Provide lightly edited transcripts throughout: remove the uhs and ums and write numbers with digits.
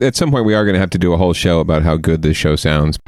At some point, we are going to have to do a whole show about how good this show sounds.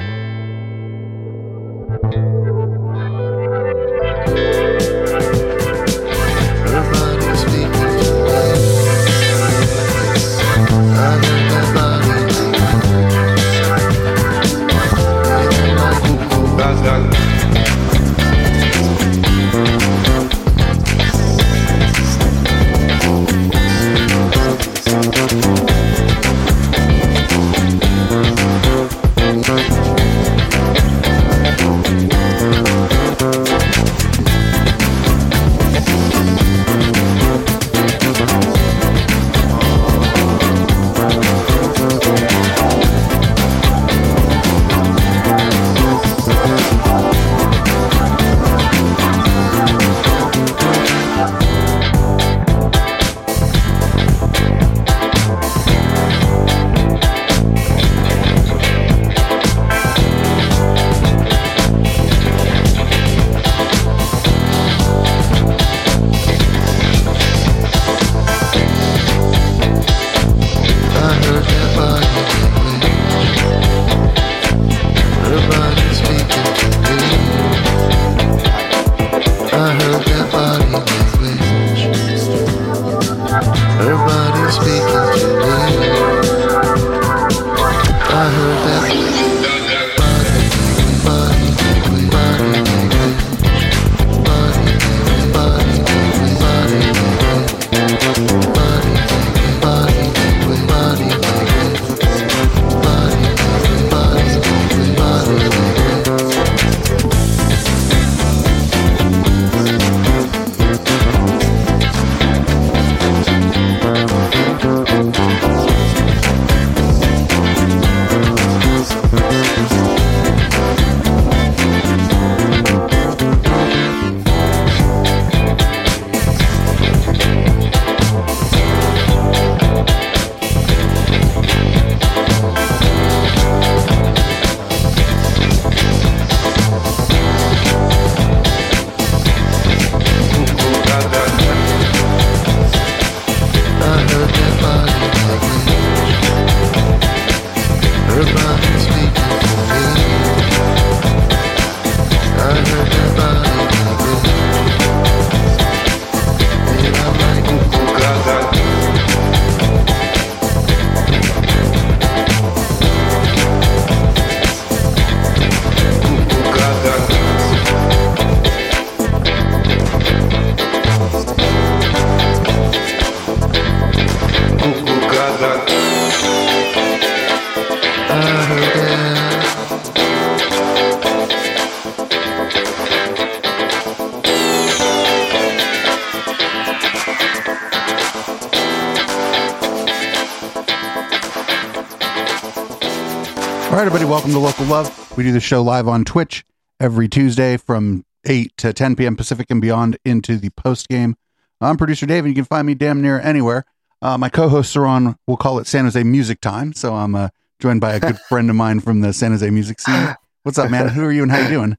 Welcome to Local Love. We do the show live on Twitch every Tuesday from 8 to 10 p.m. Pacific and beyond into the post game. I'm producer Dave, and you can find me damn near anywhere. My co-hosts are on, we'll call it San Jose Music Time. So I'm joined by a good friend of mine from the San Jose music scene. What's up, man? Who are you and how you doing?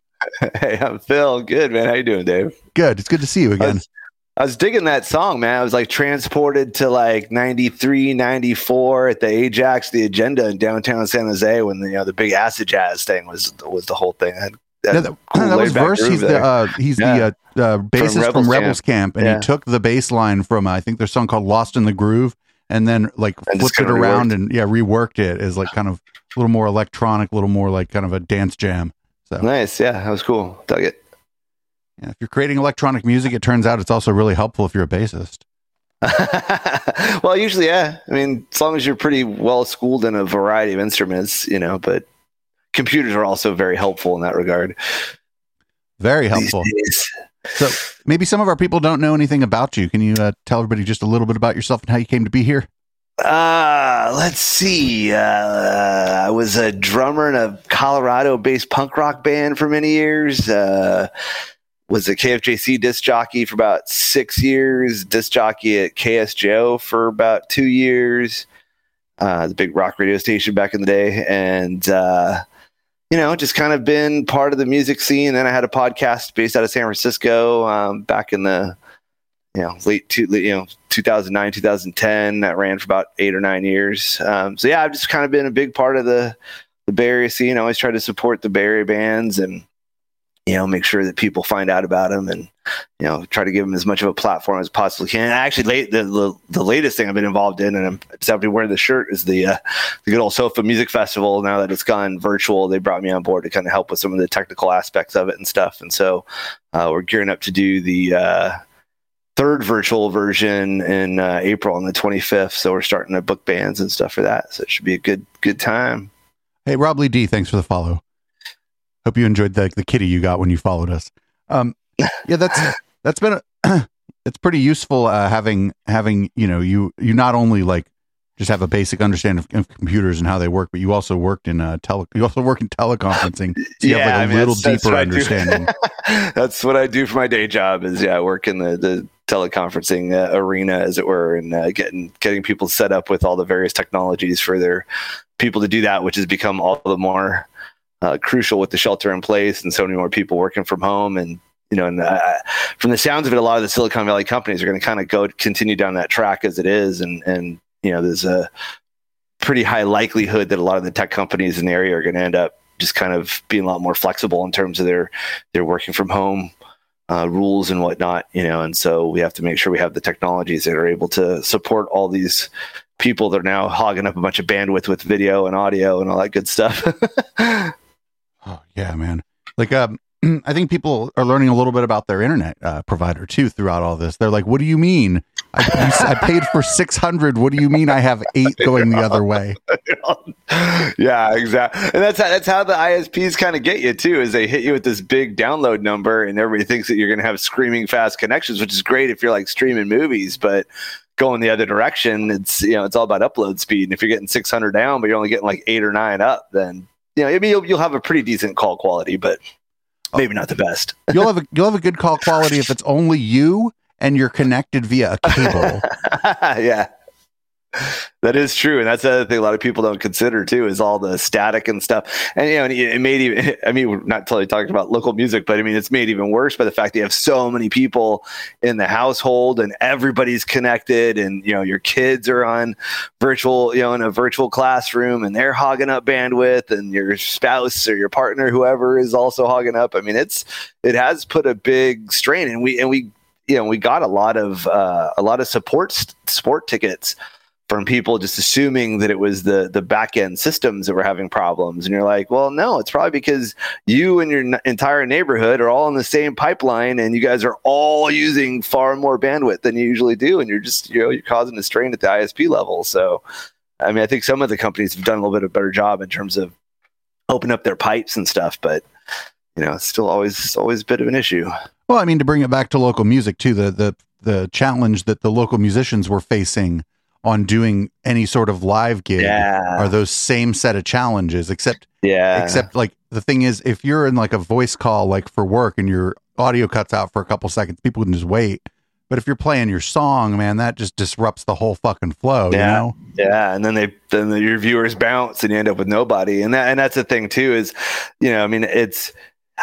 Hey, I'm Phil. Good, man. How you doing, Dave? Good. It's good to see you again. I was digging that song, man. I was like transported to like 93, 94 at the Ajax, the Agenda in downtown San Jose when the, you know, the big acid jazz thing was the whole thing. That was verse. He's there. the bassist from Rebels Camp, and he took the bass line from I think their song called "Lost in the Groove," and then like flipped it around and reworked it as like kind of a little more electronic, a little more like kind of a dance jam. So nice, yeah, that was cool. Dug it. Yeah, if you're creating electronic music, it turns out it's also really helpful if you're a bassist. Well, usually, yeah. I mean, as long as you're pretty well schooled in a variety of instruments, you know, but computers are also very helpful in that regard. Very helpful. So maybe some of our people don't know anything about you. Can you tell everybody just a little bit about yourself and how you came to be here? Let's see. I was a drummer in a Colorado-based punk rock band for many years. Was a KFJC disc jockey for about 6 years, disc jockey at KSJO for about 2 years, the big rock radio station back in the day. And, you know, just kind of been part of the music scene. Then I had a podcast based out of San Francisco back in the late 2009, 2010. That ran for about 8 or 9 years. So yeah, I've just kind of been a big part of the Bay Area scene. I always try to support the Bay Area bands and, you know, make sure that people find out about them and, you know, try to give them as much of a platform as possibly can. And actually, the latest thing I've been involved in, and I'm definitely wearing the shirt, is the good old Sofa Music Festival. Now that it's gone virtual, they brought me on board to kind of help with some of the technical aspects of it and stuff. And so we're gearing up to do the third virtual version in April on the 25th. So we're starting to book bands and stuff for that. So it should be a good time. Hey, Rob Lee D, thanks for the follow. Hope you enjoyed the kitty you got when you followed us. Yeah, that's been it's pretty useful having you not only like just have a basic understanding of computers and how they work, but you also worked in teleconferencing. So you have a little deeper understanding. That's what I do for my day job. Is I work in the teleconferencing arena, as it were, and getting people set up with all the various technologies for their people to do that, which has become all the more crucial with the shelter in place and so many more people working from home. And from the sounds of it, a lot of the Silicon Valley companies are going to kind of continue down that track as it is, and there's a pretty high likelihood that a lot of the tech companies in the area are going to end up just kind of being a lot more flexible in terms of their working from home rules and whatnot, and so we have to make sure we have the technologies that are able to support all these people that are now hogging up a bunch of bandwidth with video and audio and all that good stuff. Oh yeah, man. Like, I think people are learning a little bit about their internet provider too throughout all this. They're like, "What do you mean? I paid for 600. What do you mean I have 8 going the other way?" Yeah, exactly. And that's how the ISPs kind of get you too. Is they hit you with this big download number, and everybody thinks that you're going to have screaming fast connections, which is great if you're like streaming movies, but going the other direction, it's all about upload speed. And if you're getting 600 down, but you're only getting like 8 or 9 up, then you'll have a pretty decent call quality, but maybe not the best. You'll have a good call quality if it's only you and you're connected via a cable. Yeah, that is true, and that's the other thing a lot of people don't consider too is all the static and stuff. And it made we're not totally talking about local music, but it's made even worse by the fact that you have so many people in the household and everybody's connected, and your kids are on virtual, in a virtual classroom, and they're hogging up bandwidth, and your spouse or your partner, whoever, is also hogging up. It has put a big strain, and we got a lot of support tickets from people just assuming that it was the back-end systems that were having problems. And you're like, well, no, it's probably because you and your entire neighborhood are all in the same pipeline, and you guys are all using far more bandwidth than you usually do, and you're just, you're causing a strain at the ISP level. So, I think some of the companies have done a little bit of a better job in terms of opening up their pipes and stuff, but, it's still always a bit of an issue. Well, to bring it back to local music, too, the challenge that the local musicians were facing on doing any sort of live gig are those same set of challenges, except like the thing is, if you're in like a voice call, like for work, and your audio cuts out for a couple seconds, people can just wait. But if you're playing your song, man, that just disrupts the whole fucking flow. Yeah. And then your viewers bounce, and you end up with nobody. And that's the thing too, is,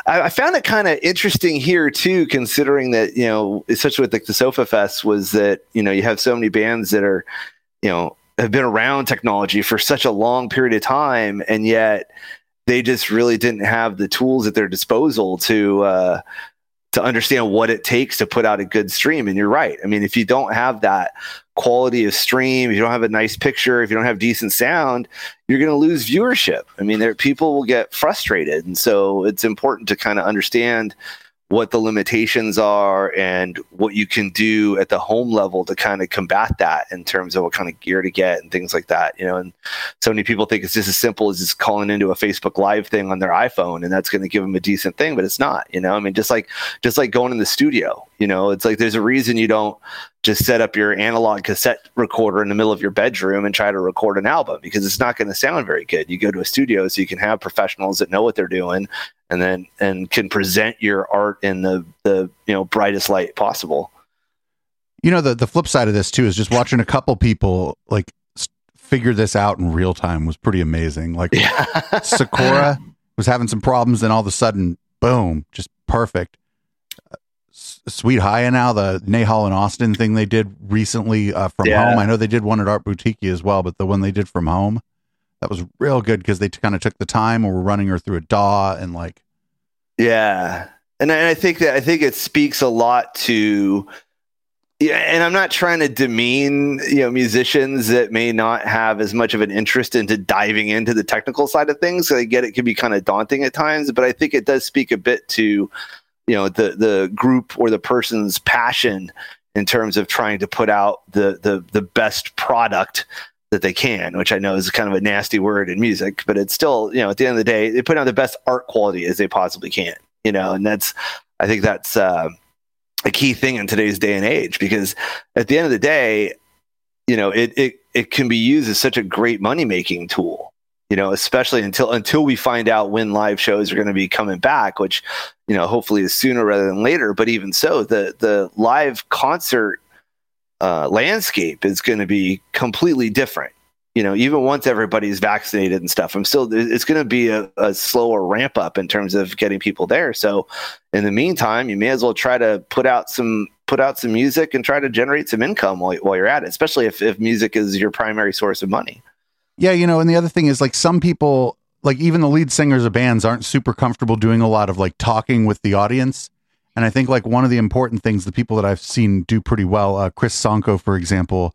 I found it kind of interesting here too, considering that, especially with like the Sofa Fest, was that, you have so many bands that are, have been around technology for such a long period of time, and yet they just really didn't have the tools at their disposal to understand what it takes to put out a good stream. And you're right. If you don't have that quality of stream, if you don't have a nice picture, if you don't have decent sound, you're going to lose viewership. People will get frustrated. And so it's important to kind of understand what the limitations are and what you can do at the home level to kind of combat that in terms of what kind of gear to get and things like that, and so many people think it's just as simple as just calling into a Facebook Live thing on their iPhone, and that's going to give them a decent thing, but it's not, just like going in the studio, it's like, there's a reason you don't just set up your analog cassette recorder in the middle of your bedroom and try to record an album, because it's not going to sound very good. You go to a studio so you can have professionals that know what they're doing and can present your art in the brightest light possible. The flip side of this too is just watching a couple people like figure this out in real time was pretty amazing. Like Sakura was having some problems, and all of a sudden, boom, just perfect. Sweet Haya now, the Nahal and Austin thing they did recently from home. I know they did one at Art Boutique as well, but the one they did from home, that was real good because they kind of took the time and were running her through a DAW and like. Yeah. And I think that, I think it speaks a lot to, and I'm not trying to demean, you know, musicians that may not have as much of an interest into diving into the technical side of things. I get it can be kind of daunting at times, but I think it does speak a bit to, you know, the group or the person's passion in terms of trying to put out the best product that they can, which I know is kind of a nasty word in music, but it's still, you know, at the end of the day, they put out the best art quality as they possibly can, you know, and that's, I think that's, a key thing in today's day and age, because at the end of the day, you know, it can be used as such a great money-making tool, you know, especially until we find out when live shows are going to be coming back, which, you know, hopefully is sooner rather than later. But even so, the live concert landscape is going to be completely different. You know, even once everybody's vaccinated and stuff, it's going to be a slower ramp up in terms of getting people there. So in the meantime, you may as well try to put out some music and try to generate some income while you're at it, especially if music is your primary source of money. Yeah. You know, and the other thing is like some people, like even the lead singers of bands aren't super comfortable doing a lot of like talking with the audience. And I think like one of the important things, the people that I've seen do pretty well, Chris Sanko, for example,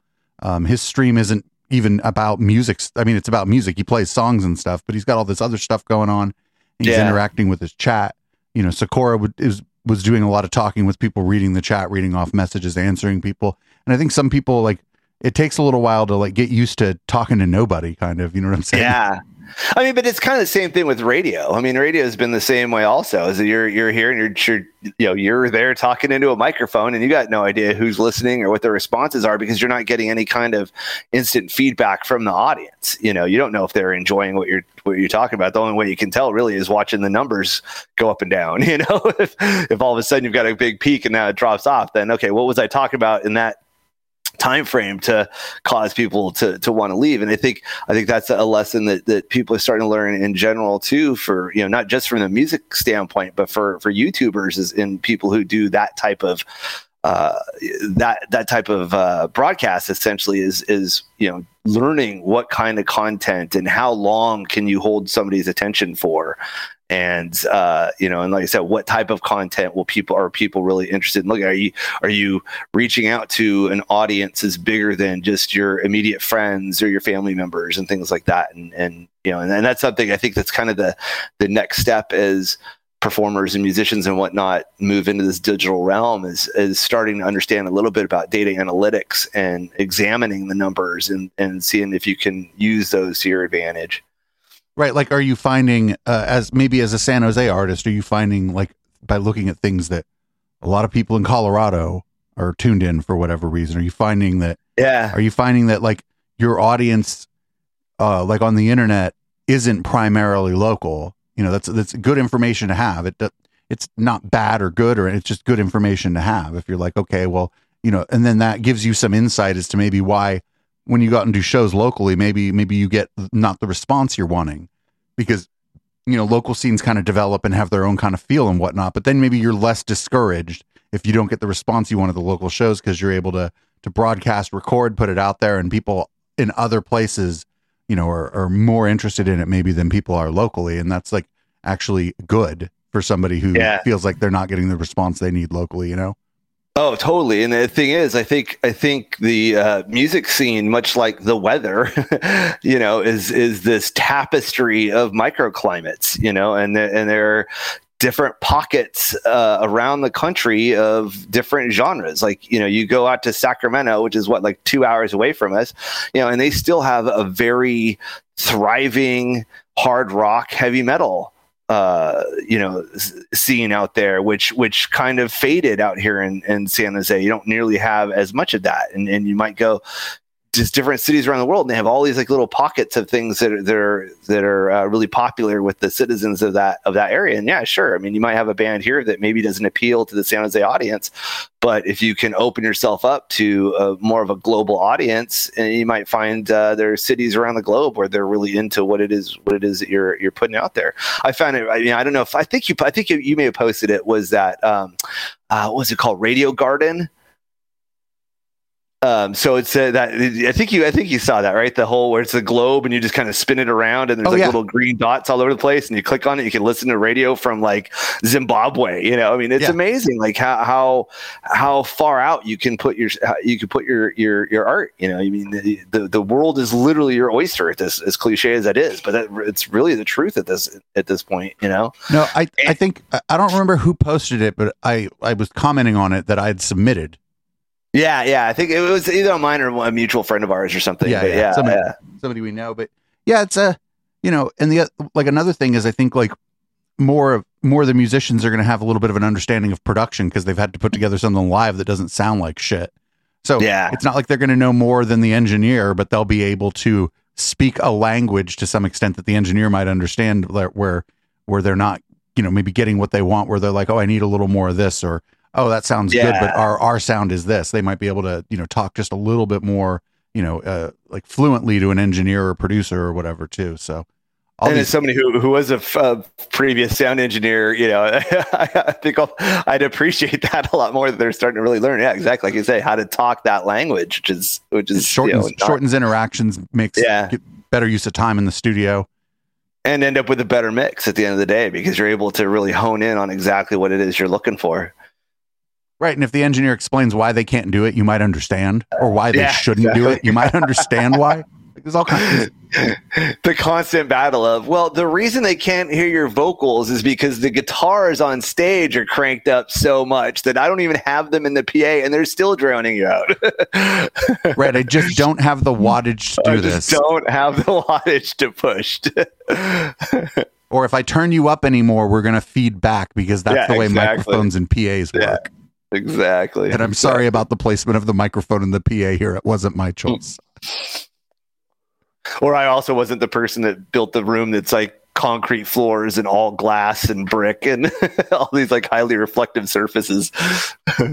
his stream isn't even about music. I mean, it's about music. He plays songs and stuff, but he's got all this other stuff going on. He's interacting with his chat. You know, Sakura was doing a lot of talking with people, reading the chat, reading off messages, answering people. And I think some people, like, it takes a little while to like get used to talking to nobody, kind of, you know what I'm saying? Yeah. I mean, but it's kind of the same thing with radio. I mean, radio has been the same way also, is that you're here and you're there talking into a microphone and you got no idea who's listening or what the responses are, because you're not getting any kind of instant feedback from the audience. You know, you don't know if they're enjoying what you're talking about. The only way you can tell really is watching the numbers go up and down. You know, if all of a sudden you've got a big peak and now it drops off, then okay, what was I talking about in that time frame to cause people to want to leave? And I think that's a lesson that people are starting to learn in general too, for, you know, not just from the music standpoint, but for YouTubers and people who do that type of broadcast, essentially is, you know, learning what kind of content and how long can you hold somebody's attention for. And, you know, and like I said, what type of content are people really interested in looking at? Are you reaching out to an audience that's bigger than just your immediate friends or your family members and things like that? And you know, and that's something I think that's kind of the next step as performers and musicians and whatnot move into this digital realm is starting to understand a little bit about data analytics and examining the numbers and seeing if you can use those to your advantage. Right. Like, are you finding as a San Jose artist, are you finding, like, by looking at things that a lot of people in Colorado are tuned in for whatever reason? Are you finding that? Yeah. Are you finding that, like, your audience, like on the internet, isn't primarily local? You know, that's good information to have. It's not bad or good, or it's just good information to have. If you're like, okay, well, you know, and then that gives you some insight as to maybe why, when you go out and do shows locally, maybe you get not the response you're wanting, because, you know, local scenes kind of develop and have their own kind of feel and whatnot. But then maybe you're less discouraged if you don't get the response you want at the local shows, because you're able to broadcast, record, put it out there, and people in other places, you know, are more interested in it maybe than people are locally. And that's, like, actually good for somebody who feels like they're not getting the response they need locally, you know? Oh, totally. And the thing is, I think the music scene, much like the weather, you know, is this tapestry of microclimates, you know, and there are different pockets around the country of different genres. Like, you know, you go out to Sacramento, which is 2 hours away from us, you know, and they still have a very thriving hard rock, heavy metal you know, scene out there, which kind of faded out here in San Jose. You don't nearly have as much of that. And you might go just different cities around the world, and they have all these like little pockets of things that are really popular with the citizens of that area. And yeah, sure. I mean, you might have a band here that maybe doesn't appeal to the San Jose audience, but if you can open yourself up to more of a global audience, and you might find there are cities around the globe where they're really into what it is that you're putting out there. I found it. I mean, I don't know if I think you may have posted it. Was that what was it called? Radio Garden. So it's that I think you saw that, right? The whole where it's a globe and you just kind of spin it around and there's little green dots all over the place, and you click on it, you can listen to radio from like Zimbabwe. You know, I mean, it's amazing like how far out you can put your art. You know, I mean, the world is literally your oyster. At this, as cliche as that is, but it's really the truth at this point. You know, no, I think I don't remember who posted it, but I was commenting on it that I had submitted. Yeah. I think it was either mine or a mutual friend of ours or something. Somebody we know. But yeah, it's a, you know, and the like another thing is I think like more of the musicians are going to have a little bit of an understanding of production because they've had to put together something live that doesn't sound like shit. So yeah, it's not like they're going to know more than the engineer, but they'll be able to speak a language to some extent that the engineer might understand where they're not, you know, maybe getting what they want, where they're like, oh, I need a little more of this, or oh, that sounds good, but our sound is this. They might be able to, you know, talk just a little bit more, you know, like fluently to an engineer or producer or whatever too. So, as somebody who was a previous sound engineer, you know, I think I'd appreciate that a lot more. That they're starting to really learn, yeah, exactly, like you say, how to talk that language, which is shortens interactions, makes better use of time in the studio. And end up with a better mix at the end of the day because you're able to really hone in on exactly what it is you're looking for. Right, and if the engineer explains why they can't do it, you might understand, or why they shouldn't do it, you might understand why. There's all kinds of the constant battle of, well, the reason they can't hear your vocals is because the guitars on stage are cranked up so much that I don't even have them in the PA, and they're still drowning you out. Right, I just don't have the wattage to do this. I don't have the wattage to push. Or if I turn you up anymore, we're going to feed back because that's the way microphones and PAs work. Exactly. And I'm sorry about the placement of the microphone and the PA here. It wasn't my choice. Or I also wasn't the person that built the room that's like concrete floors and all glass and brick and all these like highly reflective surfaces. So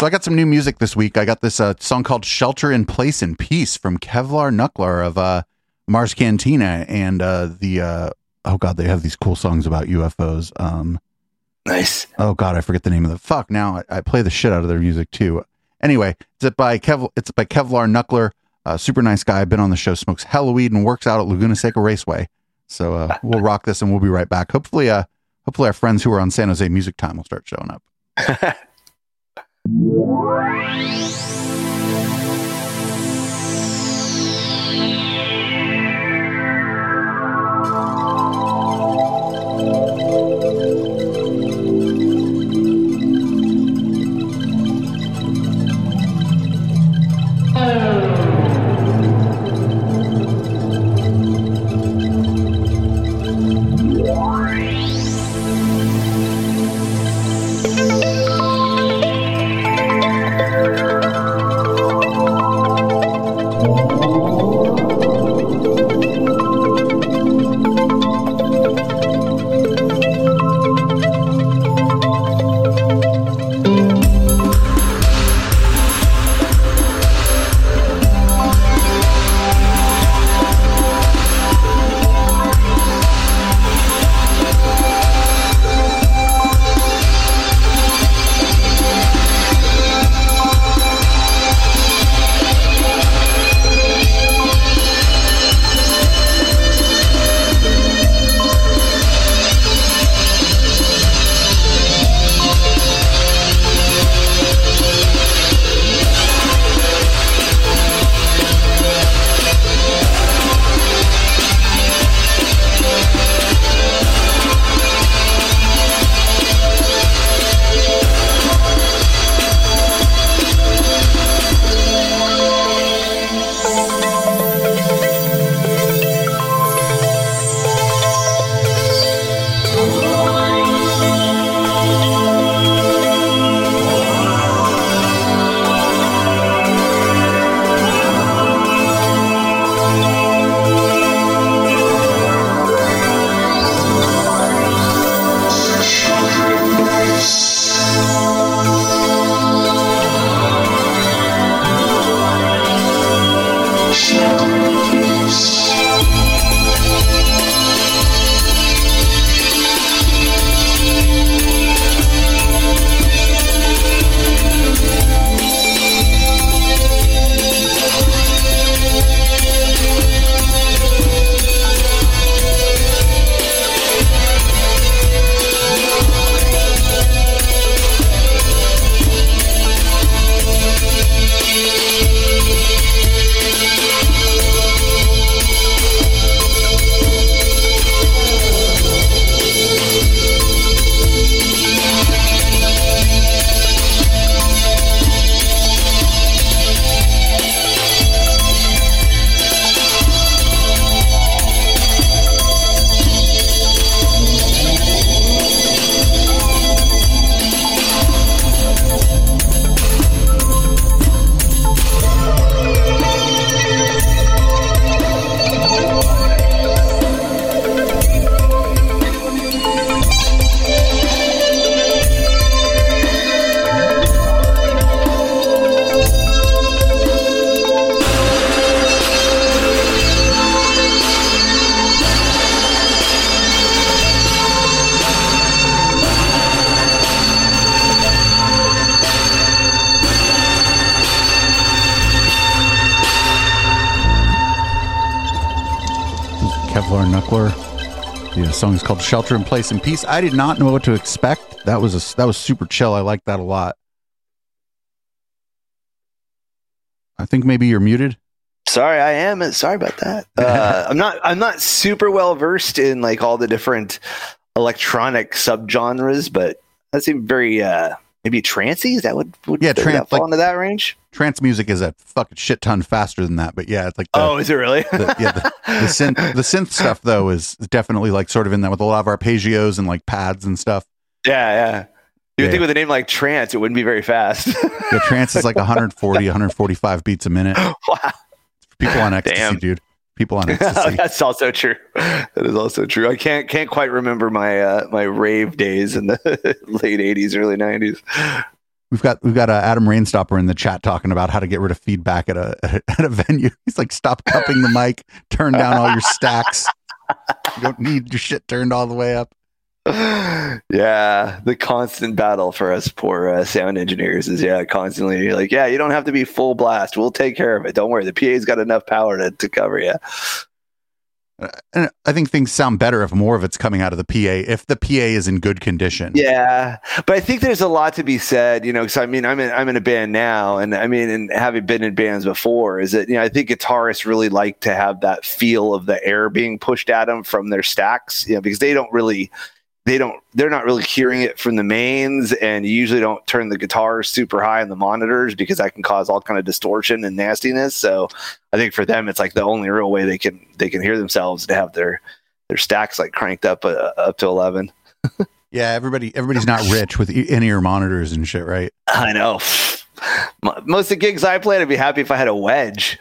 I got some new music this week. I got this song called Shelter in Place in Peace from Kevlar Knuckler of Mars Cantina. And they have these cool songs about UFOs. Nice. Oh God, I forget the name of the fuck. Now I play the shit out of their music too. Anyway, it's by Kevlar Knuckler, super nice guy. Been on the show, smokes hella weed and works out at Laguna Seca Raceway. So we'll rock this and we'll be right back. Hopefully our friends who are on San Jose Music Time will start showing up. Kevlar Knuckler. The song is called Shelter in Place and Peace. I did not know what to expect. That was super chill. I like that a lot. I think maybe you're muted. Sorry, I am. Sorry about that. I'm not super well versed in like all the different electronic subgenres, but that seemed very maybe trancey. Is that would yeah, trance, fall like, into that range? Trance music is a fucking shit ton faster than that, but yeah, it's like is it really? the synth stuff though is definitely like sort of in that with a lot of arpeggios and like pads and stuff. Yeah. You would think with a name like trance, it wouldn't be very fast. Yeah, trance is like 140, 145 beats a minute. Wow. People on ecstasy, dude. People on ecstasy. Oh, that's also true. That is also true. I can't quite remember my my rave days in the late 80s, early 90s. We've got Adam Rainstopper in the chat talking about how to get rid of feedback at a venue. He's like, stop cupping the mic, turn down all your stacks. You don't need your shit turned all the way up. Yeah, the constant battle for us poor sound engineers is constantly like, you don't have to be full blast, we'll take care of it, don't worry, the PA's got enough power to cover you. And I think things sound better if more of it's coming out of the PA, if the PA is in good condition. Yeah, but I think there's a lot to be said, because I mean, I'm in a band now, and I mean, and having been in bands before, is that, I think guitarists really like to have that feel of the air being pushed at them from their stacks, because they're not really hearing it from the mains, and you usually don't turn the guitars super high on the monitors because that can cause all kind of distortion and nastiness. So I think for them, it's like the only real way they can hear themselves to have their stacks like cranked up up to 11. Yeah. Everybody's not rich with in-ear monitors and shit, right? I know. Most of the gigs I played, I'd be happy if I had a wedge,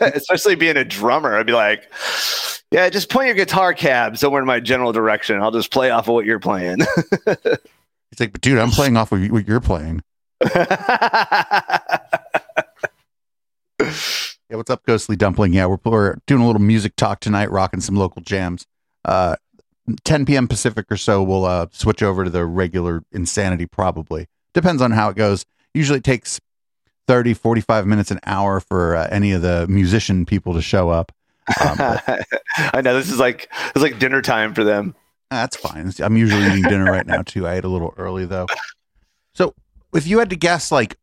especially being a drummer. I'd be like, yeah, just point your guitar cab somewhere in my general direction. I'll just play off of what you're playing. It's like, but dude, I'm playing off of what you're playing. Yeah, what's up, Ghostly Dumpling? Yeah, we're doing a little music talk tonight, rocking some local jams. 10 p.m. Pacific or so, we'll switch over to the regular Insanity, probably. Depends on how it goes. Usually it takes 30, 45 minutes, an hour for any of the musician people to show up. I know it's like dinner time for them. That's fine. I'm usually eating dinner right now too. I ate a little early though. So if you had to guess, like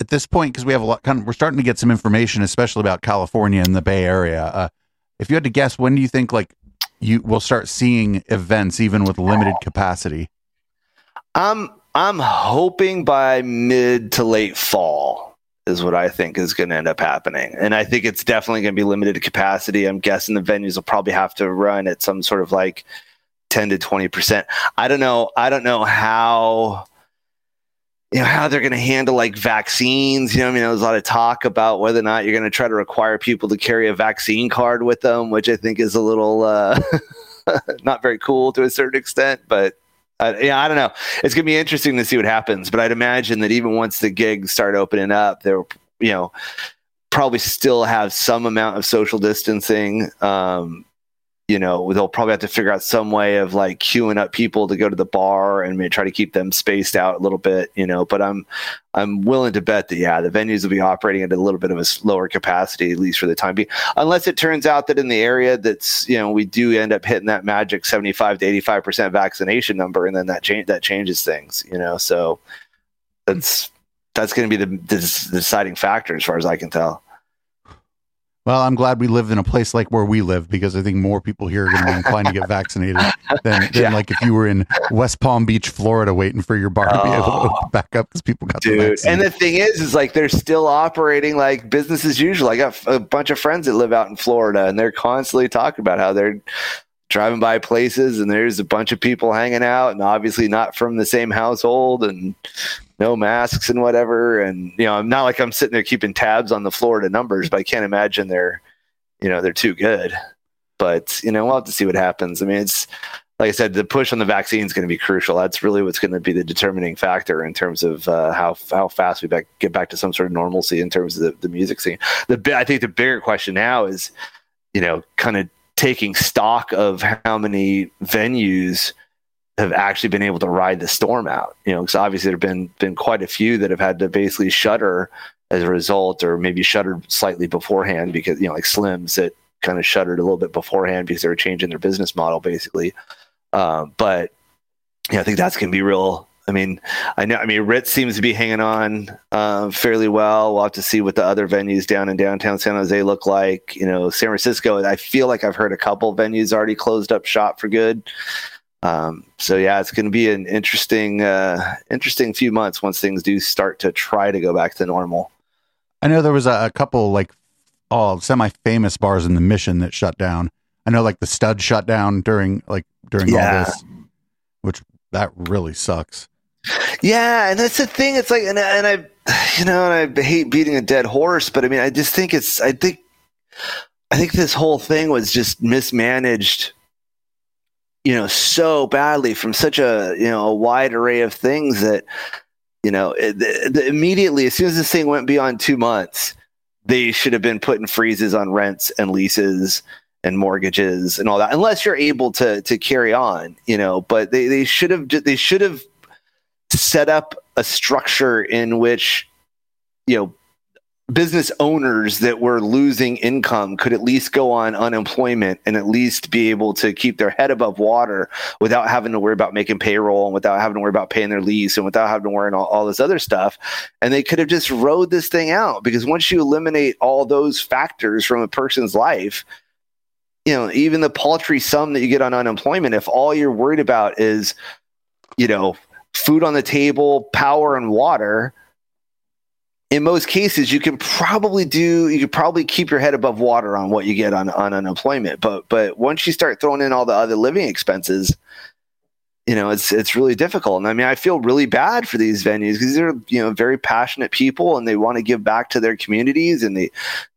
at this point, because we have a lot, we're starting to get some information, especially about California and the Bay Area. If you had to guess, when do you think like you will start seeing events, even with limited capacity? I'm hoping by mid to late fall is what I think is going to end up happening. And I think it's definitely going to be limited capacity. I'm guessing the venues will probably have to run at some sort of like 10 to 20%. I don't know how, how they're going to handle like vaccines. There's a lot of talk about whether or not you're going to try to require people to carry a vaccine card with them, which I think is a little not very cool to a certain extent, but I don't know. It's going to be interesting to see what happens, but I'd imagine that even once the gigs start opening up, they'll, probably still have some amount of social distancing. They'll probably have to figure out some way of like queuing up people to go to the bar and maybe try to keep them spaced out a little bit, but I'm willing to bet that, the venues will be operating at a little bit of a lower capacity, at least for the time being, unless it turns out that in the area that's, we do end up hitting that magic 75 to 85% vaccination number. And then that changes things, so that's going to be the deciding factor as far as I can tell. Well, I'm glad we live in a place like where we live, because I think more people here are going to be inclined to get vaccinated than like if you were in West Palm Beach, Florida, waiting for your bar to be able to open back up because people got the vaccine. And the thing is like they're still operating like business as usual. I got a bunch of friends that live out in Florida, and they're constantly talking about how they're driving by places and there's a bunch of people hanging out, and obviously not from the same household, and no masks and whatever. And, I'm not like I'm sitting there keeping tabs on the Florida numbers, but I can't imagine they're too good. But, we'll have to see what happens. I mean, it's like I said, the push on the vaccine is going to be crucial. That's really what's going to be the determining factor in terms of how fast we get back to some sort of normalcy in terms of the music scene. I think the bigger question now is, kind of taking stock of how many venues have actually been able to ride the storm out, because obviously there have been quite a few that have had to basically shutter as a result, or maybe shuttered slightly beforehand because, like Slims that kind of shuttered a little bit beforehand because they were changing their business model basically. But yeah, I think that's going to be real. I mean, Ritz seems to be hanging on fairly well. We'll have to see what the other venues down in downtown San Jose look like. You know, San Francisco, I feel like I've heard a couple venues already closed up shop for good. So yeah, it's going to be an interesting few months once things do start to try to go back to normal. I know there was a couple semi-famous bars in the Mission that shut down. I know the Stud shut down during all this, which that really sucks. Yeah, and that's the thing. It's I hate beating a dead horse, but I mean, I just think I think this whole thing was just mismanaged, so badly from such a wide array of things that, immediately as soon as this thing went beyond 2 months, they should have been putting freezes on rents and leases and mortgages and all that, unless you're able to carry on, but they should have set up a structure in which, business owners that were losing income could at least go on unemployment and at least be able to keep their head above water without having to worry about making payroll and without having to worry about paying their lease and without having to worry about all this other stuff. And they could have just rode this thing out, because once you eliminate all those factors from a person's life, even the paltry sum that you get on unemployment, if all you're worried about is, food on the table, power and water, in most cases, you could probably keep your head above water on what you get on unemployment. But once you start throwing in all the other living expenses, it's really difficult. And I mean, I feel really bad for these venues, because they're, very passionate people, and they want to give back to their communities, and they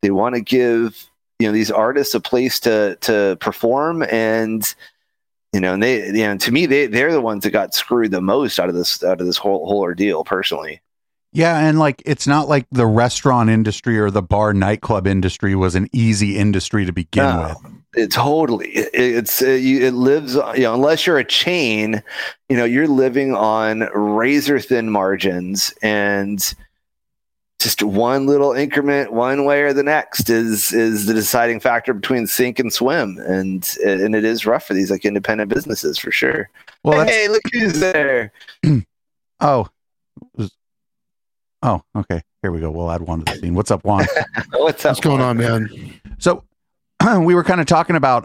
want to give, these artists a place to perform. And, and to me, they're the ones that got screwed the most out of this whole ordeal personally. Yeah, and it's not like the restaurant industry or the bar nightclub industry was an easy industry to begin with. It totally. It lives, unless you're a chain, you're living on razor thin margins, and just one little increment one way or the next is the deciding factor between sink and swim, and it is rough for these independent businesses for sure. Well, hey, look who's there! Oh, okay. Here we go. We'll add Juan to the scene. What's up, Juan? What's going on, man? So we were kind of talking about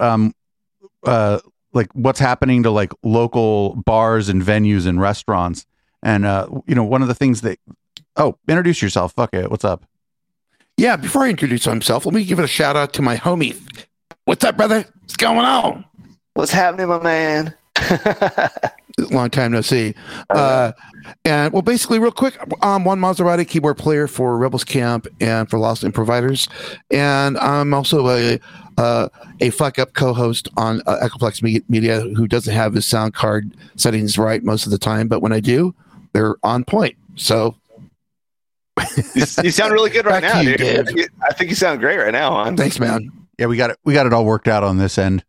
what's happening to local bars and venues and restaurants. And one of the things that introduce yourself. Fuck it. What's up? Yeah, before I introduce myself, let me give it a shout out to my homie. What's up, brother? What's going on? What's happening, my man? Long time no see. Basically, real quick, I'm Juan Maserati, keyboard player for Rebels Camp and for Lost in Providers, and I'm also a fuck up co-host on EchoFlex Media, who doesn't have his sound card settings right most of the time, but when I do, they're on point. So you sound really good right now, dude. I think you sound great right now, Juan. Thanks, man. Yeah, we got it all worked out on this end.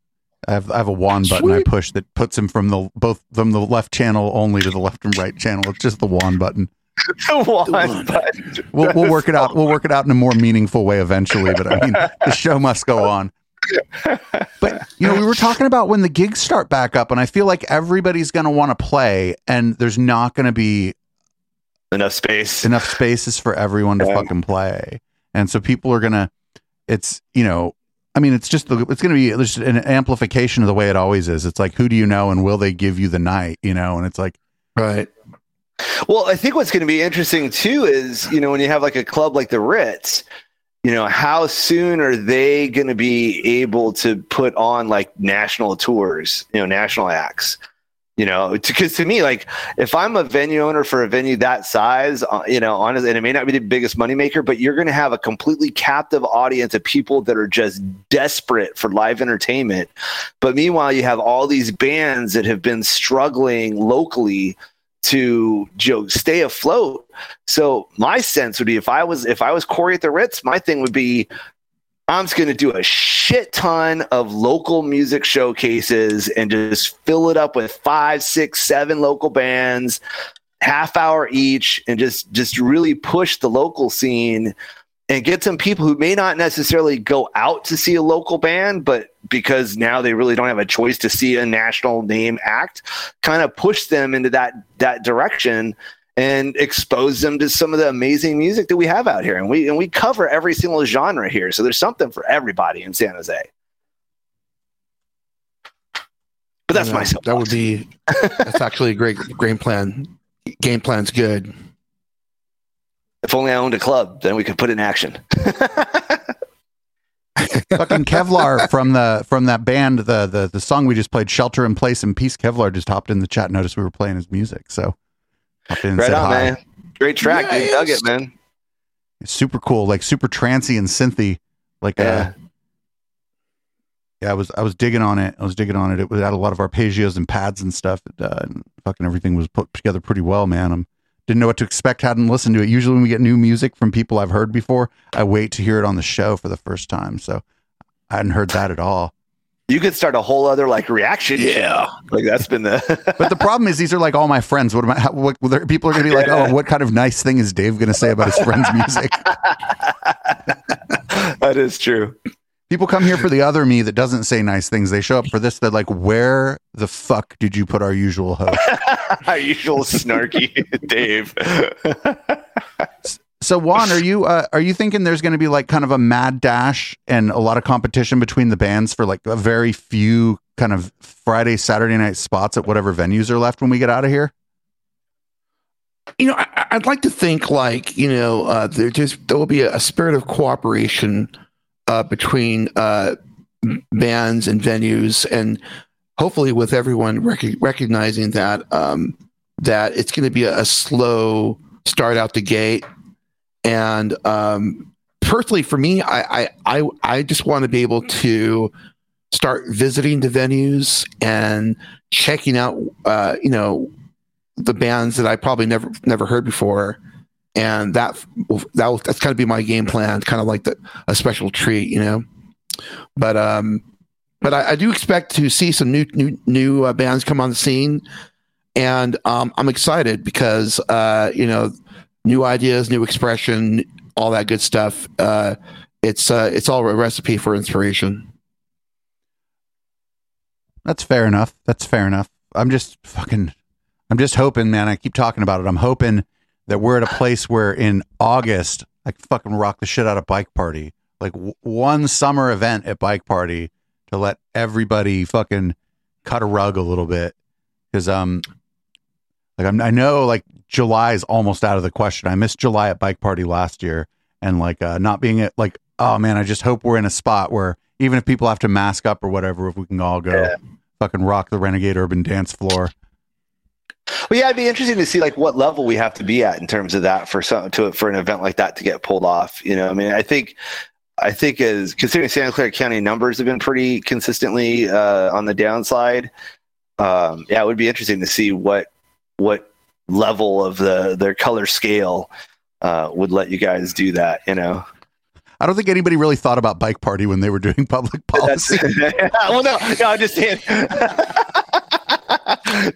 I have a wand button I push that puts him from the left channel only to the left and right channel. It's just the wand button. The wand button. We'll work it out. We'll work it out in a more meaningful way eventually. But I mean, the show must go on. But we were talking about when the gigs start back up, and I feel like everybody's going to want to play, and there's not going to be enough spaces for everyone to fucking play, and so people are gonna. It's going to be just an amplification of the way it always is. It's who do you know, and will they give you the night, and it's right. Well, I think what's going to be interesting too is, when you have a club like the Ritz, how soon are they going to be able to put on national tours, national acts, because to me, if I'm a venue owner for a venue that size, honestly, and it may not be the biggest moneymaker, but you're going to have a completely captive audience of people that are just desperate for live entertainment. But meanwhile, you have all these bands that have been struggling locally to stay afloat. So my sense would be, if I was Corey at the Ritz, my thing would be, I'm just going to do a shit ton of local music showcases and just fill it up with 5, 6, 7 local bands, half hour each, and just really push the local scene and get some people who may not necessarily go out to see a local band, but because now they really don't have a choice to see a national name act, kind of push them into that direction and expose them to some of the amazing music that we have out here. And we cover every single genre here. So there's something for everybody in San Jose. But that's my soapbox. That would be, that's actually a great plan. Game plan's good. If only I owned a club, then we could put it in action. Fucking Kevlar from that band, the song we just played, "Shelter in Place and Peace." Kevlar just hopped in the chat, noticed we were playing his music, so hopped in and right said on, hi. Man. Great track, nice. Dude. Dug it, man. It's super cool, like super trancy and synthy. Like I was digging on it. It was had a lot of arpeggios and pads and stuff. And fucking everything was put together pretty well, man. Didn't know what to expect, hadn't listened to it. Usually when we get new music from people I've heard before, I wait to hear it on the show for the first time. So I hadn't heard that at all. You could start a whole other like reaction. Yeah. Like that's been the, but the problem is these are like all my friends. What people are going to be like, oh, what kind of nice thing is Dave going to say about his friend's music? That is true. People come here for the other me that doesn't say nice things. They show up for this. They're like, where the fuck did you put our usual host? Our usual snarky Dave. So Juan, are you thinking there's going to be like kind of a mad dash and a lot of competition between the bands for like a very few kind of Friday, Saturday night spots at whatever venues are left when we get out of here? You know, I'd like to think like, you know, there will be a spirit of cooperation between bands and venues, and hopefully with everyone recognizing that that it's going to be a slow start out the gate. And personally, for me, I just want to be able to start visiting the venues and checking out, you know, the bands that I probably never heard before. And that's kind of be my game plan, kind of like a special treat, you know. But I do expect to see some new bands come on the scene, and I'm excited because you know, new ideas, new expression, all that good stuff. It's all a recipe for inspiration. That's fair enough. I'm just hoping, man. I keep talking about it. I'm hoping that we're at a place where in August, I can fucking rock the shit out of Bike Party. Like one summer event at Bike Party to let everybody fucking cut a rug a little bit. Cause, like I know like July is almost out of the question. I missed July at Bike Party last year, and like, not being at like, oh man, I just hope we're in a spot where even if people have to mask up or whatever, if we can all go fucking rock the Renegade Urban dance floor. Well, yeah, it'd be interesting to see like what level we have to be at in terms of that for an event like that to get pulled off. You know, I mean, I think as considering Santa Clara County numbers have been pretty consistently on the downside. Yeah, it would be interesting to see what level of their color scale would let you guys do that. You know. I don't think anybody really thought about Bike Party when they were doing public policy. Well, no, I'm just saying.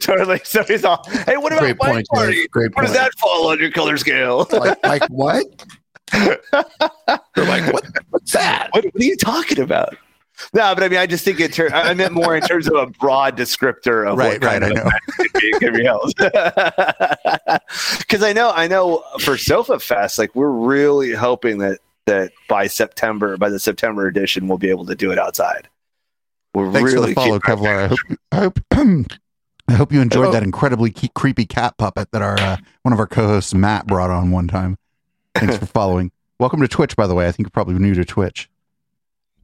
Totally. So he's all, hey, what about Bike Party? What does that fall on your color scale? Like what? They're like, what's that? What are you talking about? No, but I mean, I just think I meant more in terms of a broad descriptor of right, what kind right, of it can be held. Because I know for Sofa Fest, like we're really hoping that by the September edition, we'll be able to do it outside. We're Thanks really for the follow, Kevlar. I hope you enjoyed that incredibly creepy cat puppet that our one of our co-hosts Matt brought on one time. Thanks for following. Welcome to Twitch, by the way. I think you're probably new to Twitch.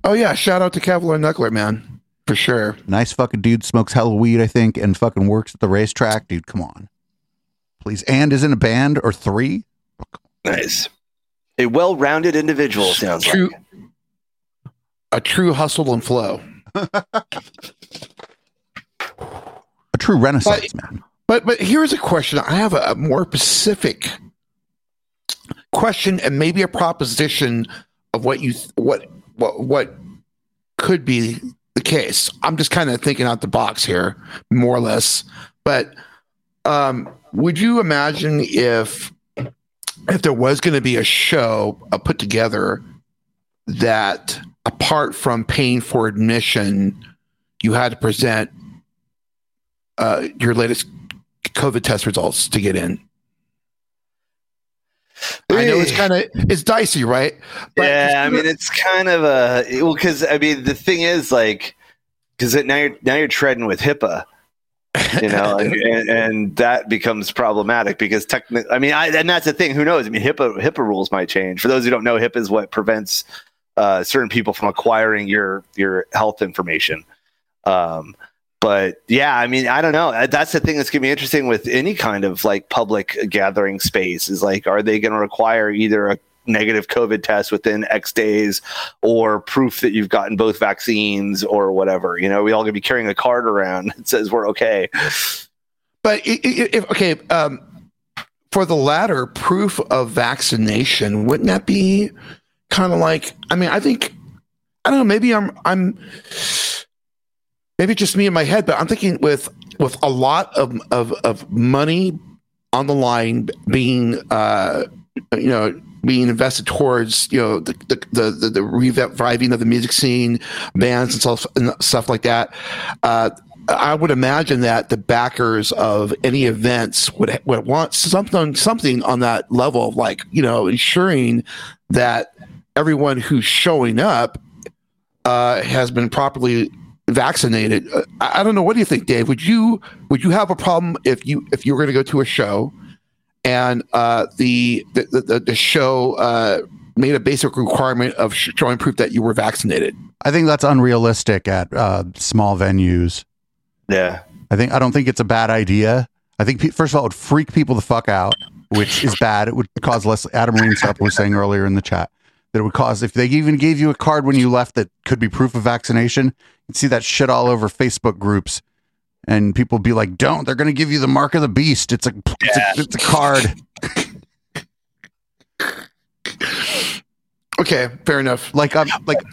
Oh yeah, shout out to Kevlar Knuckler, man, for sure. Nice fucking dude. Smokes hella weed, I think, and fucking works at the racetrack, dude. Come on, please. And is in a band or three. Nice, a well-rounded individual sounds like a true hustle and flow. A true renaissance man. But here's a question. I have a more specific question and maybe a proposition of what could be the case. I'm just kind of thinking out the box here, more or less. But would you imagine if if there was going to be a show put together that, apart from paying for admission, you had to present your latest COVID test results to get in. I know it's dicey, right? But yeah, I mean, it's kind of because I mean, the thing is, like, because now you're treading with HIPAA, you know, and that becomes problematic because technically, I mean, and that's the thing. Who knows? I mean, HIPAA rules might change. For those who don't know, HIPAA is what prevents certain people from acquiring your health information. But yeah, I mean, I don't know. That's the thing that's going to be interesting with any kind of like public gathering space is like, are they going to require either a negative COVID test within X days or proof that you've gotten both vaccines or whatever? You know, we all going to be carrying a card around that says we're okay. But for the latter, proof of vaccination, wouldn't that be kind of like, I mean, I think, I don't know, maybe I'm maybe just me in my head, but I'm thinking with a lot of money on the line being being invested towards, you know, the reviving of the music scene, bands and stuff like that. I would imagine that the backers of any events would want something on that level of, like, you know, ensuring that everyone who's showing up has been properly vaccinated. I don't know. What do you think, Dave? Would you have a problem if you were going to go to a show and the show made a basic requirement of showing proof that you were vaccinated? I think that's unrealistic at small venues. Yeah, I don't think it's a bad idea. I think first of all, it would freak people the fuck out, which is bad. It would cause less. Adam Reenstup was saying earlier in the chat that it would cause, if they even gave you a card when you left that could be proof of vaccination, you'd see that shit all over Facebook groups, and people be like, "Don't! They're going to give you the mark of the beast. It's a card." Okay, fair enough. Like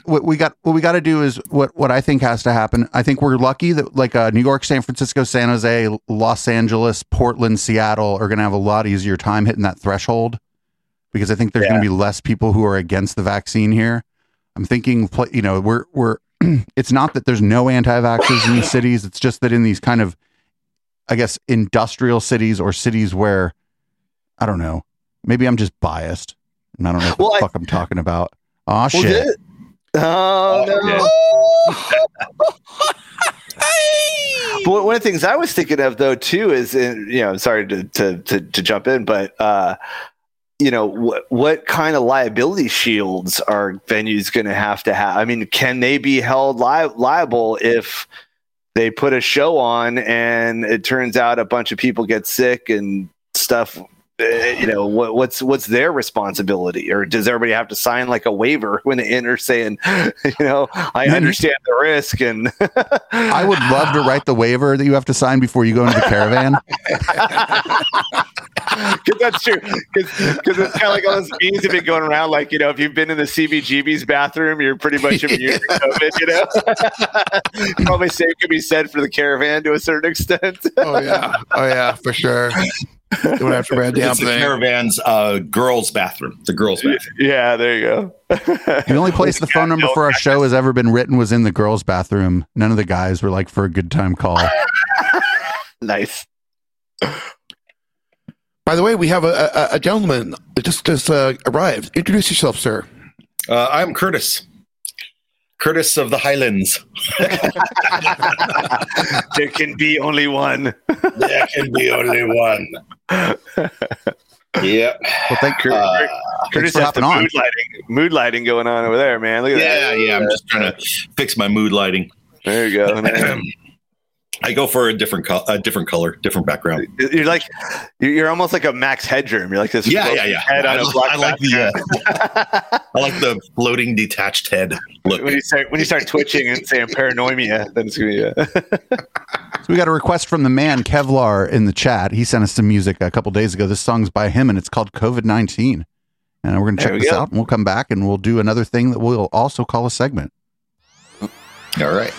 what we got to do is what I think has to happen. I think we're lucky that like New York, San Francisco, San Jose, Los Angeles, Portland, Seattle are going to have a lot easier time hitting that threshold, because I think there's going to be less people who are against the vaccine here. I'm thinking, you know, we're it's not that there's no anti-vaxxers in these cities. It's just that in these kind of, I guess, industrial cities or cities where, I don't know, maybe I'm just biased and I don't know what the fuck I'm talking about. Oh, shit. No. But one of the things I was thinking of, though, too, is, you know, sorry to jump in, but, you know, what kind of liability shields are venues going to have? I mean, can they be held liable if they put a show on and it turns out a bunch of people get sick and stuff? You know, what's their responsibility? Or does everybody have to sign like a waiver when they enter saying, you know, I understand the risk? And I would love to write the waiver that you have to sign before you go into the caravan. Because that's true. Because it's kind of like all those memes have been going around. Like, you know, if you've been in the CBGB's bathroom, you're pretty much immune to COVID. You know, probably same could be said for the caravan to a certain extent. Oh yeah, for sure. It's the caravan's girls' bathroom. The girls' bathroom. Yeah, there you go. The only place the phone number for our show has ever been written was in the girls' bathroom. None of the guys were like for a good time call. Nice. By the way, we have a gentleman that just arrived. Introduce yourself, sir. I'm Curtis. Curtis of the Highlands. There can be only one. There can be only one. Yeah. Well, thank you. Curtis has the mood lighting going on over there, man. Look at that. Yeah. I'm just trying to fix my mood lighting. There you go. I go for a different color, different background. You're almost like a Max Headroom. You're like this. Yeah. Head on a black I like the floating detached head look. When you start twitching and saying paranoia, then it's gonna be. So we got a request from the man Kevlar in the chat. He sent us some music a couple days ago. This song's by him, and it's called COVID-19. And we're gonna check this out, and we'll come back and we'll do another thing that we'll also call a segment. All right.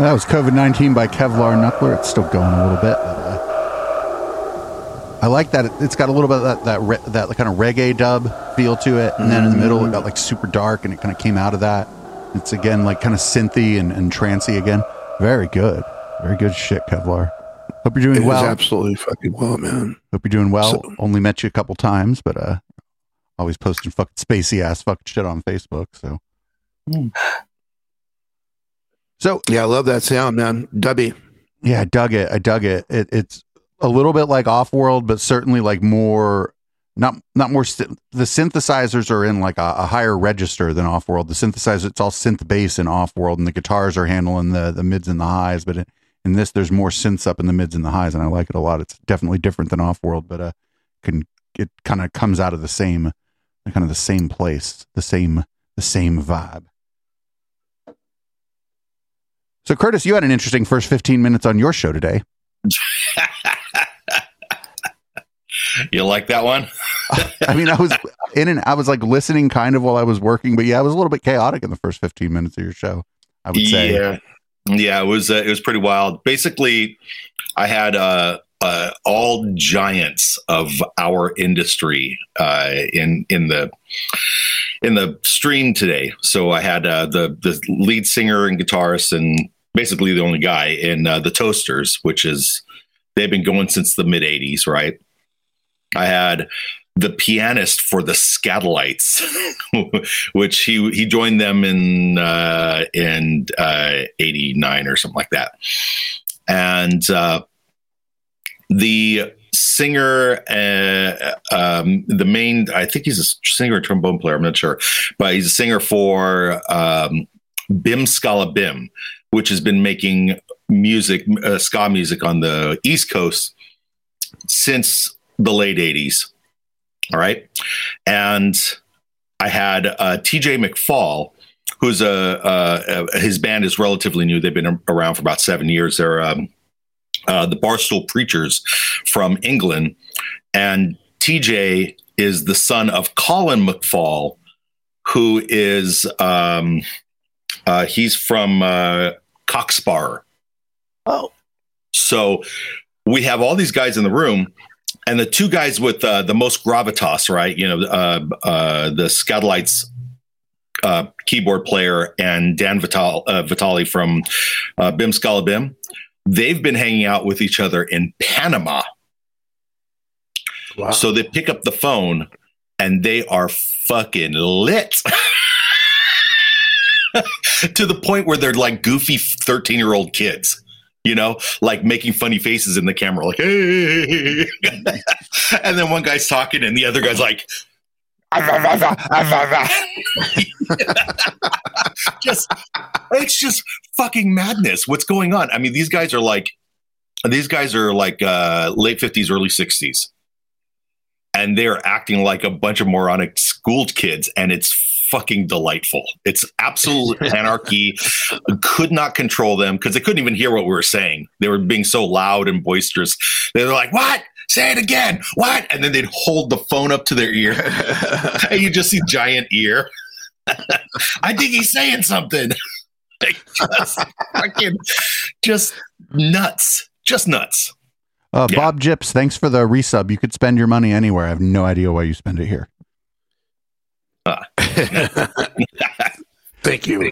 That was COVID-19 by Kevlar Knuckler. It's still going a little bit. I like that. It's got a little bit of that kind of reggae dub feel to it. And then in the middle, it got like super dark and it kind of came out of that. It's again like kind of synthy and trancey again. Very good. Very good shit, Kevlar. Hope you're doing well. It was absolutely fucking well, man. Hope you're doing well. So, only met you a couple times, but always posting fucking spacey ass fucking shit on Facebook. So. So yeah, I love that sound, man. Dubby. Yeah, I dug it. It's a little bit like Offworld, but certainly like more, not more. The synthesizers are in like a higher register than Offworld. The synthesizer, it's all synth bass in Offworld, and the guitars are handling the mids and the highs. But in this, there's more synths up in the mids and the highs, and I like it a lot. It's definitely different than Offworld, but it kind of comes out of the same place, the same vibe. So, Curtis, you had an interesting first 15 minutes on your show today. You like that one? I mean, I was like listening kind of while I was working, but yeah, it was a little bit chaotic in the first 15 minutes of your show, I would say. Yeah, it was pretty wild. Basically, I had all giants of our industry in the stream today. So I had the lead singer and guitarist, and basically the only guy in the Toasters, which is, they've been going since the mid 80s, right? I had the pianist for the Scatolites, which he joined them in 89 or something like that. And the singer, the main, I think he's a singer, trombone player, I'm not sure, but he's a singer for Bim Skala Bim, which has been making music, ska music on the East Coast since the late 80s. All right. And I had TJ McFall, who's his band is relatively new. They've been around for about 7 years. They're the Barstool Preachers from England. And TJ is the son of Colin McFall, who is, he's from Coxbar. Oh. So we have all these guys in the room. And the two guys with the most gravitas, right? You know, the Scatolites keyboard player and Dan Vitale from Bim Skala Bim, they've been hanging out with each other in Panama. Wow. So they pick up the phone and they are fucking lit. To the point where they're like goofy 13-year-old kids. You know, like making funny faces in the camera, like, hey. And then one guy's talking and the other guy's like, it's just fucking madness. What's going on? I mean, these guys are like late 50s, early 60s. And they're acting like a bunch of moronic school kids. And it's fucking delightful. It's absolute anarchy. Could not control them because they couldn't even hear what we were saying. They were being so loud and boisterous. They were like, what? Say it again. What? And then they'd hold the phone up to their ear. And you just see giant ear. I think he's saying something. Just fucking just nuts. Just nuts. Yeah. Bob Gyps, thanks for the resub. You could spend your money anywhere. I have no idea why you spend it here. Thank you.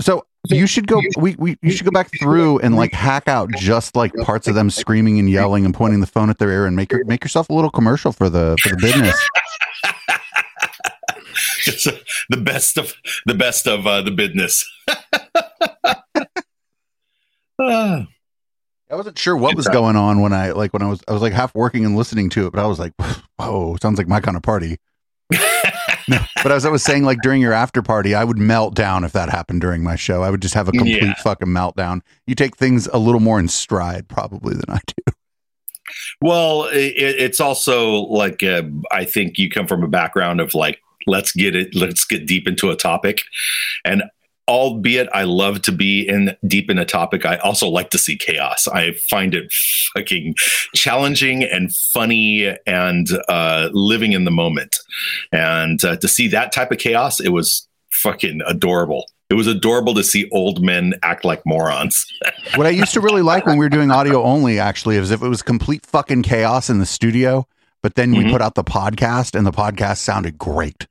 So you should go. You should go back through and like hack out just like parts of them screaming and yelling and pointing the phone at their ear and make yourself a little commercial for the business. Just the best of the business. I wasn't sure what was going on when I was like half working and listening to it, but I was like, "Whoa, sounds like my kind of party." No, but as I was saying, like during your after party, I would melt down if that happened during my show. I would just have a complete fucking meltdown. You take things a little more in stride probably than I do. Well, it's also like I think you come from a background of like let's get deep into a topic, and. Albeit I love to be deep in a topic, I also like to see chaos. I find it fucking challenging and funny and living in the moment. And to see that type of chaos, it was fucking adorable. It was adorable to see old men act like morons. What I used to really like when we were doing audio only, actually, is if it was complete fucking chaos in the studio, but then we put out the podcast and the podcast sounded great.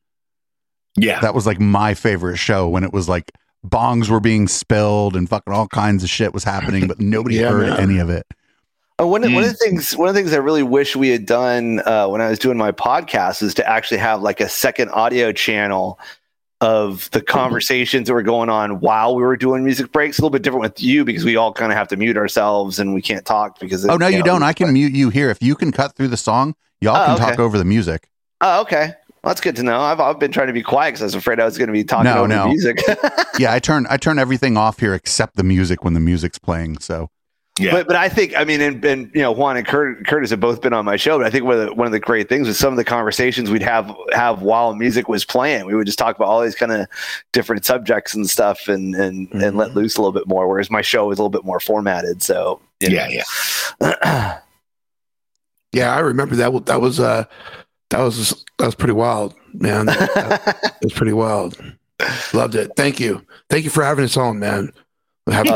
Yeah. That was like my favorite show when it was like bongs were being spilled and fucking all kinds of shit was happening, but nobody heard any of it. One of the things I really wish we had done when I was doing my podcast is to actually have like a second audio channel of the conversations that were going on while we were doing music breaks. A little bit different with you because we all kind of have to mute ourselves and we can't talk because... Oh, no, you don't. I can mute you here. If you can cut through the song, y'all can talk over the music. Oh, okay. Well, that's good to know. I've been trying to be quiet because I was afraid I was going to be talking over the music. Yeah, I turn everything off here except the music when the music's playing. So, yeah. But I think and you know Juan and Curtis have both been on my show. But I think one of the great things was some of the conversations we'd have while music was playing. We would just talk about all these kind of different subjects and stuff, and let loose a little bit more. Whereas my show was a little bit more formatted. So yeah. Yeah, I remember that. That was pretty wild, man. It was pretty wild. Loved it. Thank you for having us on, man. Man, you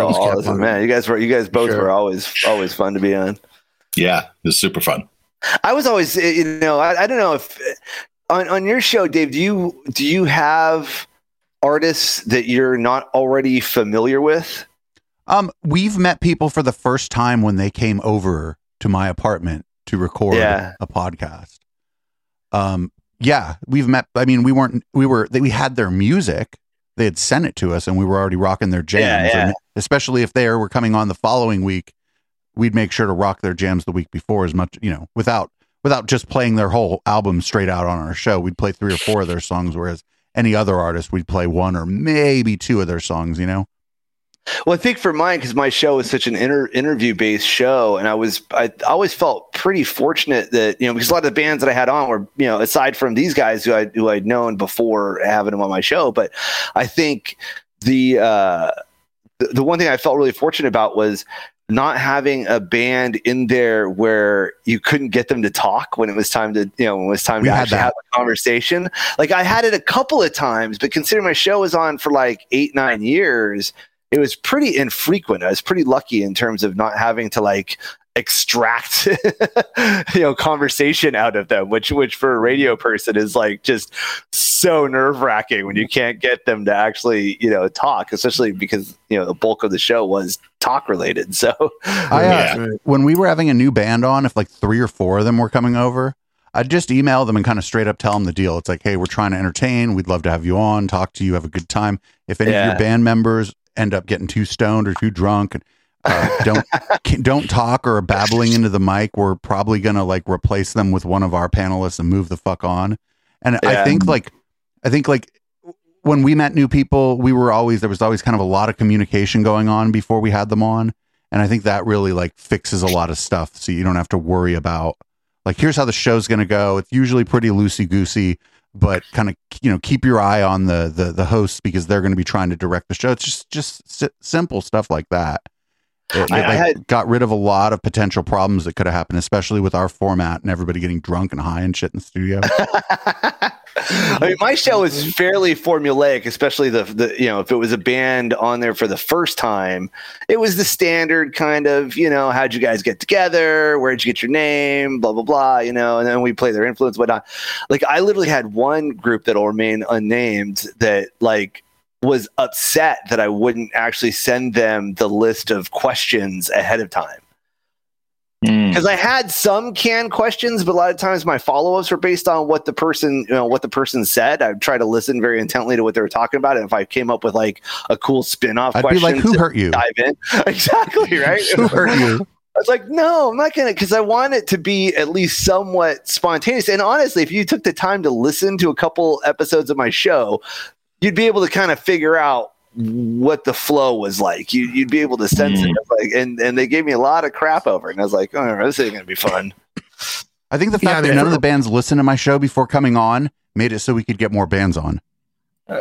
guys both were always fun to be on. Yeah, it was super fun. I was always, I don't know if on your show, Dave, do you have artists that you're not already familiar with? We've met people for the first time when they came over to my apartment to record a podcast. Yeah, we've met. I mean, we had their music. They had sent it to us and we were already rocking their jams. Yeah, yeah. Especially if they were coming on the following week, we'd make sure to rock their jams the week before as much, you know, without just playing their whole album straight out on our show. We'd play 3 or 4 of their songs, whereas any other artist, we'd play 1 or maybe 2 of their songs, you know? Well, I think for mine, because my show is such an interview-based show, and I always felt pretty fortunate that, you know, because a lot of the bands that I had on were, you know, aside from these guys who I'd known before having them on my show, but I think the one thing I felt really fortunate about was not having a band in there where you couldn't get them to talk when it was time to, you know, when it was time to actually have a conversation. Like I had it a couple of times, but considering my show was on for like 8, 9 years, it was pretty infrequent. I was pretty lucky in terms of not having to like extract, you know, conversation out of them, which for a radio person is like just so nerve wracking when you can't get them to actually, you know, talk, especially because, you know, the bulk of the show was talk related. So when we were having a new band on, if like 3 or 4 of them were coming over, I'd just email them and kind of straight up tell them the deal. It's like, hey, we're trying to entertain. We'd love to have you on, talk to you, have a good time. If any of your band members end up getting too stoned or too drunk and don't talk or are babbling into the mic, we're probably going to like replace them with one of our panelists and move the fuck on. And I think when we met new people, there was always kind of a lot of communication going on before we had them on. And I think that really like fixes a lot of stuff. So you don't have to worry about like, here's how the show's going to go. It's usually pretty loosey goosey, but kind of, you know, keep your eye on the hosts because they're going to be trying to direct the show. It's just simple stuff like that. It got rid of a lot of potential problems that could have happened, especially with our format and everybody getting drunk and high and shit in the studio. I mean, my show is fairly formulaic, especially the you know, if it was a band on there for the first time, it was the standard kind of, you know, how'd you guys get together? Where'd you get your name? Blah, blah, blah, you know, and then we play their influence, whatnot. Like I literally had one group that'll remain unnamed that like was upset that I wouldn't actually send them the list of questions ahead of time. Because I had some canned questions, but a lot of times my follow-ups were based on what the person said. I'd try to listen very intently to what they were talking about, and if I came up with like a cool spin-off, I'd question, be like, "Who hurt you?" Dive in. Exactly, right. Who hurt you? I was like, no, I'm not going to, because I want it to be at least somewhat spontaneous. And honestly, if you took the time to listen to a couple episodes of my show, you'd be able to kind of figure out what the flow was like. You'd be able to sense it. Like, and they gave me a lot of crap over it. And I was like, oh, this ain't going to be fun. I think the fact that none of the bands listened to my show before coming on made it so we could get more bands on. So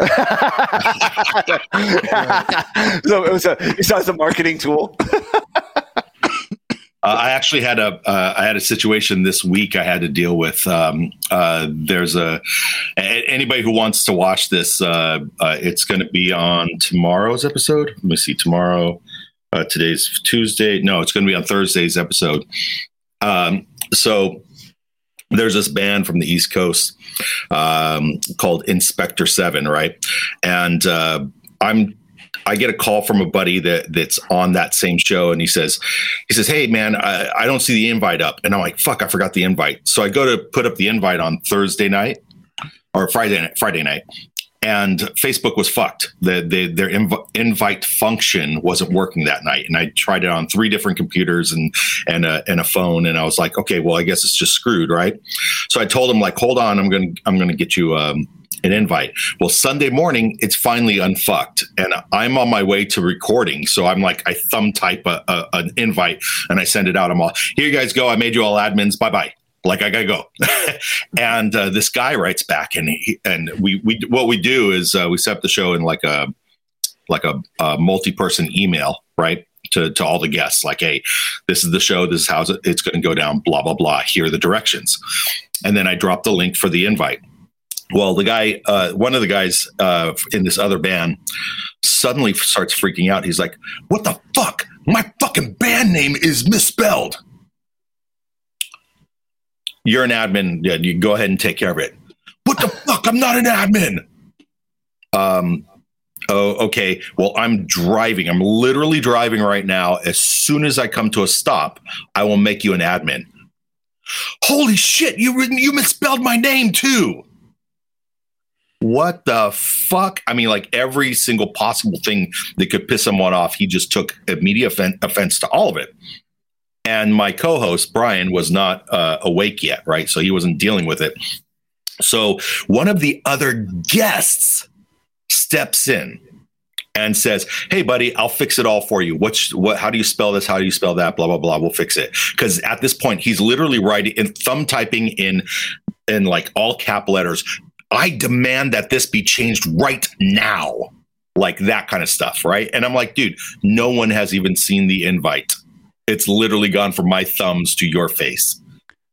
it was a marketing tool. I actually had I had a situation this week I had to deal with. There's anybody who wants to watch this, it's going to be on tomorrow's episode. Let me see, tomorrow, today's Tuesday. No, it's going to be on Thursday's episode. So there's this band from the East Coast called Inspector 7, right? And I get a call from a buddy that's on that same show. And he says, hey man, I don't see the invite up. And I'm like, fuck, I forgot the invite. So I go to put up the invite on Thursday night or Friday night. And Facebook was fucked. Their invite function wasn't working that night. And I tried it on 3 different computers and a phone. And I was like, okay, well, I guess it's just screwed. Right. So I told him like, hold on, I'm going to get you, an invite. Well, Sunday morning, it's finally unfucked, and I'm on my way to recording. So I'm like, I thumb type an invite and I send it out. I'm all, here you guys go. I made you all admins. Bye bye. Like I gotta go. And this guy writes back, and we what we do is we set up the show in like a multi-person email, right? To all the guests, like, hey, this is the show. This is how it's going to go down. Blah blah blah. Here are the directions, and then I drop the link for the invite. Well, the guy, one of the guys in this other band suddenly starts freaking out. He's like, what the fuck? My fucking band name is misspelled. You're an admin. Yeah, you go ahead and take care of it. What the fuck? I'm not an admin. Oh, okay. Well, I'm driving. I'm literally driving right now. As soon as I come to a stop, I will make you an admin. Holy shit, you misspelled my name too. What the fuck? I mean, like every single possible thing that could piss someone off, he just took immediate offense to all of it. And my co-host, Brian, was not awake yet, right? So he wasn't dealing with it. So one of the other guests steps in and says, hey, buddy, I'll fix it all for you. How do you spell this? How do you spell that? Blah, blah, blah. We'll fix it. Because at this point, he's literally writing and thumb typing in like all cap letters. I demand that this be changed right now. Like that kind of stuff, right? And I'm like, dude, no one has even seen the invite. It's literally gone from my thumbs to your face.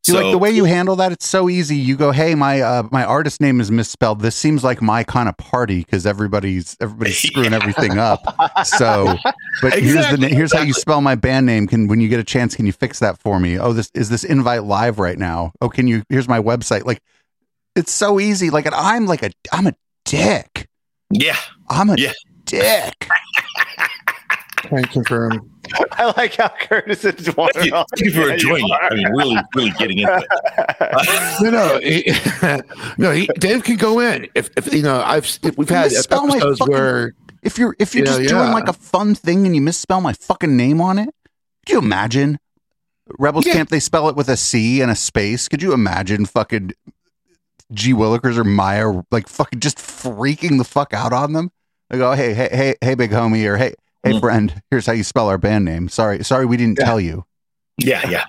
See, so, like the way you handle that, it's so easy. You go, hey, my artist name is misspelled. This seems like my kind of party because everybody's screwing everything up. So, but here's how you spell my band name. When you get a chance, can you fix that for me? Oh, is this invite live right now? Oh, here's my website. Like, it's so easy. Like, and I'm a dick. Yeah, I'm a dick. Can confirm. I like how Curtis is watering. Thank you for enjoying it. I mean, really, really getting into it. No, Dave can go in if you know. We've had episodes where if you're just doing like a fun thing and you misspell my fucking name on it. Could you imagine? Rebels Camp, they spell it with a C and a space. Could you imagine fucking G Willikers or Meyer like fucking just freaking the fuck out on them? They go, hey, big homie, or hey. Hey, friend, here's how you spell our band name. Sorry, we didn't tell you. Yeah.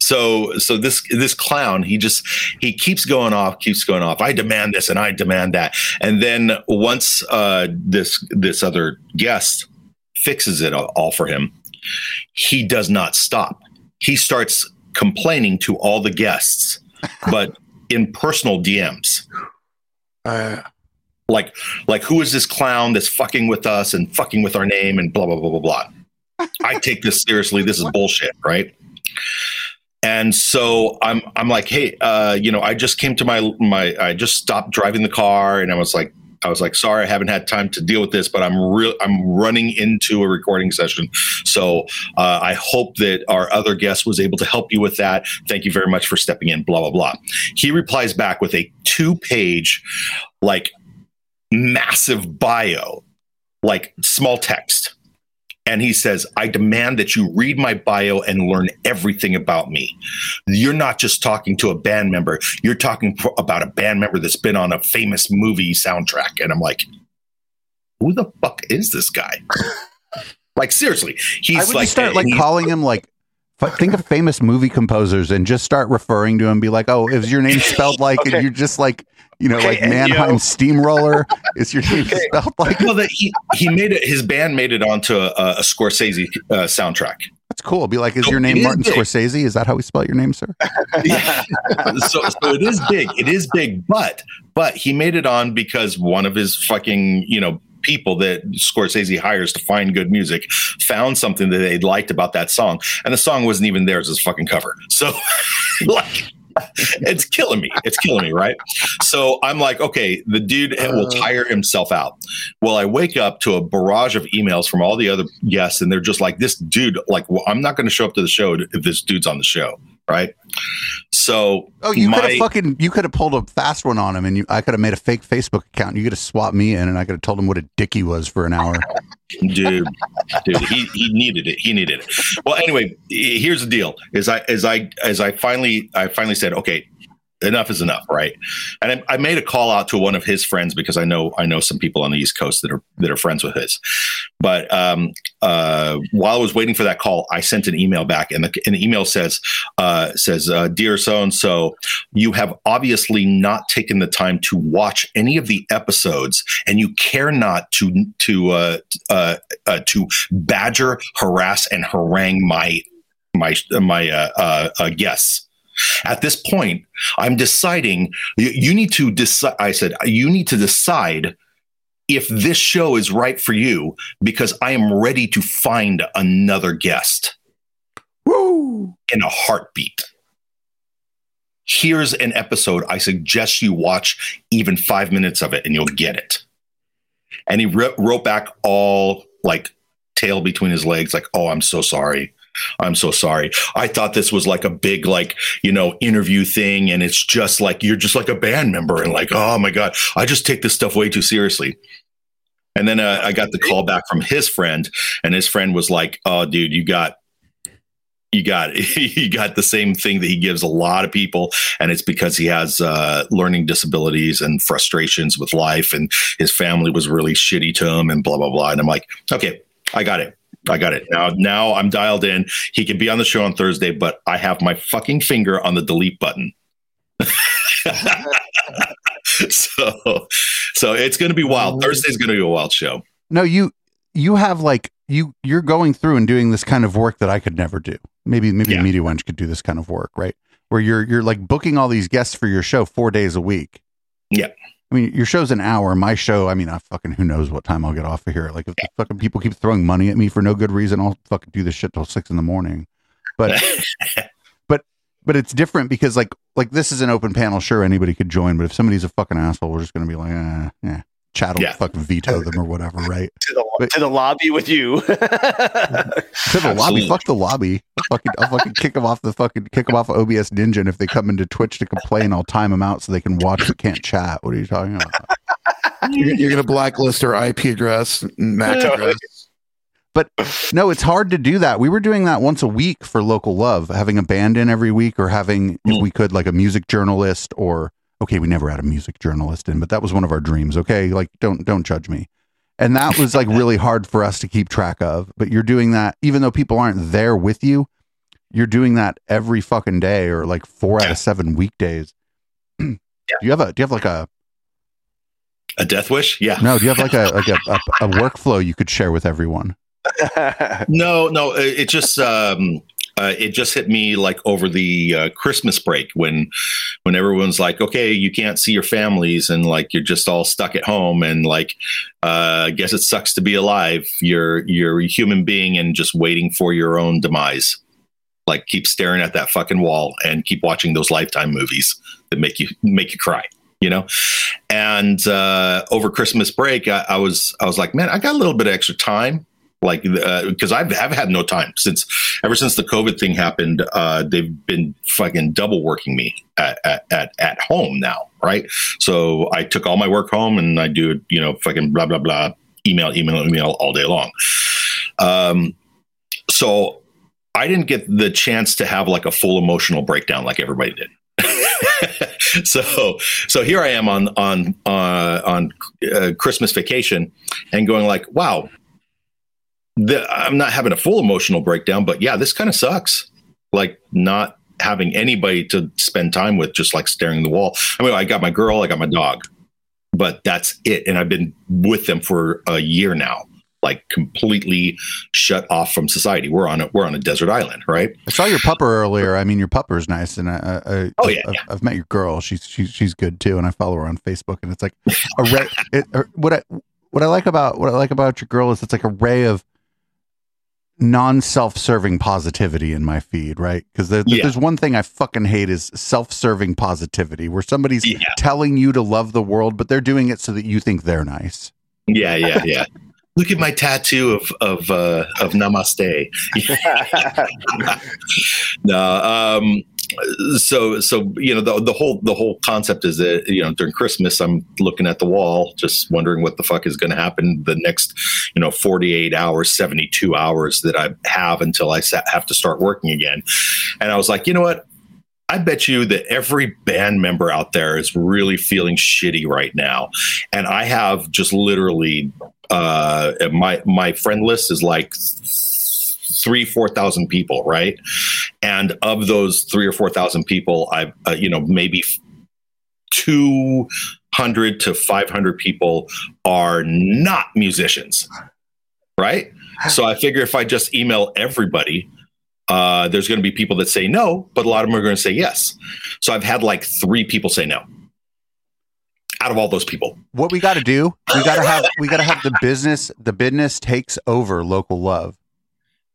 So this clown, he keeps going off. I demand this and I demand that. And then once this other guest fixes it all for him, he does not stop. He starts complaining to all the guests, but in personal DMs. Like, who is this clown that's fucking with us and fucking with our name and blah, blah, blah, blah, blah. I take this seriously. This is bullshit, right? And so I'm like, hey, I just came to I just stopped driving the car and I was like, sorry, I haven't had time to deal with this, but I'm running into a recording session. So I hope that our other guest was able to help you with that. Thank you very much for stepping in, blah, blah, blah. He replies back with a 2-page, like, massive bio, like small text. And he says, I demand that you read my bio and learn everything about me. You're not just talking to a band member. You're talking about a band member that's been on a famous movie soundtrack. And I'm like, who the fuck is this guy? Like, seriously, he's like, start like calling him like, think of famous movie composers and just start referring to him. Be like, oh, is your name spelled like, okay. And you're just like, like Mannheim Steamroller. Is your name spelled like? Well, that he made it. His band made it onto a Scorsese soundtrack. That's cool. Be like, is your name Martin Scorsese? Is that how we spell your name, sir? Yeah. So it is big. It is big. But he made it on because one of his fucking, people that Scorsese hires to find good music found something that they liked about that song, and the song wasn't even theirs as fucking cover. So, like, it's killing me, right? So I'm like, okay, the dude will tire himself out. Well, I wake up to a barrage of emails from all the other guests, and they're just like, this dude, like, well, I'm not going to show up to the show if this dude's on the show, right? So, you could have pulled a fast one on him, and I could have made a fake Facebook account. And you could have swapped me in, and I could have told him what a dick he was for an hour. Dude, he needed it. He needed it. Well, anyway, here's the deal: I finally said, okay, enough is enough, right? And I made a call out to one of his friends because I know some people on the East Coast that are friends with his. But while I was waiting for that call, I sent an email back, and the email says, dear so and so, you have obviously not taken the time to watch any of the episodes, and you care not to badger, harass, and harangue my guests. At this point, I'm deciding. You need to decide. I said, you need to decide if this show is right for you, because I am ready to find another guest. Woo! In a heartbeat. Here's an episode. I suggest you watch even 5 minutes of it and you'll get it. And he wrote back all like tail between his legs, like, oh, I'm so sorry. I'm so sorry. I thought this was like a big, like, you know, interview thing. And it's just like, you're just like a band member. And like, oh my God, I just take this stuff way too seriously. And then I got the call back from his friend, and his friend was like, oh dude, you got the same thing that he gives a lot of people. And it's because he has learning disabilities and frustrations with life. And his family was really shitty to him and blah, blah, blah. And I'm like, okay, I got it. Now I'm dialed in. He could be on the show on Thursday, but I have my fucking finger on the delete button. So it's going to be wild. Thursday's going to be a wild show. No, you have like, you're going through and doing this kind of work that I could never do. Maybe the Media Wench could do this kind of work, right? Where you're like booking all these guests for your show 4 days a week. Yeah. I mean, your show's an hour. My show, I mean, I fucking, who knows what time I'll get off of here. Like, if the fucking people keep throwing money at me for no good reason, I'll fucking do this shit till 6 a.m. But, but it's different because like this is an open panel. Sure, anybody could join, but if somebody's a fucking asshole, we're just going to be like, Chad will fucking veto them or whatever, right? to the lobby with you. To the lobby. Fuck the lobby. I'll fucking kick them off of OBS Ninja, and if they come into Twitch to complain, I'll time them out so they can watch but can't chat. What are you talking about? You're going to blacklist our IP address, MAC address. But no, it's hard to do that. We were doing that once a week for Local Love, having a band in every week, or having, if we could, like a music journalist or... Okay, we never had a music journalist in, but that was one of our dreams. Okay, like don't judge me. And that was like really hard for us to keep track of. But you're doing that, even though people aren't there with you, you're doing that every fucking day, or like 4 out of 7 weekdays. Yeah. Do you have like a death wish? Yeah. No, do you have like a workflow you could share with everyone? No, it just it just hit me like over the Christmas break when everyone's like, okay, you can't see your families and like you're just all stuck at home and like I guess it sucks to be alive. You're a human being and just waiting for your own demise. Like keep staring at that fucking wall and keep watching those Lifetime movies that make you cry, you know? And over Christmas break, I was like, man, I got a little bit of extra time. Like, because I've had no time ever since the COVID thing happened. They've been fucking double working me at home now, right? So I took all my work home and I do, you know, fucking blah blah blah, email all day long. So I didn't get the chance to have like a full emotional breakdown like everybody did. So here I am on Christmas vacation and going like, wow. I'm not having a full emotional breakdown, but yeah, this kind of sucks. Like not having anybody to spend time with, just like staring at the wall. I mean, I got my girl, I got my dog, but that's it. And I've been with them for a year now, like completely shut off from society. We're on a desert island, right? I saw your pupper earlier. I mean, your pupper's nice, and I've met your girl. She's good too, and I follow her on Facebook. And it's like what I like about your girl is it's like a ray of non-self-serving positivity in my feed, right? Because there's one thing I fucking hate is self-serving positivity, where somebody's telling you to love the world, but they're doing it so that you think they're nice. Yeah. Look at my tattoo of Namaste. So you know, the whole concept is that, you know, during Christmas I'm looking at the wall, just wondering what the fuck is going to happen the next, you know, 48 hours, 72 hours that I have until I have to start working again. And I was like, you know what? I bet you that every band member out there is really feeling shitty right now. And I have just literally my friend list is like 3,000-4,000 people, right? And of those 3,000 or 4,000 people, I've you know, maybe 200 to 500 people are not musicians, right? So I figure if I just email everybody, there's going to be people that say no, but a lot of them are going to say yes. So I've had like 3 people say no. Out of all those people, what we got to do? We got to have the business. The business takes over Local Love.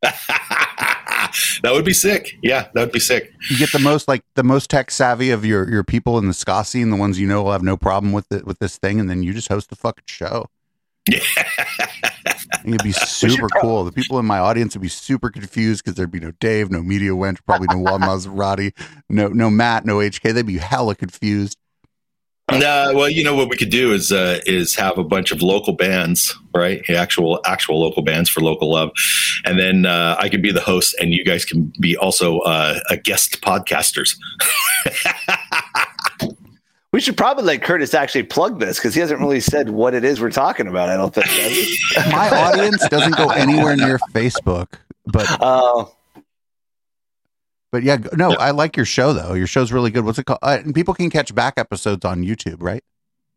That would be sick. Yeah, that would be sick. You get the most tech savvy of your people in the ska scene, the ones you know will have no problem with this thing, and then you just host the fucking show. Yeah. And it'd be super cool. The people in my audience would be super confused because there'd be no Dave, no Media Wench, probably no Juan Maserati, no Matt, no HK. They'd be hella confused. Well, you know what we could do is have a bunch of local bands, right? Actual local bands for Local Love, and then I could be the host, and you guys can be also a guest podcasters. We should probably let Curtis actually plug this because he hasn't really said what it is we're talking about. I don't think my audience doesn't go anywhere near Facebook, but yeah, no, I like your show though. Your show's really good. What's it called? And people can catch back episodes on YouTube, right?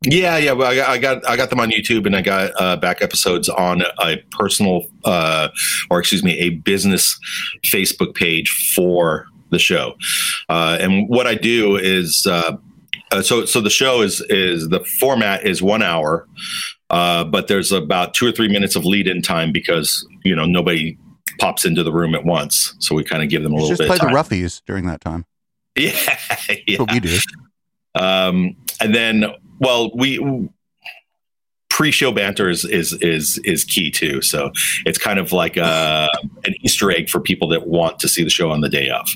Yeah. Well, I got them on YouTube, and I got back episodes on a personal, a business Facebook page for the show. And what I do is. So the show is the format is 1 hour, but there's about 2 or 3 minutes of lead-in time because nobody pops into the room at once, so we kind of give them a little bit. Just play the roughies during that time. Yeah. What we do. And then, we pre-show banter is key too. So it's kind of like an Easter egg for people that want to see the show on the day of,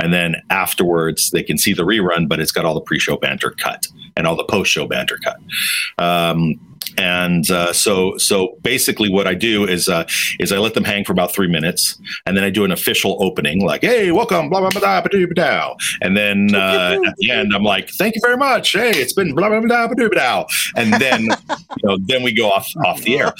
and then afterwards they can see the rerun, but it's got all the pre-show banter cut and all the post-show banter cut. So basically what I do is I let them hang for about 3 minutes, and then I do an official opening like, hey, welcome, blah, blah, blah, blah, blah. And then, at the end, I'm like, thank you very much. Hey, it's been blah, blah, blah, blah, blah. And then, then we go off the air.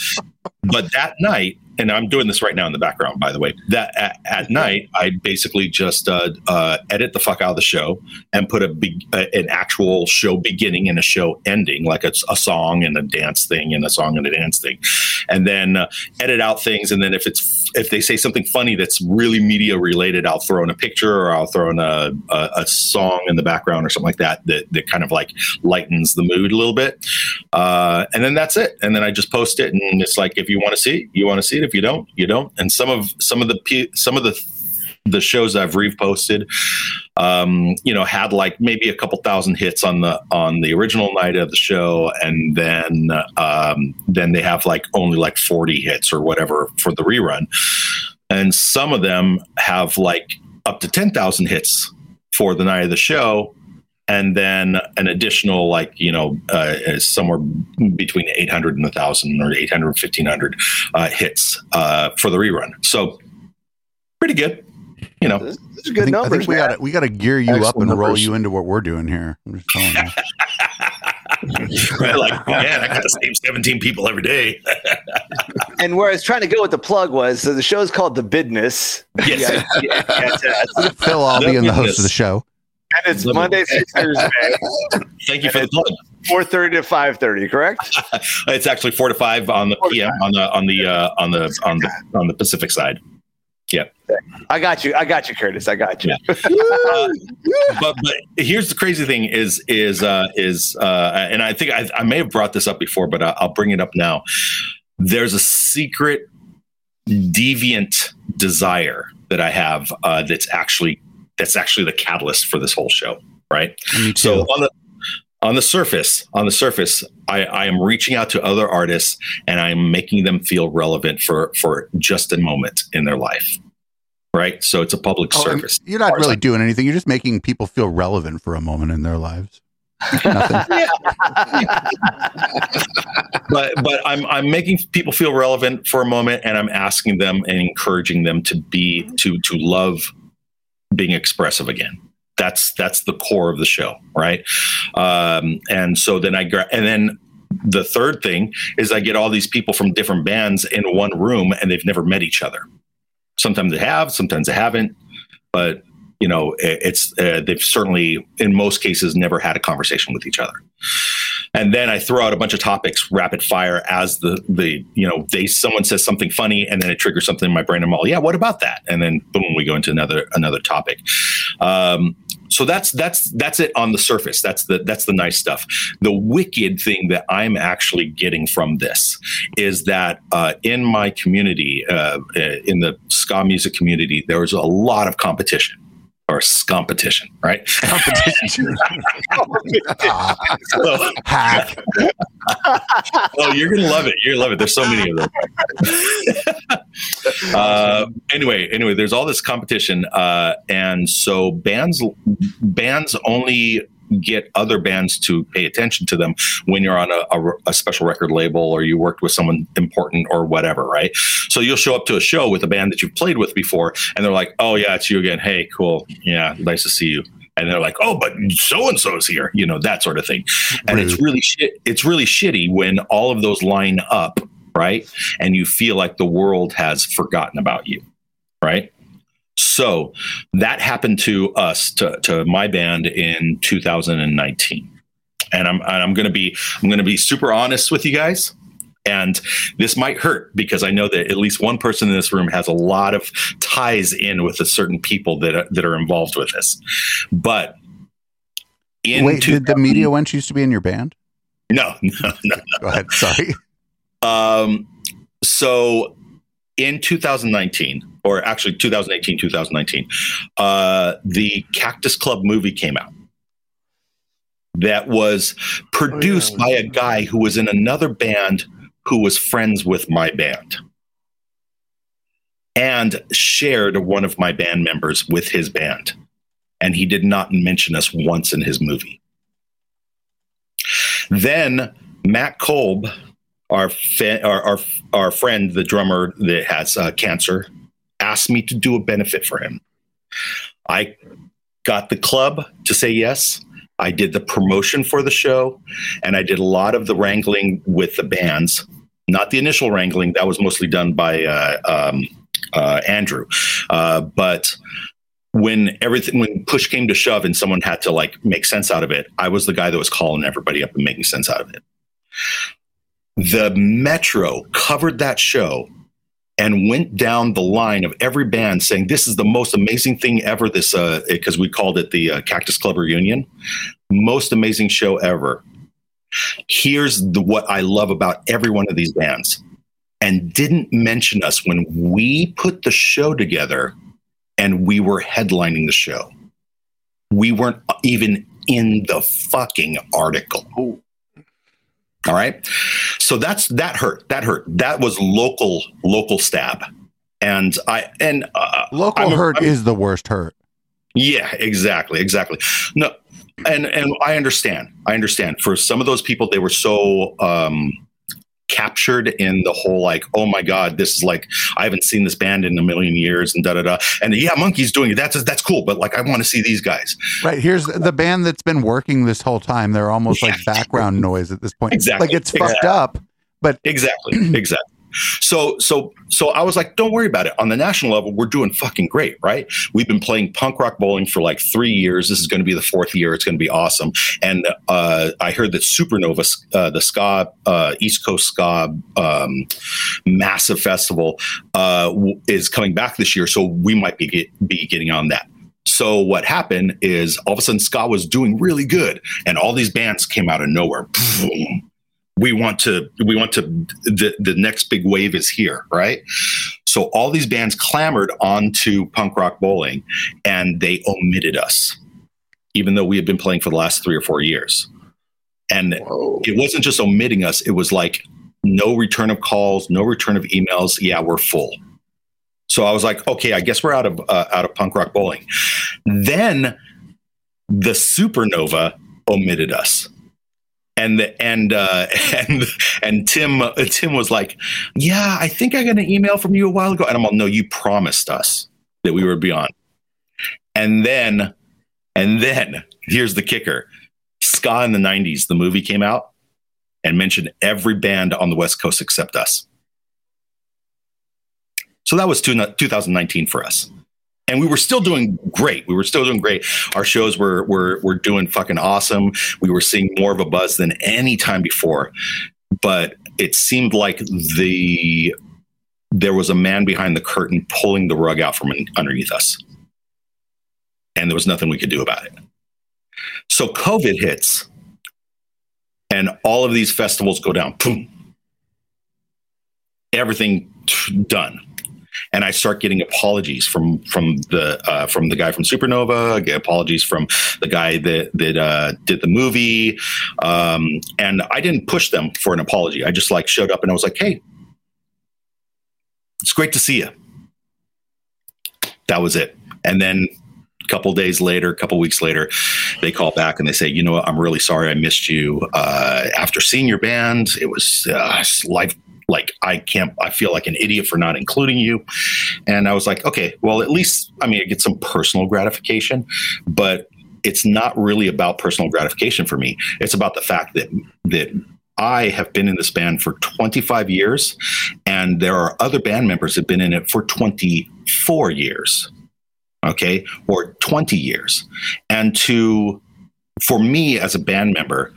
But that night, and I'm doing this right now in the background, by the way, that at night, I basically just edit the fuck out of the show and put an actual show beginning and a show ending, like it's a song and a dance thing and a song and a dance thing. And then edit out things. And then if they say something funny that's really media related, I'll throw in a picture, or I'll throw in a song in the background or something like that kind of like lightens the mood a little bit. And then that's it. And then I just post it, and it's like, if you want to see it, you want to see it. If you don't, you don't. And some of the shows I've reposted, had like maybe a couple thousand hits on the original night of the show, and then they have like only like 40 hits or whatever for the rerun. And some of them have like up to 10,000 hits for the night of the show, and then an additional somewhere between 800 and 1,000 or 800 1,500 hits for the rerun. So pretty good. This is good numbers. I think we got to gear you Excellent up and numbers. Roll you into what we're doing here. I'm just telling you. Right, like, man, I got to save 17 people every day. And where I was trying to go with the plug was, so the show is called The Bidness. Yes. Yeah. Phil, I'll be the host of the show. And it's Monday through Thursday. Thank you for the plug. 4:30 to 5:30, correct? It's actually 4 to 5 on the PM on the Pacific side. Yeah, I got you, Curtis. I got you. Yeah. But here's the crazy thing is, and I think I may have brought this up before, but I'll bring it up now. There's a secret deviant desire that I have that's actually the catalyst for this whole show, right? So on the surface, I am reaching out to other artists, and I'm making them feel relevant for just a moment in their life, right? So it's a public service. You're not really doing anything. You're just making people feel relevant for a moment in their lives. Nothing. But I'm making people feel relevant for a moment, and I'm asking them and encouraging them to love being expressive again. That's the core of the show, right? And so then and then the third thing is I get all these people from different bands in one room, and they've never met each other. Sometimes they have, sometimes they haven't, but they've certainly in most cases never had a conversation with each other. And then I throw out a bunch of topics, rapid fire, as someone says something funny, and then it triggers something in my brain. I'm all, yeah, what about that? And then boom, we go into another topic. So that's it on the surface. That's the nice stuff. The wicked thing that I'm actually getting from this is that in my community, in the ska music community, there was a lot of competition. course, competition, right? Competition. Oh, you're going to love it. You're going to love it. There's so many of them. Anyway, there's all this competition. And so bands only get other bands to pay attention to them when you're on a special record label or you worked with someone important or whatever, right? So you'll show up to a show with a band that you've played with before and they're like, oh yeah, it's you again. Hey, cool. Yeah, nice to see you. And they're like, oh, but so-and-so's here, you know, that sort of thing. And Rude. it's really shitty when all of those line up, right? And you feel like the world has forgotten about you, right? So that happened to us, to my band in 2019, and I'm going to be super honest with you guys, and this might hurt because I know that at least one person in this room has a lot of ties in with a certain people that are involved with this. But did the media wench used to be in your band? No. Go ahead. Sorry. So in 2019. Or actually 2019, the Cactus Club movie came out that was produced by a guy who was in another band who was friends with my band and shared one of my band members with his band. And he did not mention us once in his movie. Then Matt Kolb, our friend, the drummer that has cancer, asked me to do a benefit for him. I got the club to say yes. I did the promotion for the show, and I did a lot of the wrangling with the bands. Not the initial wrangling, that was mostly done by Andrew. But when push came to shove and someone had to like make sense out of it, I was the guy that was calling everybody up and making sense out of it. The Metro covered that show and went down the line of every band saying, this is the most amazing thing ever. This, because we called it the Cactus Club Reunion, most amazing show ever. Here's what I love about every one of these bands, and didn't mention us when we put the show together and we were headlining the show. We weren't even in the fucking article. Ooh. All right. So that hurt. That was local stab. And local hurt is the worst hurt. Yeah, exactly. No. And I understand for some of those people, they were so, captured in the whole, like, oh my God, this is like, I haven't seen this band in a million years and And yeah, Monkey's doing it. That's cool. But like, I want to see these guys. Right. Here's the band that's been working this whole time. They're almost like background noise at this point. Exactly. Like it's fucked up, but exactly. So I was like, don't worry about it. On the national level, we're doing fucking great, right? We've been playing Punk Rock Bowling for like 3 years. This is going to be the 4th year. It's going to be awesome. And I heard that Supernova, the ska, East Coast ska massive festival is coming back this year. So we might be getting on that. So what happened is all of a sudden ska was doing really good. And all these bands came out of nowhere. Boom. We want to, the next big wave is here, right? So all these bands clamored onto Punk Rock Bowling and they omitted us, even though we had been playing for the last 3 or 4 years. And Whoa. It wasn't just omitting us. It was like no return of calls, no return of emails. Yeah, we're full. So I was like, okay, I guess we're out of Punk Rock Bowling. Then the Supernova omitted us. And Tim was like, yeah, I think I got an email from you a while ago. And I'm like, no, you promised us that we were beyond. And then here's the kicker. Ska in the 90s, the movie came out and mentioned every band on the West Coast except us. So that was 2019 for us. And we were still doing great. Our shows were doing fucking awesome. We were seeing more of a buzz than any time before. But it seemed like there was a man behind the curtain pulling the rug out from underneath us. And there was nothing we could do about it. So COVID hits. And all of these festivals go down. Boom. Everything done. and I start getting apologies from the guy from Supernova, I get apologies from the guy that did the movie, and I didn't push them for an apology. I just like showed up and I was like, hey, it's great to see you. That was it. And then a couple weeks later, they call back and they say, you know what, I'm really sorry I missed you. After seeing your band, it was life. Like, I feel like an idiot for not including you. And I was like, okay, well, at least, I mean, I get some personal gratification, but it's not really about personal gratification for me. It's about the fact that I have been in this band for 25 years, and there are other band members that have been in it for 24 years. Okay, or 20 years. And for me as a band member,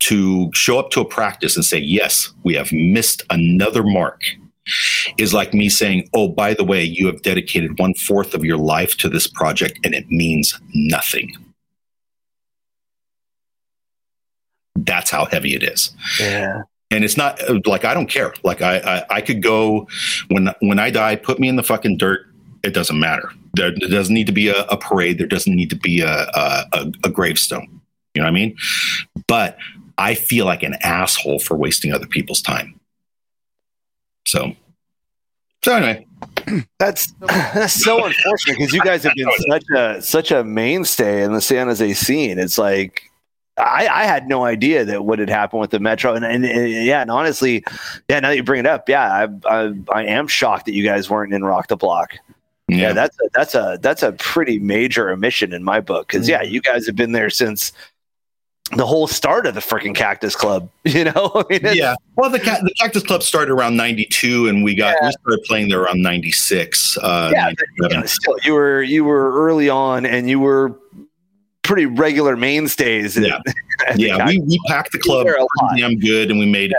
to show up to a practice and say, yes, we have missed another mark, is like me saying, oh, by the way, you have dedicated 1/4 of your life to this project and it means nothing. That's how heavy it is. Yeah. And it's not like, I don't care. Like I could go, when I die, put me in the fucking dirt. It doesn't matter. There doesn't need to be a parade. There doesn't need to be a gravestone. You know what I mean? But I feel like an asshole for wasting other people's time. So anyway, that's so unfortunate, because you guys have been such a mainstay in the San Jose scene. It's like, I had no idea that what had happened with the Metro, and honestly, now that you bring it up, I am shocked that you guys weren't in Rock the Block. Yeah, that's a pretty major omission in my book, because you guys have been there since the whole start of the freaking Cactus Club, you know? I mean, yeah. Well, the Cactus Club started around 92, and we started playing there around 96. Still, you were early on, and you were pretty regular mainstays. We packed the club damn good, and we made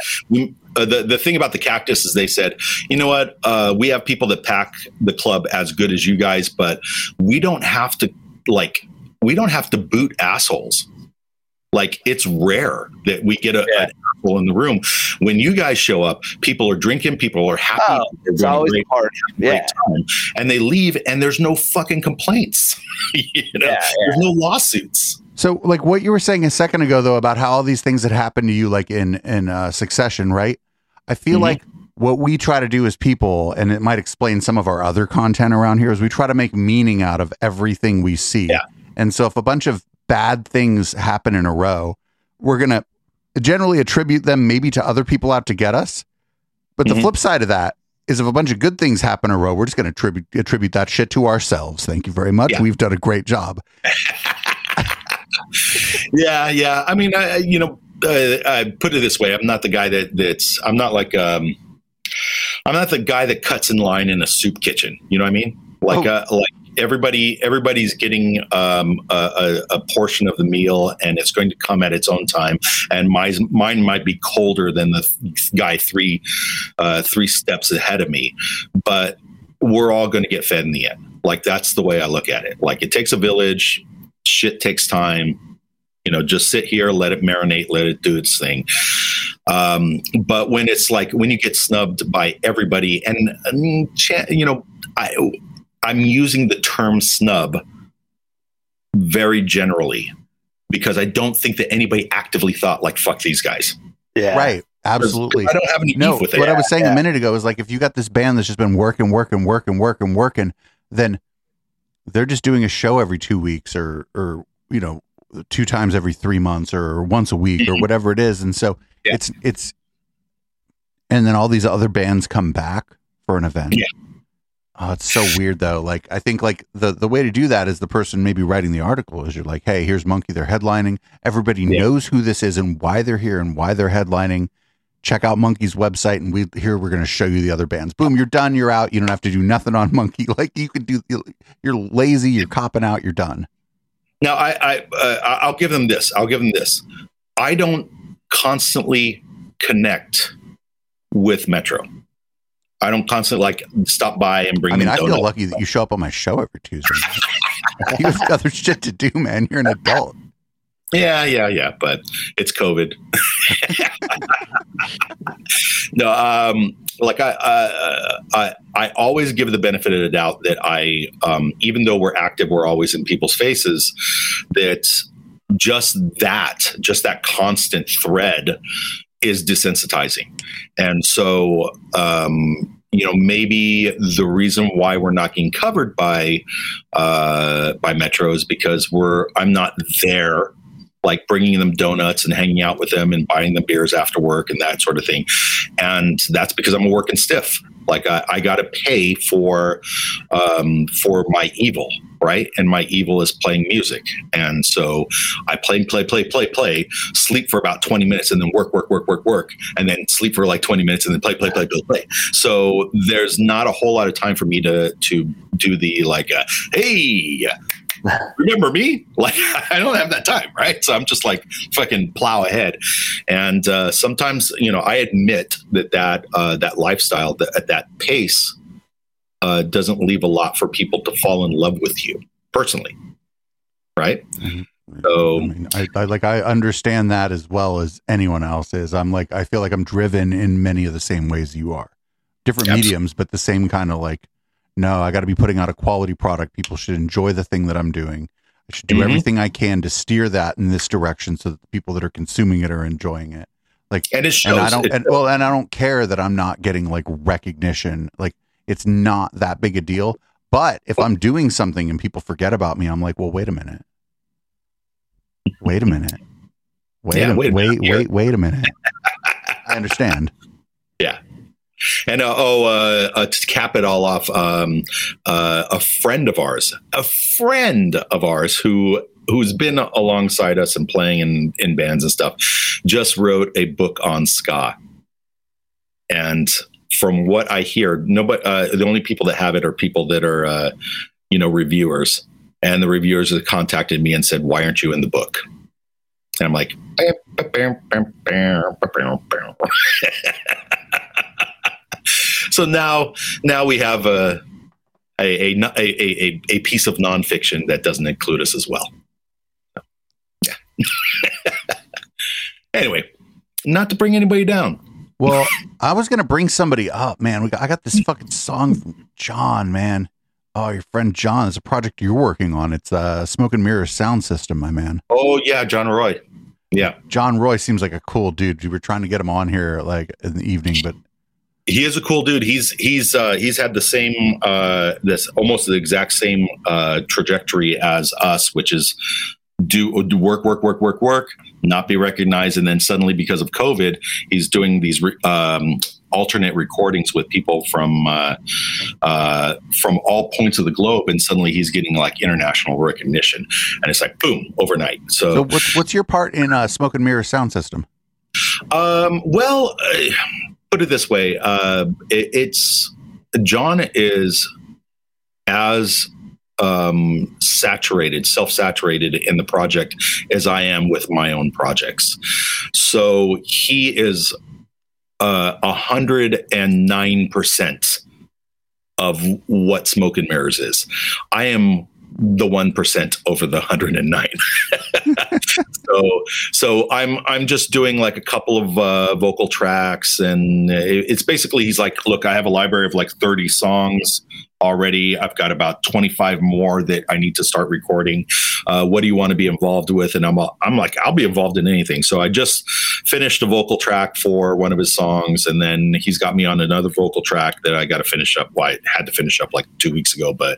the thing about the Cactus is they said, you know what, we have people that pack the club as good as you guys, but we don't have to boot assholes. Like, it's rare that we get an asshole in the room. When you guys show up, people are drinking, people are happy. Oh, it's always a party. Yeah. Time. And they leave, and there's no fucking complaints. You know? Yeah, yeah. There's no lawsuits. So, like, what you were saying a second ago, though, about how all these things that happened to you, like, in succession, right? I feel like what we try to do as people, and it might explain some of our other content around here, is we try to make meaning out of everything we see. Yeah. And so if a bunch of bad things happen in a row, we're going to generally attribute them maybe to other people out to get us. But the flip side of that is, if a bunch of good things happen in a row, we're just going to attribute that shit to ourselves. Thank you very much. Yeah. We've done a great job. Yeah. I mean, I put it this way. I'm not the guy I'm not the guy that cuts in line in a soup kitchen. You know what I mean? Everybody's getting a portion of the meal, and it's going to come at its own time. And mine might be colder than the guy three steps ahead of me, but we're all going to get fed in the end. Like, that's the way I look at it. Like, it takes a village. Shit takes time. You know, just sit here, let it marinate, let it do its thing. But when it's like, when you get snubbed by everybody, I'm using the term snub very generally, because I don't think that anybody actively thought, like, fuck these guys. Yeah. Right. Absolutely. I don't have any beef with it. What I was saying a minute ago is, like, if you got this band that's just been working, then they're just doing a show every 2 weeks or, you know, 2 times every 3 months or once a week or whatever it is. And so it's, and then all these other bands come back for an event. Yeah. Oh, it's so weird, though. Like, I think, like, the way to do that is the person maybe writing the article is, you're like, hey, here's Monkey. They're headlining. Everybody knows who this is and why they're here and why they're headlining. Check out Monkey's website, and we're going to show you the other bands. Boom, you're done. You're out. You don't have to do nothing on Monkey. Like, you could do. You're lazy. You're copping out. You're done. Now, I'll give them this. I don't constantly connect with Metro. I don't constantly, like, stop by and bring. I mean, I feel lucky that you show up on my show every Tuesday. You have other shit to do, man. You're an adult. Yeah. But it's COVID. No, I always give the benefit of the doubt that I, even though we're active, we're always in people's faces, that just that constant thread is desensitizing. And so, maybe the reason why we're not getting covered by Metro is because I'm not there, like bringing them donuts and hanging out with them and buying them beers after work and that sort of thing. And that's because I'm a working stiff. Like I got to pay for my evil, right? And my evil is playing music. And so I play, sleep for about 20 minutes and then work, and then sleep for like 20 minutes and then play. So there's not a whole lot of time for me to do the hey, remember me? Like I don't have that time, right? So I'm just like fucking plow ahead. And sometimes, I admit that lifestyle at that pace doesn't leave a lot for people to fall in love with you personally, right? Mm-hmm. So I understand that as well as anyone else is. I feel like I'm driven in many of the same ways you are, different mediums, but the same kind of no, I got to be putting out a quality product. People should enjoy the thing that I'm doing. I should do everything I can to steer that in this direction so that the people that are consuming it are enjoying it. And it shows. And I don't care that I'm not getting recognition. It's not that big a deal. But if I'm doing something and people forget about me, I'm like, well, wait a minute. Wait a minute. I understand. Yeah. And to cap it all off, a friend of ours who's been alongside us and playing in bands and stuff, just wrote a book on ska. And from what I hear, the only people that have it are people that are reviewers. And the reviewers have contacted me and said, "Why aren't you in the book?" And I'm like, so now we have a piece of nonfiction that doesn't include us as well. Yeah. Anyway, not to bring anybody down. Well, I was gonna bring somebody up, man. I got this fucking song from John, man. Oh, your friend John. It's a project you're working on. It's Smoke and Mirror Sound System, my man. Oh yeah, John Roy. Yeah, John Roy seems like a cool dude. We were trying to get him on here in the evening, but. He is a cool dude. He's had the same almost the exact same trajectory as us, which is do work, not be recognized, and then suddenly because of COVID, he's doing these alternate recordings with people from all points of the globe, and suddenly he's getting international recognition, and it's boom overnight. So what's your part in Smoke and Mirror Sound System? Well. Put it this way, John is as self-saturated in the project as I am with my own projects. So he is 109% of what Smoke and Mirrors is. I am the 1% over the 109. So I'm just doing a couple of vocal tracks, and it's basically he's like, look, I have a library of 30 songs already. I've got about 25 more that I need to start recording. What do you want to be involved with? And I'm like, I'll be involved in anything. So I just finished a vocal track for one of his songs, and then he's got me on another vocal track that I got to finish up. Well, I had to finish up 2 weeks ago, but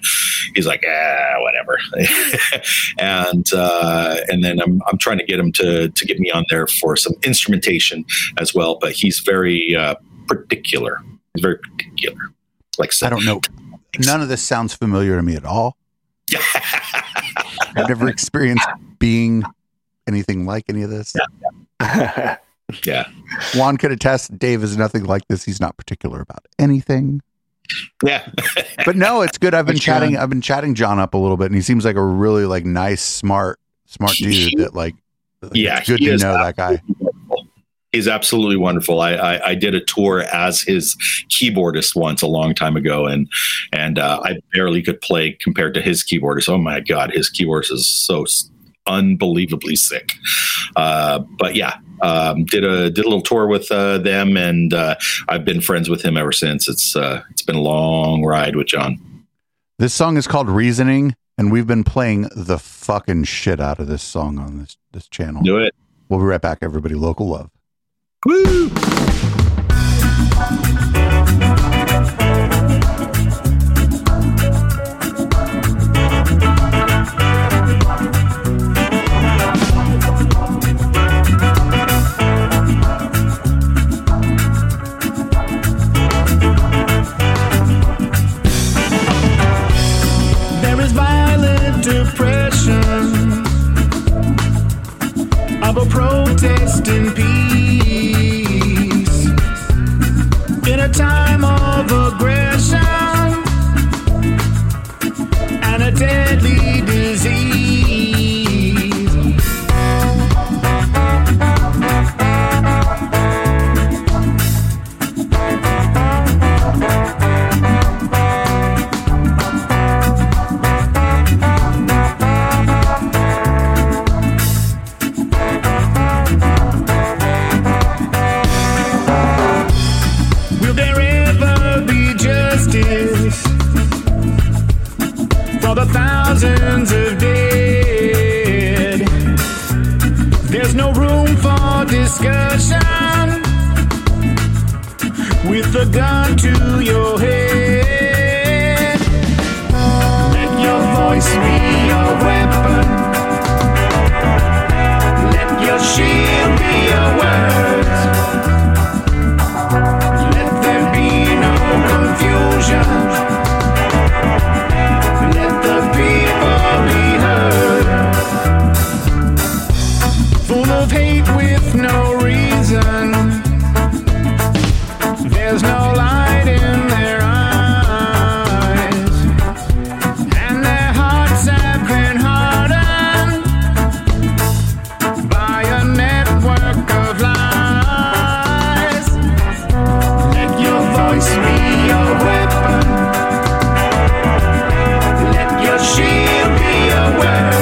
he's like, whatever. And then I'm trying to get him to get me on there for some instrumentation as well. But he's very particular. He's very particular. I don't know. None of this sounds familiar to me at all. I've never experienced being anything like any of this. Yeah. Yeah. Juan could attest Dave is nothing like this. He's not particular about anything. Yeah. But no, it's good. I've been chatting John up a little bit, and he seems like a really nice, smart dude that it's good to know that guy. He's absolutely wonderful. I did a tour as his keyboardist once a long time ago, and I barely could play compared to his keyboardist. Oh my God, his keyboardist is so unbelievably sick. But yeah, did a little tour with them, and I've been friends with him ever since. It's been a long ride with John. This song is called Reasoning, and we've been playing the fucking shit out of this song on this channel. Do it. We'll be right back, everybody. Local love. Woo! Protest in peace in a time of aggression and a deadly disease. Thousands of dead. There's no room for discussion with a gun to your head. Let your voice be your weapon. Let your shield be your words. Let there be no confusion. Full of hate with no reason. There's no light in their eyes, and their hearts have been hardened by a network of lies. Let your voice be your weapon. Let your shield be your words.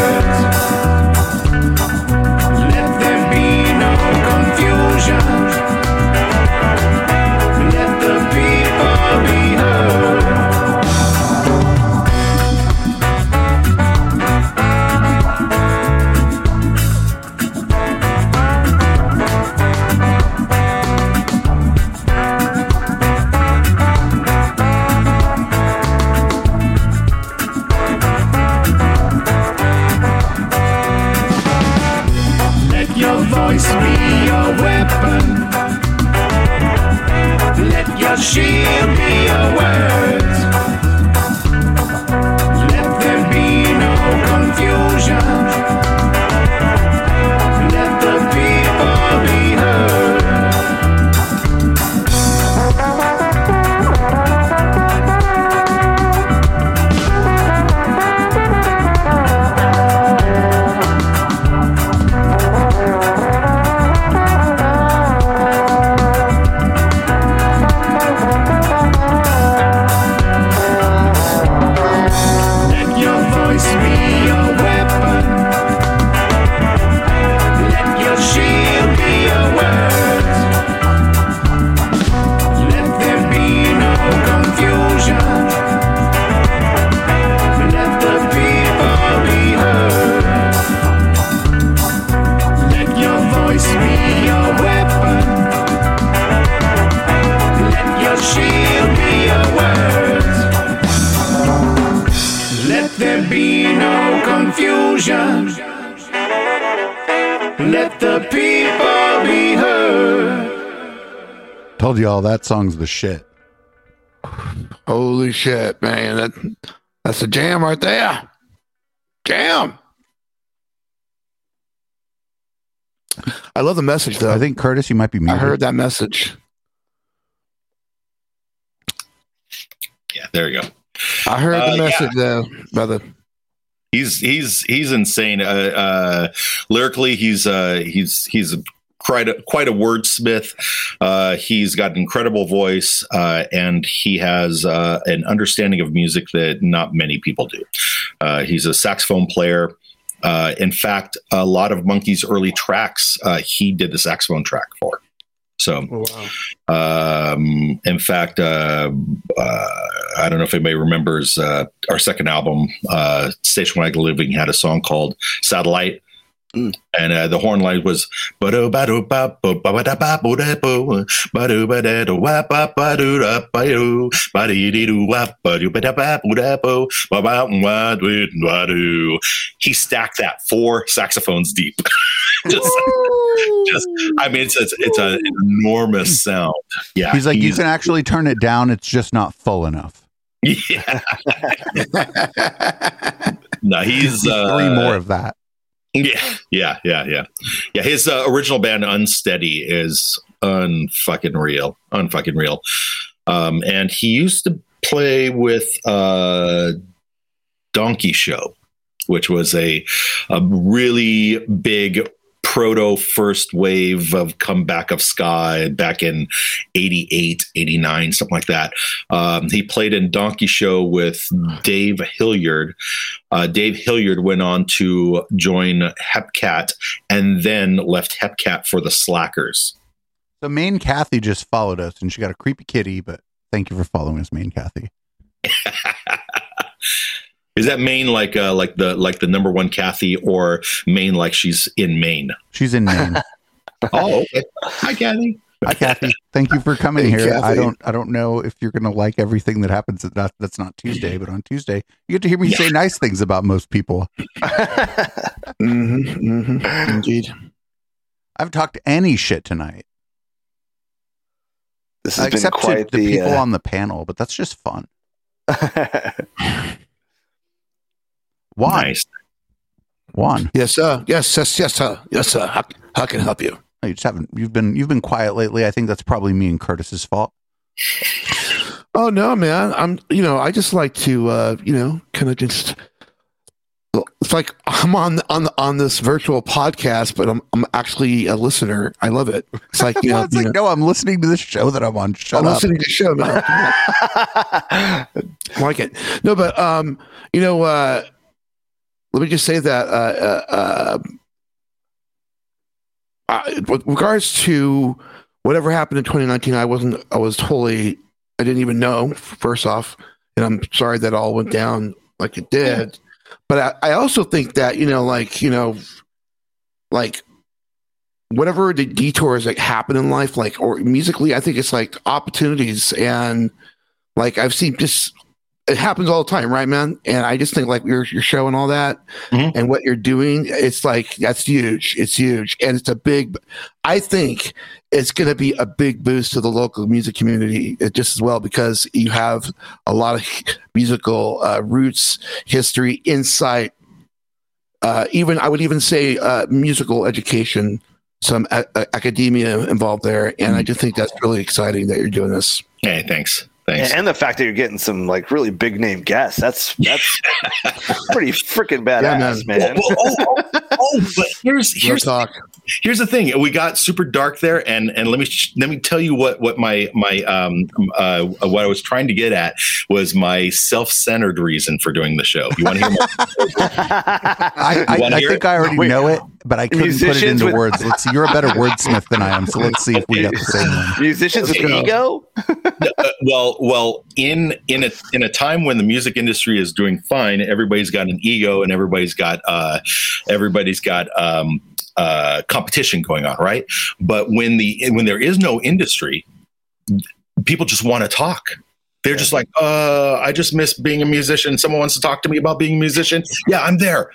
Y'all, that song's the shit. Holy shit, man. That's a jam right there. Jam. I love the message though. I think Curtis, you might be muted. I heard that message. Yeah, there you go. I heard the message though, brother. He's insane. Lyrically, he's quite a wordsmith. He's got an incredible voice, and he has an understanding of music that not many people do. He's a saxophone player. In fact, a lot of Monkey's early tracks, he did the saxophone track for. So, in fact, I don't know if anybody remembers our second album, Station Wagon Living, had a song called Satellite. And the horn line was he stacked that 4 saxophones deep. I mean, it's an enormous sound. Yeah, he's like, you can actually turn it down, it's just not full enough. Yeah. No, he's 3 more of that. Yeah. His original band, Unsteady, is unfucking real. And he used to play with Donkey Show, which was a really big proto first wave of comeback of ska back in 88, 89, something like that. He played in Donkey Show with Dave Hilliard. Dave Hilliard went on to join Hepcat and then left Hepcat for the Slackers. So Maine Kathy just followed us, and she got a creepy kitty, but thank you for following us, Maine Kathy. Is that Maine like the number one Kathy, or Maine like she's in Maine? She's in Maine. Oh, okay. Hi, Kathy. Hi, Kathy. Thank you for coming here. Kathy. I don't know if you're going to like everything that happens. That's not Tuesday, but on Tuesday, you get to hear me say nice things about most people. Indeed. I've talked any shit tonight. This has except been quite to the people on the panel, but that's just fun. Juan. Nice. Juan. Yes, sir. Yes, sir. How can I help you? Oh, you just haven't. You've been quiet lately. I think that's probably me and Curtis's fault. Oh no, man. I just like to. Kind of just. It's like I'm on this virtual podcast, but I'm actually a listener. I love it. It's like, you know, it's like, no, I'm listening to this show that I'm on. Shut up. Listening to the show. No, I like it. No, but let me just say that with regards to whatever happened in 2019, I didn't even know, first off, and I'm sorry that all went down like it did. But I also think that, whatever the detours happen in life, or musically, I think it's opportunities. And I've seen just, it happens all the time, right, man? And I just think your show and all that, and what you're doing, it's that's huge. It's huge. And I think it's going to be a big boost to the local music community just as well, because you have a lot of musical roots, history, insight, I would say musical education, some academia involved there. And I just think that's really exciting that you're doing this. Hey, thanks. And the fact that you're getting some really big name guests, that's pretty freaking badass, man. But here's the thing. We got super dark there, and let me tell you what my what I was trying to get at was my self-centered reason for doing the show. You want to hear more? I already know it, but I couldn't put it into words. You're a better wordsmith than I am, so let's see if we got the same one. Musicians with ego? Well, in a time when the music industry is doing fine, everybody's got an ego and everybody's got competition going on, right? But when there is no industry, people just want to talk. They're just like, I just miss being a musician. Someone wants to talk to me about being a musician. Yeah, I'm there.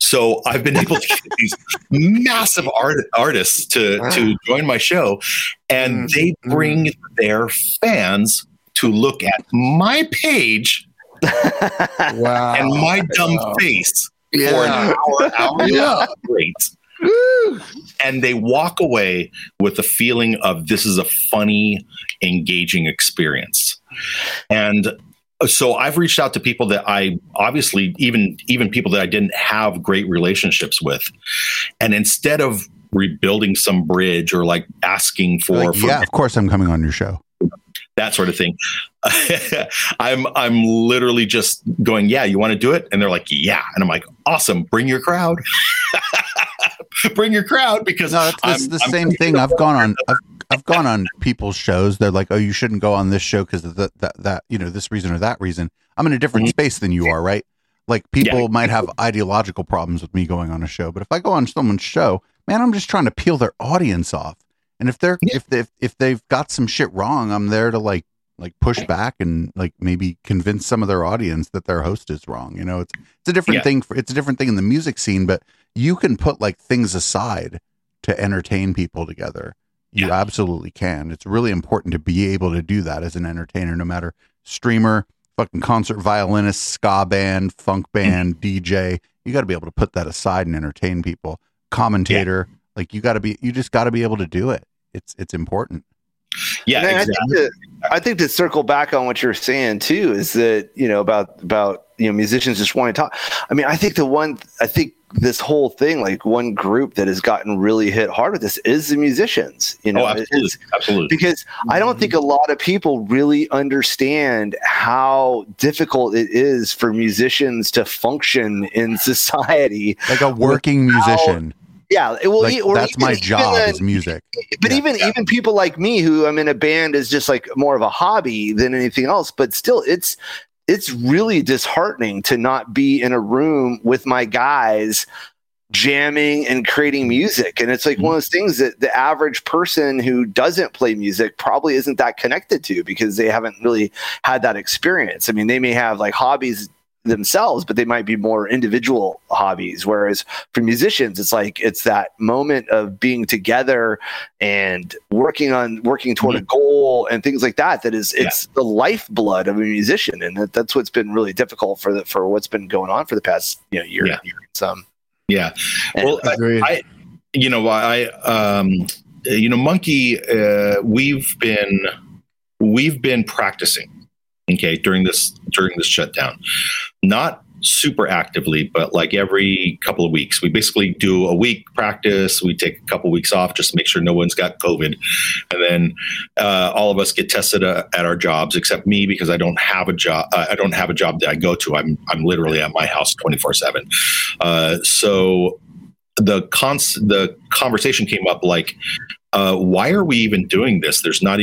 So I've been able to get these massive artists to join my show, and they bring their fans to look at my page and my dumb face for an hour. Great. And they walk away with the feeling of this is a funny, engaging experience. And so I've reached out to people that I obviously even people that I didn't have great relationships with. And instead of rebuilding some bridge or asking for of course I'm coming on your show, that sort of thing, I'm literally just going, you want to do it? And they're like, yeah. And I'm like, awesome. Bring your crowd. Bring your crowd, because it's the same thing. I've gone on people's shows. They're like, oh, you shouldn't go on this show because of that, you know, this reason or that reason. I'm in a different space than you are, right? Like, people might have ideological problems with me going on a show, but if I go on someone's show, man, I'm just trying to peel their audience off. And if they're if they've got some shit wrong, I'm there to like push back and like maybe convince some of their audience that their host is wrong. You know, it's a different thing. It's a different thing in the music scene, but you can put like things aside to entertain people together. You absolutely can. It's really important to be able to do that as an entertainer, no matter streamer, fucking concert violinist, ska band, funk band, DJ. You got to be able to put that aside and entertain people. Commentator, like you just got to be able to do it. It's important. Yeah, exactly. I think to circle back on what you're saying too is that, you know, about musicians just want to talk. I mean, I think this whole thing, like, one group that has gotten really hit hard with this is the musicians, you know. Absolutely. Because I don't think a lot of people really understand how difficult it is for musicians to function in society. Like a working musician. Yeah, well, like, that's my job is music. But even people like me, who I'm in a band, is just like more of a hobby than anything else. But still, it's really disheartening to not be in a room with my guys jamming and creating music. And it's like one of those things that the average person who doesn't play music probably isn't that connected to, because they haven't really had that experience. I mean, they may have like hobbies themselves, but they might be more individual hobbies, whereas for musicians it's like it's that moment of being together and working toward a goal and things like that is it's the lifeblood of a musician, and that's what's been really difficult for what's been going on for the past year and some. Monkey, we've been practicing during this shutdown, not super actively, but like every couple of weeks, we basically do a week practice. We take a couple of weeks off just to make sure no one's got COVID. And then all of us get tested at our jobs, except me, because I don't have a job. I don't have a job that I go to. I'm literally at my house 24/7. So the conversation came up like, why are we even doing this? There's no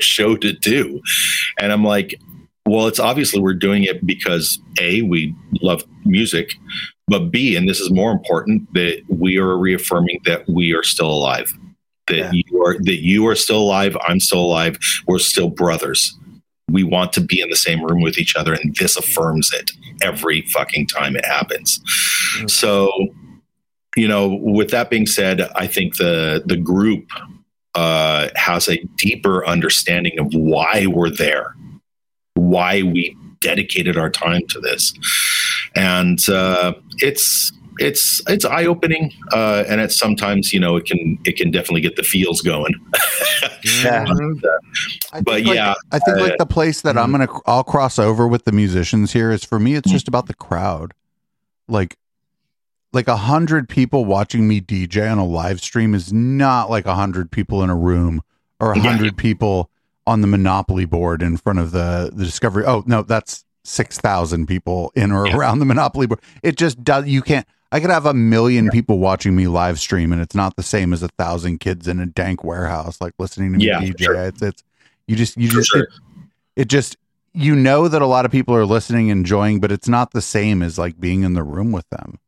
show to do. And I'm like, well, it's obviously we're doing it because A, we love music, but B, and this is more important, that we are reaffirming that we are still alive, that you are still alive. I'm still alive. We're still brothers. We want to be in the same room with each other. And this affirms it every fucking time it happens. Mm-hmm. So, you know, with that being said, I think the group has a deeper understanding of why we're there, why we dedicated our time to this, and it's eye opening, and it's sometimes, you know, it can definitely get the feels going. Yeah, I think the place that I'll cross over with the musicians here is, for me, it's just about the crowd, like. Like 100 people watching me DJ on a live stream is not like 100 people in a room, or 100 people on the Monopoly board in front of the Discovery. Oh no, that's 6,000 people in or around the Monopoly board. It just does. You can't, I could have a million people watching me live stream, and it's not the same as 1,000 kids in a dank warehouse, like listening to me DJ. Sure. You know that a lot of people are listening, enjoying, but it's not the same as like being in the room with them.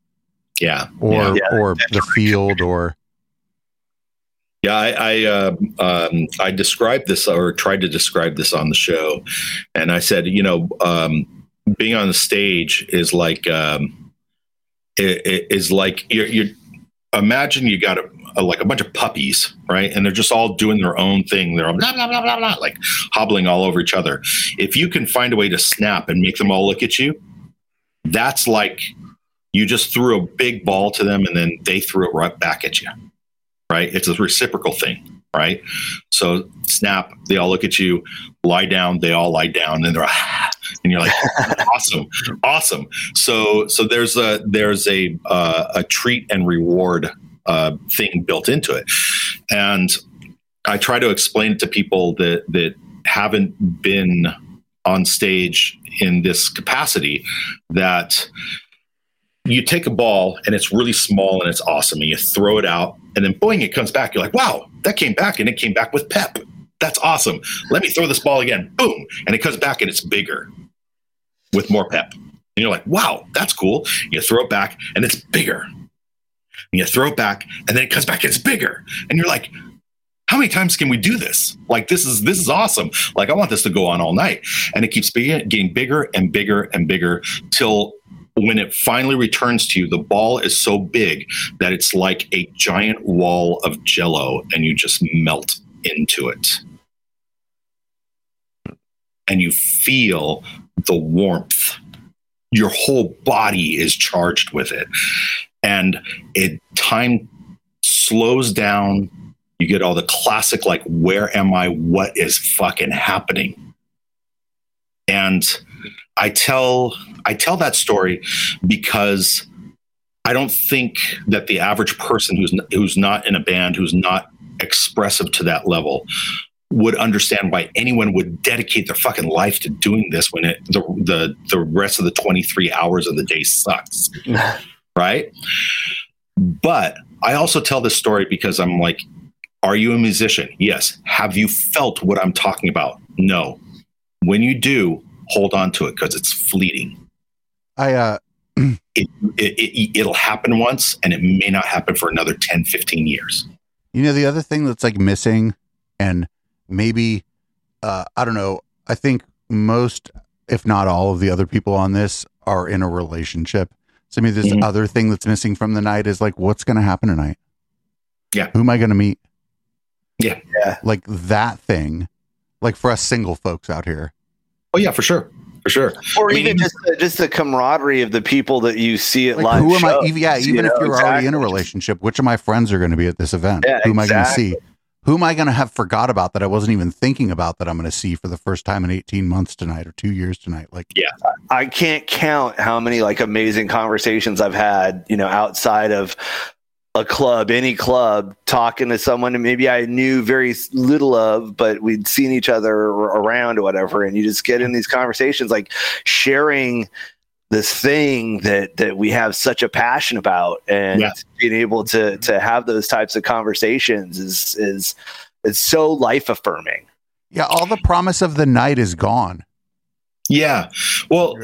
Or the field, or I described this, or tried to describe this on the show, and I said, you know, being on the stage is like you're imagine you got a bunch of puppies, right? And they're just all doing their own thing. They're all blah, blah, blah, blah, blah, like hobbling all over each other. If you can find a way to snap and make them all look at you, that's like you just threw a big ball to them, and then they threw it right back at you, right? It's a reciprocal thing, right? So snap, they all look at you, lie down, they all lie down, and they're and you're like, awesome. So there's a treat and reward thing built into it, and I try to explain it to people that haven't been on stage in this capacity that you take a ball and it's really small and it's awesome, and you throw it out and then boing, it comes back. You're like, wow, that came back, and it came back with pep. That's awesome. Let me throw this ball again. Boom. And it comes back and it's bigger with more pep. And you're like, wow, that's cool. You throw it back and it's bigger. And you throw it back and then it comes back, it's bigger. And you're like, how many times can we do this? Like, this is awesome. Like, I want this to go on all night. And it keeps getting bigger and bigger and bigger till when it finally returns to you, the ball is so big that it's like a giant wall of Jell-O and you just melt into it. And you feel the warmth. Your whole body is charged with it. And time slows down. You get all the classic, like, where am I? What is fucking happening? And I tell that story because I don't think that the average person who's not in a band, who's not expressive to that level, would understand why anyone would dedicate their fucking life to doing this when the rest of the 23 hours of the day sucks. Right? But I also tell this story because I'm like, are you a musician? Yes. Have you felt what I'm talking about? No. When you do, hold on to it because it's fleeting. It'll happen once and it may not happen for another 10, 15 years. You know, the other thing that's like missing, and maybe, I don't know, I think most, if not all of the other people on this are in a relationship. So maybe this other thing that's missing from the night is like, what's going to happen tonight? Yeah. Who am I going to meet? Yeah. Yeah. Like that thing, like for us single folks out here. Oh yeah, for sure. For sure. Or even just the camaraderie of the people that you see at like live who shows. Am I, yeah. Even if you're already in a relationship, which of my friends are going to be at this event? Yeah, who am I going to see? Who am I going to have forgot about that I wasn't even thinking about that I'm going to see for the first time in 18 months tonight or 2 years tonight? Like, yeah, I can't count how many like amazing conversations I've had, you know, outside of a club, any club, talking to someone and maybe I knew very little of, but we'd seen each other around or whatever. And you just get in these conversations, like sharing this thing that we have such a passion about, and being able to have those types of conversations is so life affirming. Yeah. All the promise of the night is gone. Yeah. Well,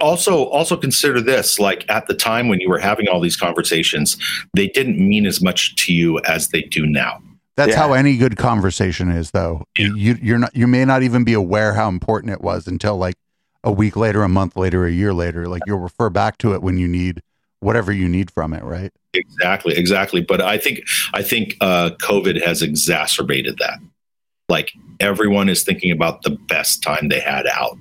also consider this, like at the time when you were having all these conversations, they didn't mean as much to you as they do now. That's how any good conversation is though. Yeah. You may not even be aware how important it was until like a week later, a month later, a year later, like you'll refer back to it when you need whatever you need from it. Right. Exactly. But I think COVID has exacerbated that. Like everyone is thinking about the best time they had out,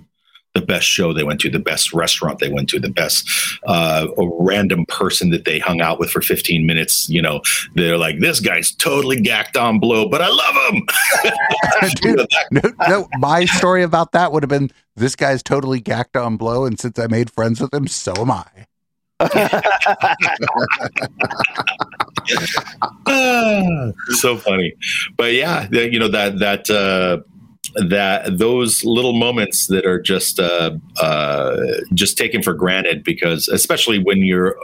the best show they went to, the best restaurant they went to, the best a random person that they hung out with for 15 minutes. You know, they're like, this guy's totally gacked on blow, but I love him. Dude, no, my story about that would have been, this guy's totally gacked on blow, and since I made friends with him, so am I. So funny. But yeah, you know, that those little moments that are just taken for granted, because especially when you're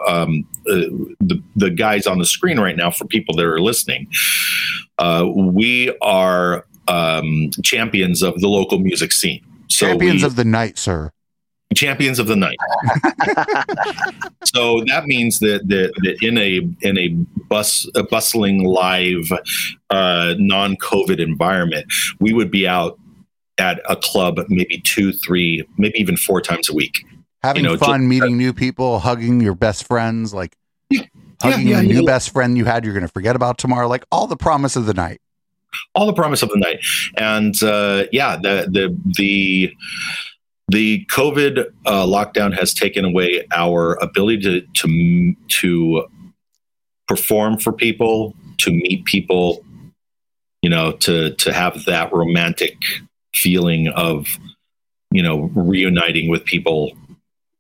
the guys on the screen right now, for people that are listening, we are champions of the local music scene. So of the night, sir. Champions of the night. So that means that in a bustling live non-COVID environment, we would be out at a club maybe 2, 3, maybe even 4 times a week, having fun, meeting new people, hugging your best friends, like hugging your new best friend you're going to forget about tomorrow, like all the promise of the night. All the promise of the night. And the COVID lockdown has taken away our ability to perform for people, to meet people, you know, to have that romantic feeling of, you know, reuniting with people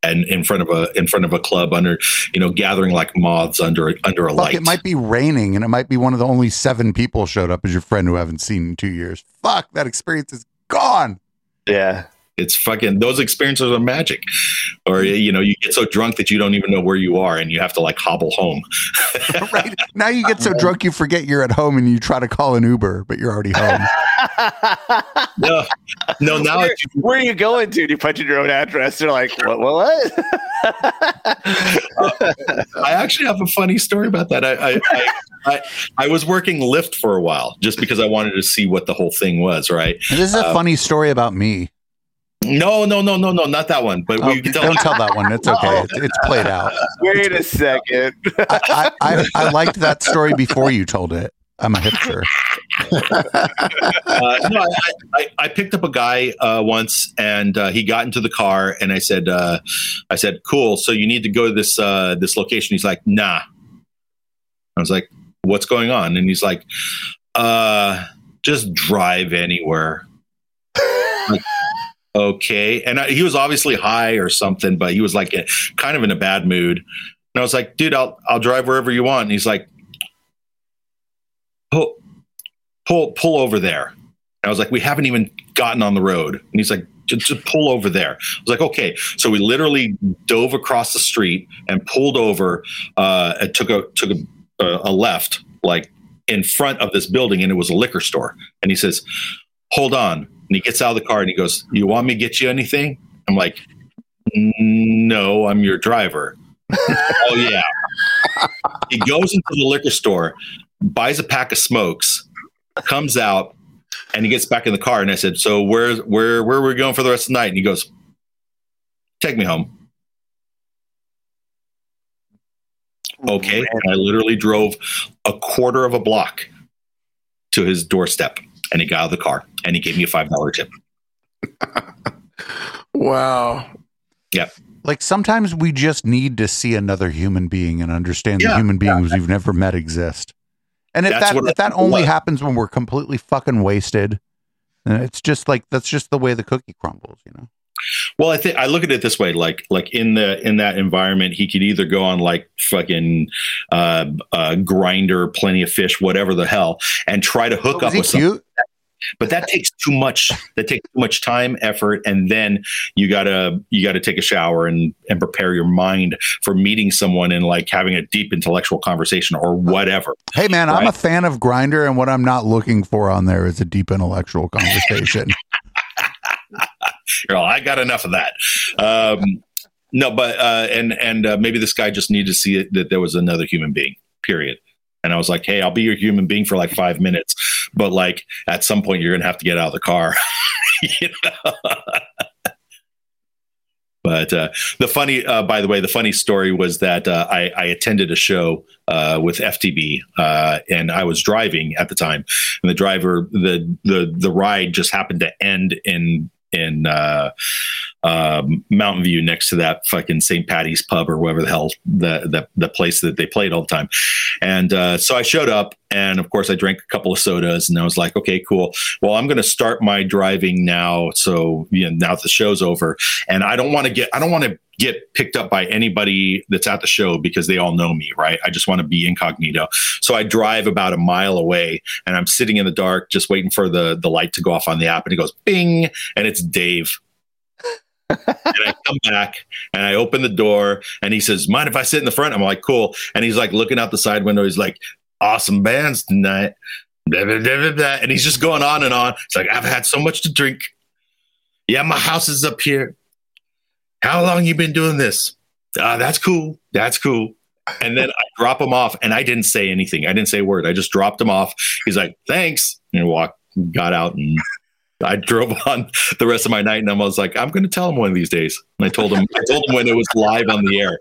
and in front of a club under, you know, gathering like moths under a light. It might be raining and it might be one of the only 7 people showed up as your friend who haven't seen in 2 years. Fuck, that experience is gone. Yeah. It's fucking, those experiences are magic. Or, you know, you get so drunk that you don't even know where you are and you have to like hobble home. Right. Now you get so drunk, you forget you're at home and you try to call an Uber, but you're already home. No, now where are you going to? Do you punch in your own address? They're like, what? I actually have a funny story about that. I was working Lyft for a while just because I wanted to see what the whole thing was. Right. This is a funny story about me. No, not that one. But don't tell that one. It's okay. It's played out. Wait a second. I liked that story before you told it. I'm a hipster. I picked up a guy once, and he got into the car, and I said, "Cool. So you need to go to this location." He's like, "Nah." I was like, "What's going on?" And he's like, "Just drive anywhere." Like, okay. And he was obviously high or something, but he was like kind of in a bad mood. And I was like, "Dude, I'll drive wherever you want." And he's like, Pull over there. And I was like, "We haven't even gotten on the road." And he's like, "Just pull over there." I was like, "Okay." So we literally dove across the street and pulled over. And took a left, like in front of this building, and it was a liquor store. And he says, "Hold on." And he gets out of the car and he goes, "You want me to get you anything?" I'm like, "No, I'm your driver." Oh yeah. He goes into the liquor store, buys a pack of smokes, comes out, and he gets back in the car. And I said, "So where are we going for the rest of the night?" And he goes, "Take me home." Okay. And I literally drove a quarter of a block to his doorstep, and he got out of the car and he gave me a $5 tip. Wow. Yeah. Like sometimes we just need to see another human being and understand the human beings we've never met exist. And if that only happens when we're completely fucking wasted, it's just like, that's just the way the cookie crumbles, you know? Well, I think I look at it this way, like in that environment, he could either go on like fucking Grinder, Plenty of Fish, whatever the hell, and try to hook up with someone. But that takes too much. That takes too much time, effort, and then you gotta take a shower and prepare your mind for meeting someone and like having a deep intellectual conversation or whatever. Hey man, right? I'm a fan of Grindr, and what I'm not looking for on there is a deep intellectual conversation. Girl, I got enough of that. No, but and maybe this guy just needed to see it, that there was another human being. Period. And I was like, "Hey, I'll be your human being for like 5 minutes, but like at some point you're going to have to get out of the car." You know? But the funny story was that I attended a show with FTB and I was driving at the time, and the ride just happened to end in Mountain View next to that fucking St. Patty's pub or whatever the hell the place that they played all the time. And so I showed up, and of course I drank a couple of sodas, and I was like, "Okay, cool. Well, I'm going to start my driving now. So, you know, now the show's over, and I don't want to get picked up by anybody that's at the show because they all know me, right? I just want to be incognito." So I drive about a mile away, and I'm sitting in the dark just waiting for the light to go off on the app, and it goes bing, and it's Dave. And I come back and I open the door, and he says, "Mind if I sit in the front?" I'm like, "Cool." And he's like looking out the side window. He's like, "Awesome bands tonight." Blah, blah, blah, blah, blah. And he's just going on and on. It's like, "I've had so much to drink. Yeah, my house is up here. How long you been doing this? That's cool. And then I drop him off, and I didn't say anything. I didn't say a word. I just dropped him off. He's like, "Thanks." And I got out, and I drove on the rest of my night. And I was like, "I'm going to tell him one of these days." And I told him when it was live on the air.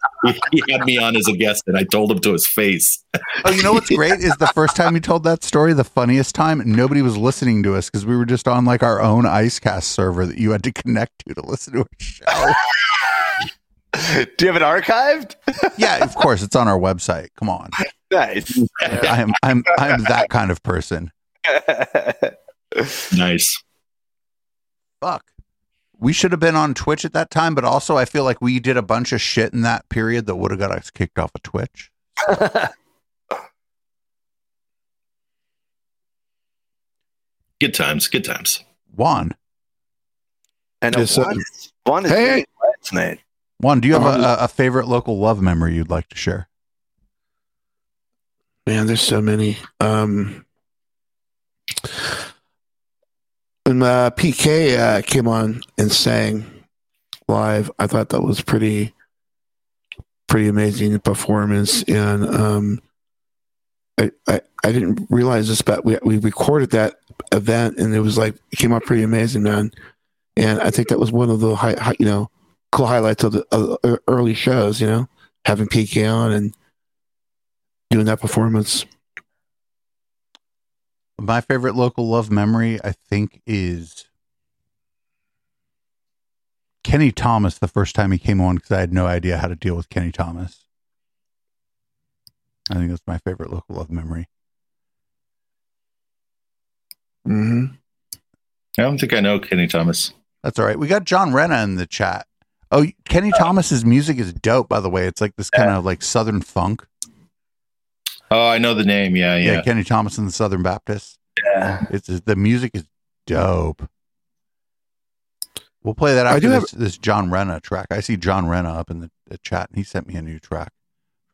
He had me on as a guest, and I told him to his face. Oh, you know what's great is the first time you told that story, the funniest time, nobody was listening to us because we were just on like our own Icecast server that you had to connect to listen to our show. Do you have it archived? Yeah, of course. It's on our website. Come on. Nice. I am that kind of person. Nice. Fuck. We should have been on Twitch at that time, but also I feel like we did a bunch of shit in that period that would have got us kicked off of Twitch. Good times. Juan, And yes, Juan is hey. Last name. Juan, do you have a favorite local love memory you'd like to share? Man, there's so many. When PK came on and sang live, I thought that was pretty amazing performance. And I didn't realize this, but we recorded that event, and it was like it came out pretty amazing, man. And I think that was one of the cool highlights of the early shows. You know, having PK on and doing that performance. My favorite local love memory, I think, is Kenny Thomas the first time he came on, because I had no idea how to deal with Kenny Thomas. I think that's my favorite local love memory. Mm-hmm. I don't think I know Kenny Thomas. That's all right. We got John Renna in the chat. Oh, Kenny Thomas's music is dope, by the way. It's like this kind of like Southern funk. Oh, I know the name. Yeah. Kenny Thomas and the Southern Baptists. Yeah. The music is dope. We'll play that after this John Renna track. I see John Renna up in the chat, and he sent me a new track.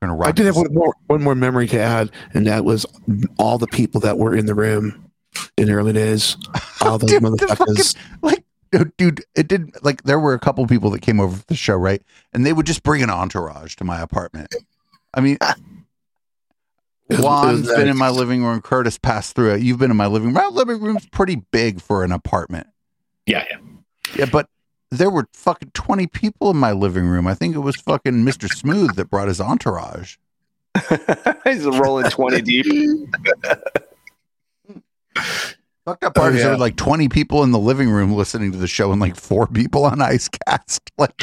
I did have one more memory to add, and that was all the people that were in the room in the early days. All those motherfuckers. There were a couple people that came over for the show, right? And they would just bring an entourage to my apartment. I mean... Juan's been in my living room. Curtis passed through it. You've been in my living room. My living room's pretty big for an apartment. Yeah. But there were fucking 20 people in my living room. I think it was fucking Mr. Smooth that brought his entourage. He's rolling 20 deep. Fucked up parties. There were like 20 people in the living room listening to the show, and like 4 people on IceCast. Like.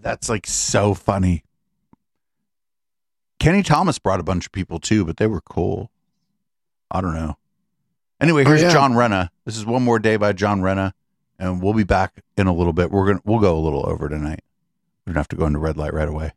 That's like so funny. Kenny Thomas brought a bunch of people too, but they were cool. I don't know. Anyway, here's John Renna. This is One More Day by John Renna, and we'll be back in a little bit. We'll go a little over tonight. We don't have to go into red light right away.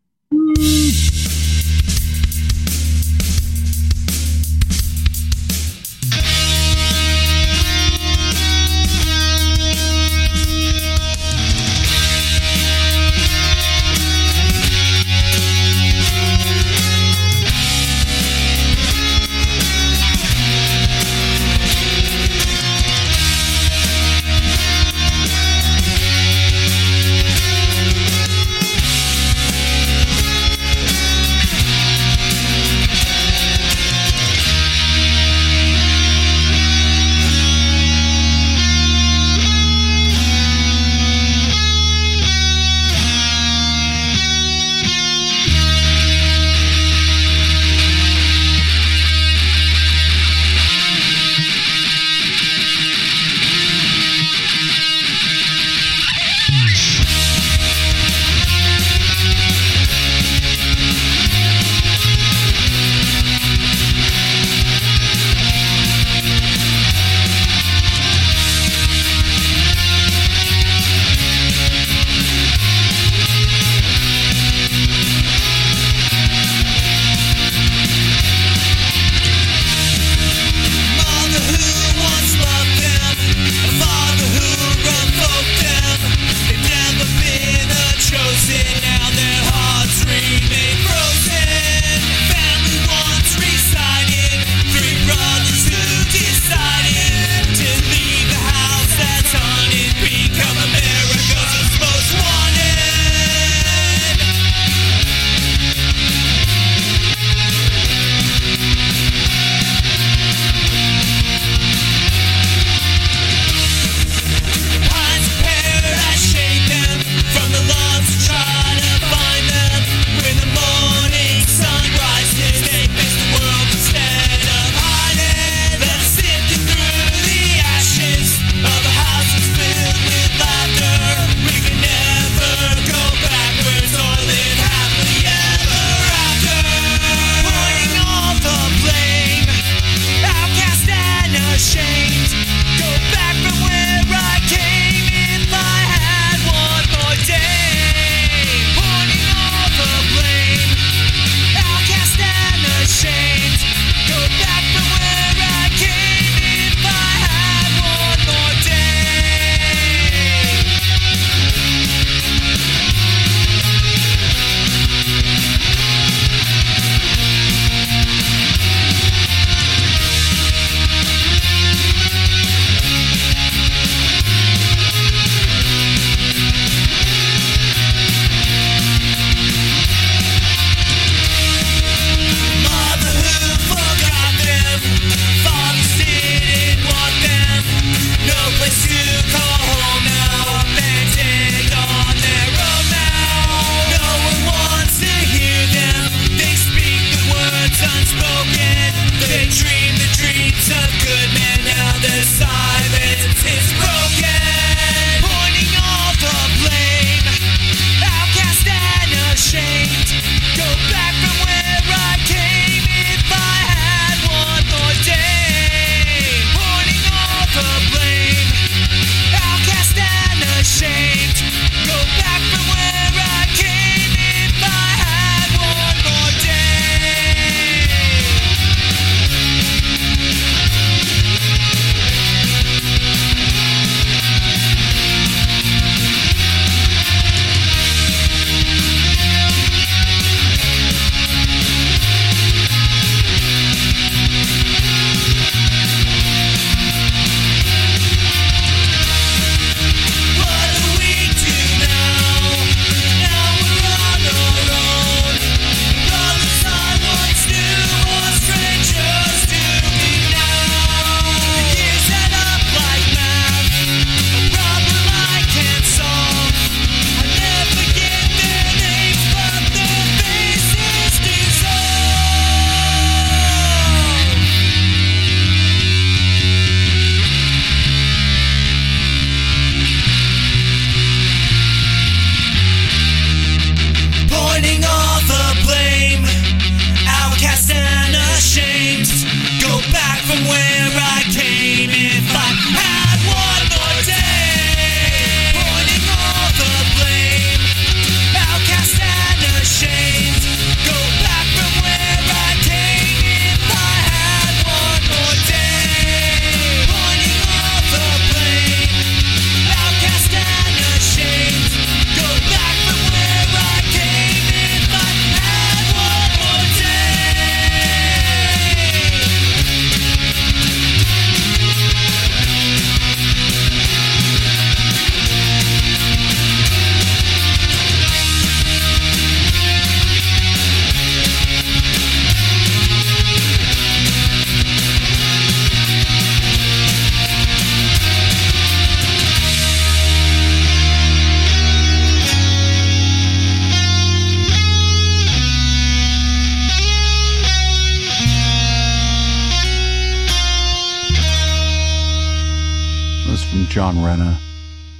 John Renna.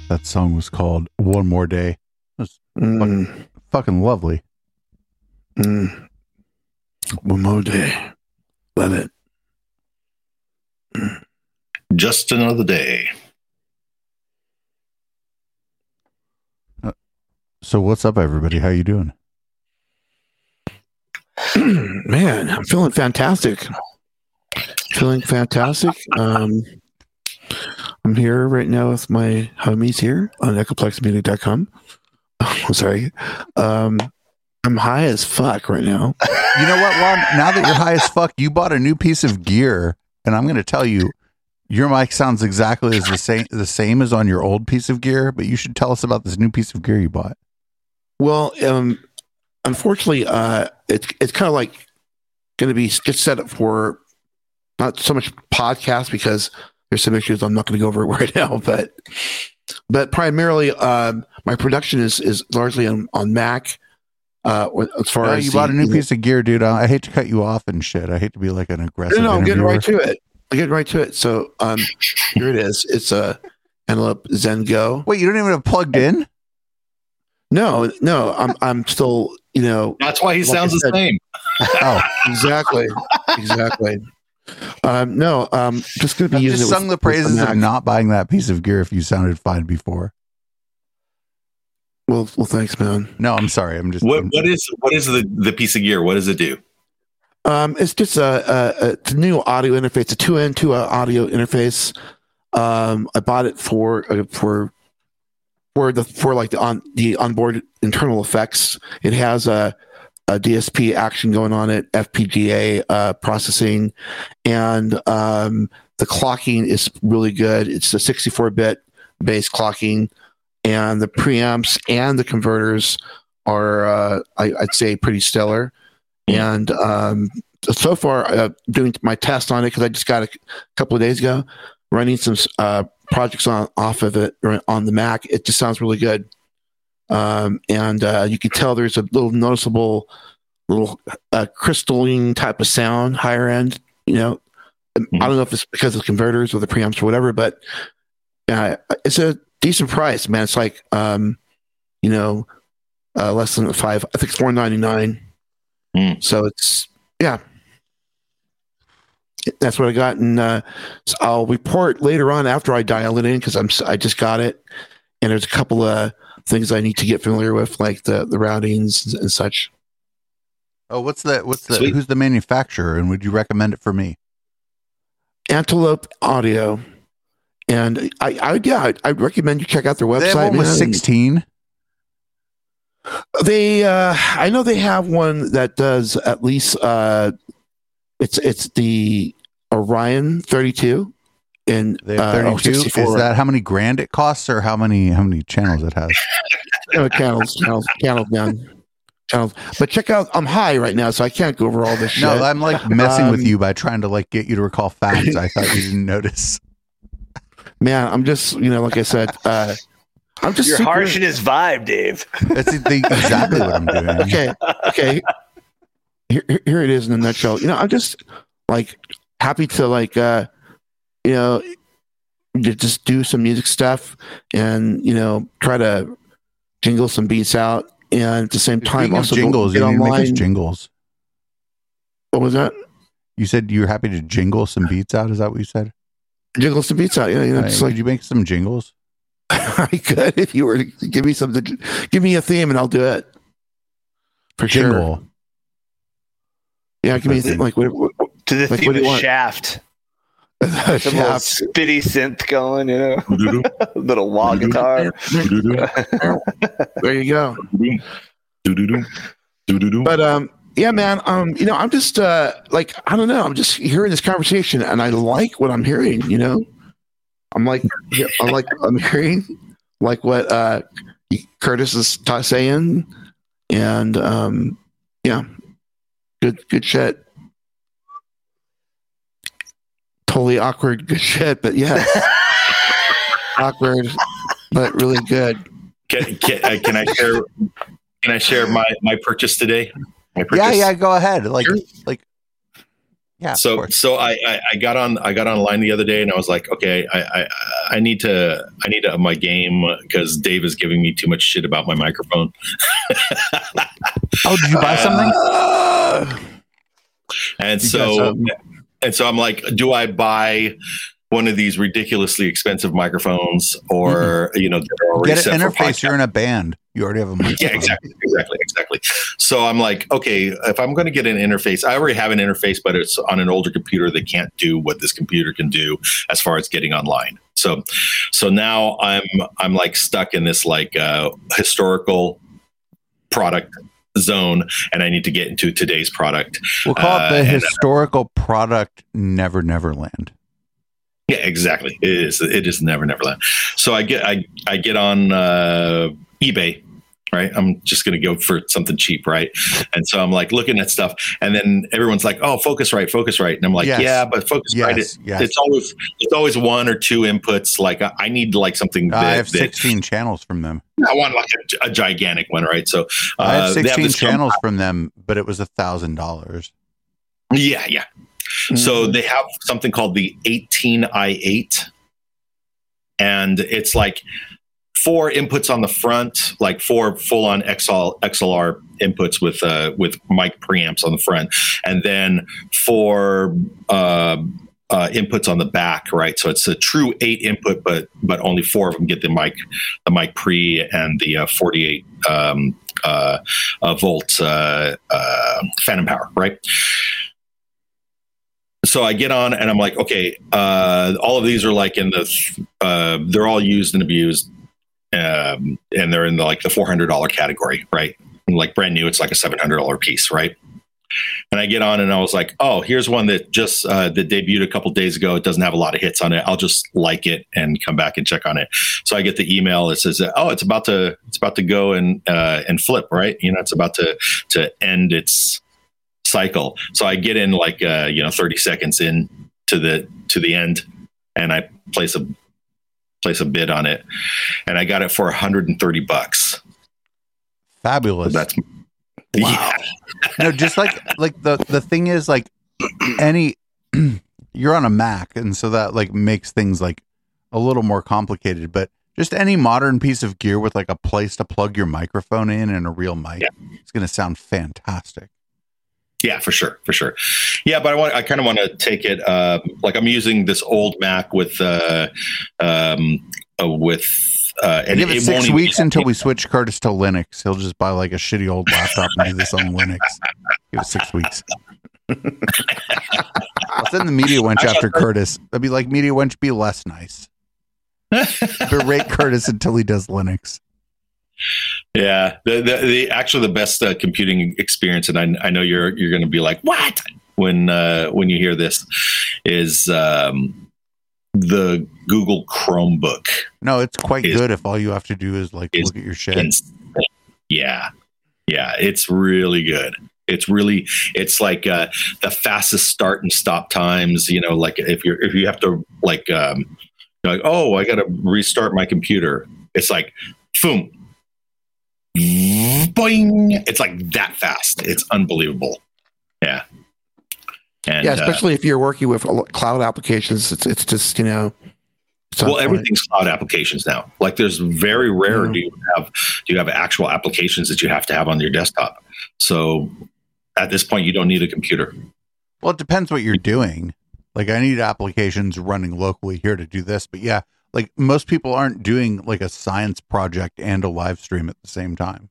That song was called One More Day. It was fucking lovely. One More Day. Love it. Just Another Day. So what's up, everybody? How you doing? Man, I'm feeling fantastic. I'm here right now with my homies here on EchoFlexMedia.com. Oh, I'm sorry. I'm high as fuck right now. You know what, Ron? Now that you're high as fuck, you bought a new piece of gear, and I'm going to tell you, your mic sounds exactly as the same as on your old piece of gear, but you should tell us about this new piece of gear you bought. Well, unfortunately, it's kind of like going to be set up for not so much podcast because there's some issues I'm not going to go over right now, but primarily my production is largely on Mac. As far as you bought a new piece of gear, dude. I hate to cut you off and shit. I hate to be like an aggressive. No, I'm getting right to it. So here it is. It's a Antelope Zen Go. Wait, you don't even have plugged in? No, I'm still, you know. That's why he sounds the same. Oh, exactly. Just gonna be using. Just sung the praises of not buying that piece of gear if you sounded fine before. Well, thanks, man. No, I'm sorry. I'm just. What is the piece of gear? What does it do? It's just a new audio interface, a 2-in, 2-out audio interface. I bought it for the onboard internal effects. It has a DSP action going on it, FPGA processing, and the clocking is really good. It's a 64-bit base clocking, and the preamps and the converters are, I'd say, pretty stellar. And so far, doing my test on it, because I just got a couple of days ago, running some projects off of it on the Mac, it just sounds really good. And you can tell there's a little noticeable crystalline type of sound, higher end, you know. I don't know if it's because of the converters or the preamps or whatever, but it's a decent price, man. It's like, less than $5. I think it's $4.99. So it's, yeah. That's what I got. And so I'll report later on after I dial it in, because I just got it. And there's a couple of things I need to get familiar with, like the routings and such. Oh, what's the Sweet. Who's the manufacturer, and would you recommend it for me? Antelope Audio. And I recommend you check out their website. They have one with 16. They, I know they have one that does at least. It's the Orion 32, and 32. Is that how many grand it costs, or how many channels it has? Channels down, channels. But check out, I'm high right now, so I can't go over all this shit. No, I'm like messing with you by trying to like get you to recall facts. I thought you didn't notice. Man, I'm just, like I said. I'm just. You're super harsh in his vibe, Dave. That's exactly what I'm doing. Okay. Here it is in a nutshell. I'm just like happy to like, just do some music stuff and try to jingle some beats out, and at the same time also jingles. You need to make us jingles. What was that? You said you were happy to jingle some beats out. Is that what you said? Jingle some beats out. Yeah, just like, could you make some jingles? I could, if you were to give me something, give me a theme and I'll do it. For jingle. Sure. Yeah, give me a theme, like what to the like, theme of Shaft. Some little spitty synth going, little wah guitar. There you go. But yeah, man, I'm just like, I don't know, I'm just hearing this conversation and I like what I'm hearing, I'm hearing like what Curtis is saying, and yeah, good shit. Totally awkward, good shit, but yeah, awkward, but really good. Can I share my purchase today? Yeah, go ahead. Like, sure. Like, Yeah. So I got online the other day and I was like, okay, I need to up my game because Dave is giving me too much shit about my microphone. Oh, did you buy something? And so I'm like, do I buy one of these ridiculously expensive microphones, or you know, get an interface. You're in a band. You already have a microphone. Yeah, exactly. So I'm like, okay, if I'm going to get an interface, I already have an interface, but it's on an older computer that can't do what this computer can do as far as getting online. So now I'm like stuck in this like historical product zone, and I need to get into today's product. We'll call it the historical product Neverland. Yeah, exactly. It is Neverland. So I get on eBay, right? I'm just going to go for something cheap, right? And so I'm like looking at stuff, and then everyone's like, "Oh, Focusrite," and I'm like, yes. "Yeah, but Focusrite, it's always one or two inputs. Like I need like something. I have 16 channels from them. I want like a gigantic one, right? So I have 16 channels from them, but it was $1,000. Yeah. Mm-hmm. So they have something called the 18i8, and it's like 4 inputs on the front, like 4 full-on XLR inputs with mic preamps on the front, and then 4 inputs on the back, right? So it's a true 8 input, but only 4 of them get the mic pre and the 48 volt phantom power, right? So I get on and I'm like, okay, all of these are like in the, they're all used and abused, and they're in the $400 category, right? And like brand new, it's like a $700 piece, right? And I get on and I was like, oh, here's one that just that debuted a couple days ago. It doesn't have a lot of hits on it. I'll just like it and come back and check on it. So I get the email that says, oh, it's about to go and flip, right? You know, it's about to end its cycle. So I get in 30 seconds in to the end, and I place a bid on it, and I got it for $130. Fabulous. So that's wow. Yeah. No, just like the thing is like you're on a Mac, and so that like makes things like a little more complicated, but just any modern piece of gear with like a place to plug your microphone in and a real mic, it's going to sound fantastic. Yeah, for sure. Yeah, but I kind of want to take it. Like I'm using this old Mac with and give it 6 weeks until we switch Curtis to Linux. He'll just buy like a shitty old laptop and do this on Linux. Give it 6 weeks. I'll send the Media Wench after Curtis. I'd be like, Media Wench, be less nice. Berate Curtis until he does Linux. Yeah, the best computing experience, and I know you're going to be like, what when you hear this, is the Google Chromebook. No, it's quite good if all you have to do is like look at your shit. Yeah, it's really good. It's like the fastest start and stop times. You know, like if you have to like oh, I got to restart my computer. It's like boom. Boing. It's like that fast. It's unbelievable. Yeah. And, especially if you're working with cloud applications, it's just, you know. Well, everything's cloud applications now. Like there's very rare do you have actual applications that you have to have on your desktop. So at this point, you don't need a computer. Well, it depends what you're doing. Like I need applications running locally here to do this, but yeah. Like most people aren't doing like a science project and a live stream at the same time.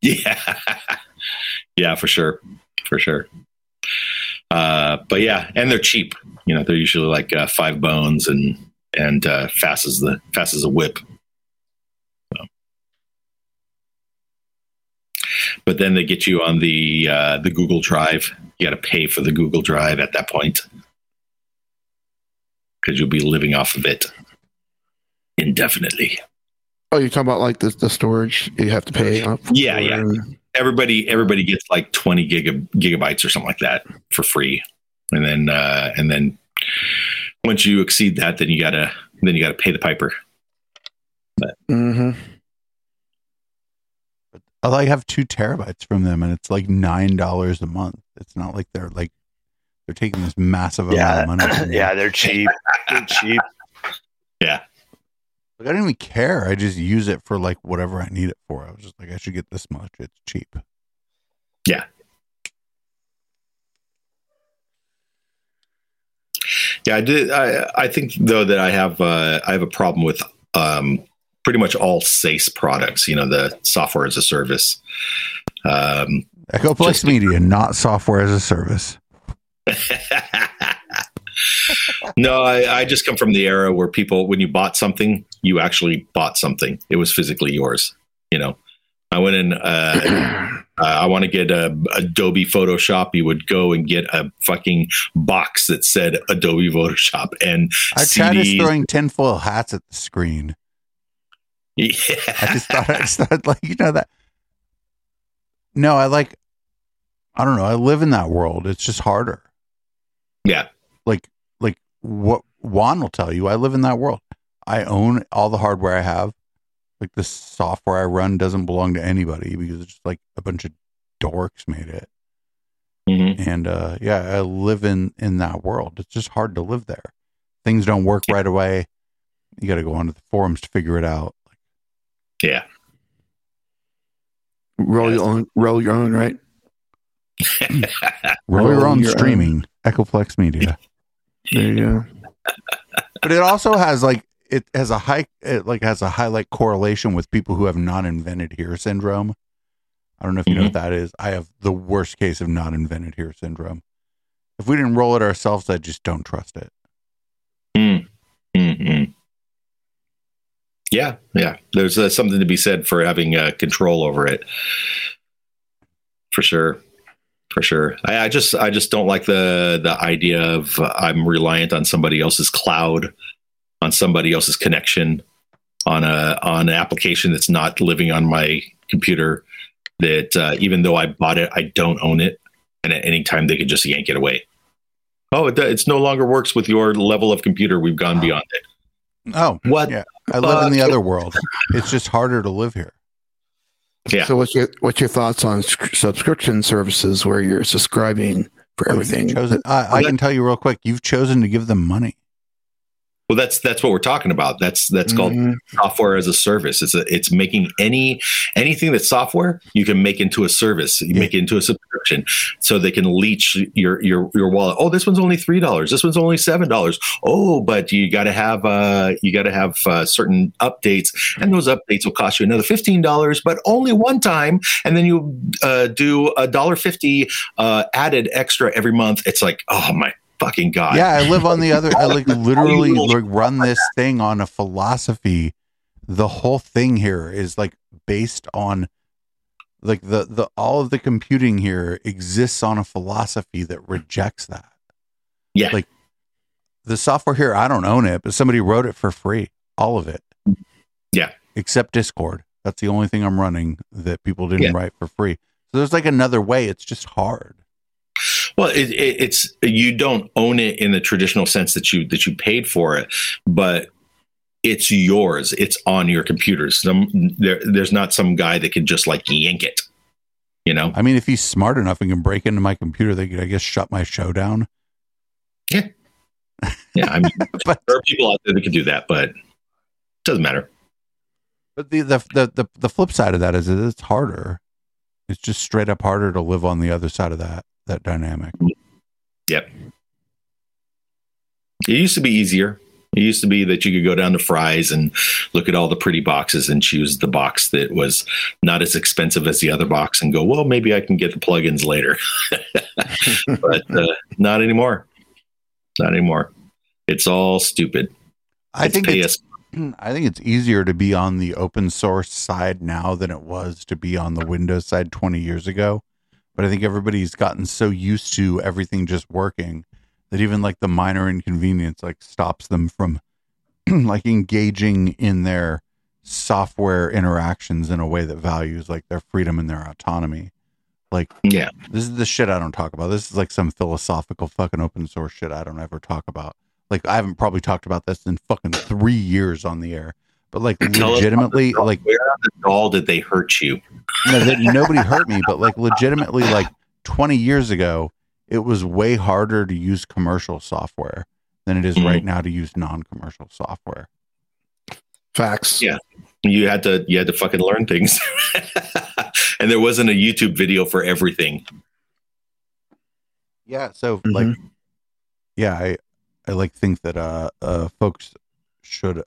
Yeah. Yeah, for sure. But yeah, and they're cheap, you know, they're usually like 5 bones and fast as a whip. So. But then they get you on the Google Drive. You got to pay for the Google Drive at that point, 'cause you'll be living off of it indefinitely. Oh, you're talking about like the storage you have to pay up for? Yeah. Everybody gets like 20 gigabytes or something like that for free, and then once you exceed that, then you gotta pay the piper. But I have 2 terabytes from them, and it's like $9 a month. It's not like they're like They're taking this massive amount of money. Yeah, they're cheap. Yeah. Like, I didn't even care. I just use it for like whatever I need it for. I was just like, I should get this much. It's cheap. Yeah. Yeah, I did. I think though that I have a problem with pretty much all SaaS products. You know, the software as a service. EchoFlex Media, not software as a service. No, I just come from the era where people, when you bought something, you actually bought something. It was physically yours. You know, I went in. I want to get Adobe Photoshop. You would go and get a fucking box that said Adobe Photoshop. And our chat is throwing tinfoil hats at the screen. Yeah. I just thought like, you know that. No, I don't know. I live in that world. It's just harder. Yeah. Like what Juan will tell you, I live in that world. I own all the hardware I have. Like the software I run doesn't belong to anybody because it's just like a bunch of dorks made it. Mm-hmm. And I live in that world. It's just hard to live there. Things don't work right away. You got to go onto the forums to figure it out. Yeah. Roll your own, right? Roll your own streaming. EchoFlex Media. There you go. But it also has like, it has a high like correlation with people who have not invented here syndrome. I don't know if you know what that is. I have the worst case of not invented here syndrome. If we didn't roll it ourselves, I just don't trust it. Mm-hmm. Yeah. Yeah. There's something to be said for having control over it. For sure. For sure. I just don't like the idea of I'm reliant on somebody else's cloud, on somebody else's connection, on an application that's not living on my computer, that even though I bought it, I don't own it. And at any time they can just yank it away. Oh, it's no longer works with your level of computer. We've gone beyond it. Oh, what? Yeah. I live in the other world. It's just harder to live here. Yeah. So what's your thoughts on subscription services where you're subscribing for everything? I can tell you real quick, you've chosen to give them money. Well, that's what we're talking about. That's called software as a service. It's making anything that's software you can make into a service. You make it into a subscription, so they can leech your wallet. Oh, this one's only $3. This one's only $7. Oh, but you got to have certain updates, and those updates will cost you another $15, but only one time. And then you do $1.50 added extra every month. It's like, oh my fucking God. Yeah, I live on the other. I like literally like run this thing on a philosophy. The whole thing here is like based on like the all of the computing here exists on a philosophy that rejects that. Yeah, like the software here, I don't own it, but somebody wrote it for free, all of it. Yeah, except Discord. That's the only thing I'm running that people didn't write for free. So there's like another way. It's just hard. Well, it's you don't own it in the traditional sense that you paid for it, but it's yours. It's on your computers. There's not some guy that can just like yank it. You know, I mean, if he's smart enough and can break into my computer, they could, I guess, shut my show down. Yeah, yeah. I mean, but, there are people out there that can do that, but it doesn't matter. But the flip side of that is it's harder. It's just straight up harder to live on the other side of that dynamic. Yep. It used to be easier. It used to be that you could go down to Fry's and look at all the pretty boxes and choose the box that was not as expensive as the other box and go, well, maybe I can get the plugins later. But not anymore. Not anymore. It's all stupid. I think it's easier to be on the open source side now than it was to be on the Windows side 20 years ago. But I think everybody's gotten so used to everything just working that even like the minor inconvenience like stops them from like engaging in their software interactions in a way that values like their freedom and their autonomy. Like, yeah, this is the shit I don't talk about. This is like some philosophical fucking open source shit I don't ever talk about. Like, I haven't probably talked about this in fucking 3 years on the air. But like legitimately, like where on the doll did they hurt you? No, nobody hurt me. But like legitimately, like 20 years ago, it was way harder to use commercial software than it is right now to use non-commercial software. Facts. Yeah. You had to fucking learn things. And there wasn't a YouTube video for everything. Yeah. So like, yeah, I like think that, folks should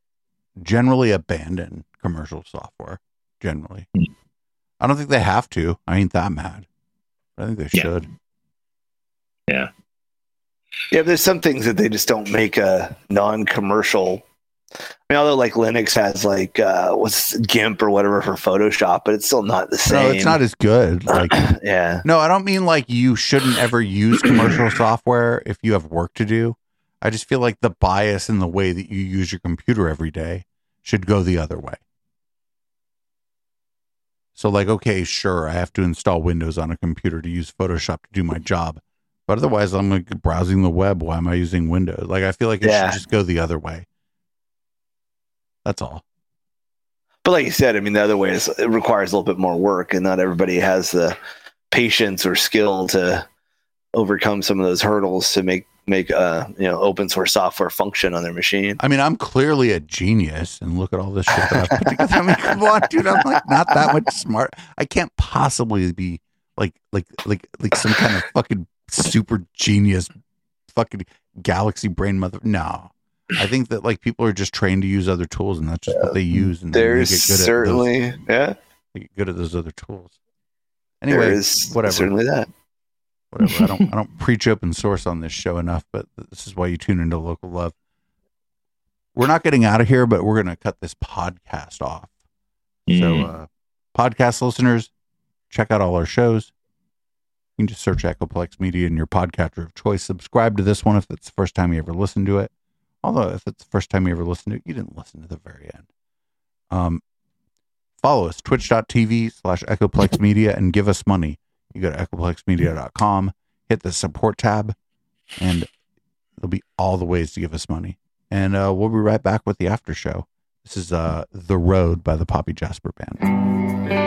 generally abandon commercial software generally. Mm-hmm. I don't think they have to. I ain't that mad. I think they should. Yeah. Yeah, but there's some things that they just don't make a non-commercial. I mean, although like Linux has like what's GIMP or whatever for Photoshop, but it's still not the same. No, it's not as good. Like, yeah. No, I don't mean like you shouldn't ever use commercial software if you have work to do. I just feel like the bias in the way that you use your computer every day should go the other way. So like, okay, sure, I have to install Windows on a computer to use Photoshop to do my job. But otherwise, I'm like browsing the web. Why am I using Windows? Like, I feel like it should just go the other way. That's all. But like you said, I mean, the other way is it requires a little bit more work, and not everybody has the patience or skill to overcome some of those hurdles to make you know, open source software function on their machine. I mean, I'm clearly a genius, and look at all this shit that I've put together. I mean, come on, dude, I'm like not that much smart. I can't possibly be like some kind of fucking super genius fucking galaxy brain mother. No, I think that like people are just trained to use other tools, and that's just what they use, and there's they get good at those other tools anyway. Whatever, certainly that, whatever. I don't preach open source on this show enough, but this is why you tune into Local Love. We're not getting out of here, but we're going to cut this podcast off. So podcast listeners, check out all our shows. You can just search EchoFlex Media in your podcatcher of choice. Subscribe to this one if it's the first time you ever listened to it. Although if it's the first time you ever listened to it, you didn't listen to the very end. Follow us, twitch.tv/EchoFlex Media, and give us money. You go to EchoFlexMedia.com, hit the support tab, and there'll be all the ways to give us money. And we'll be right back with the after show. This is The Road by the Poppy Jasper Band.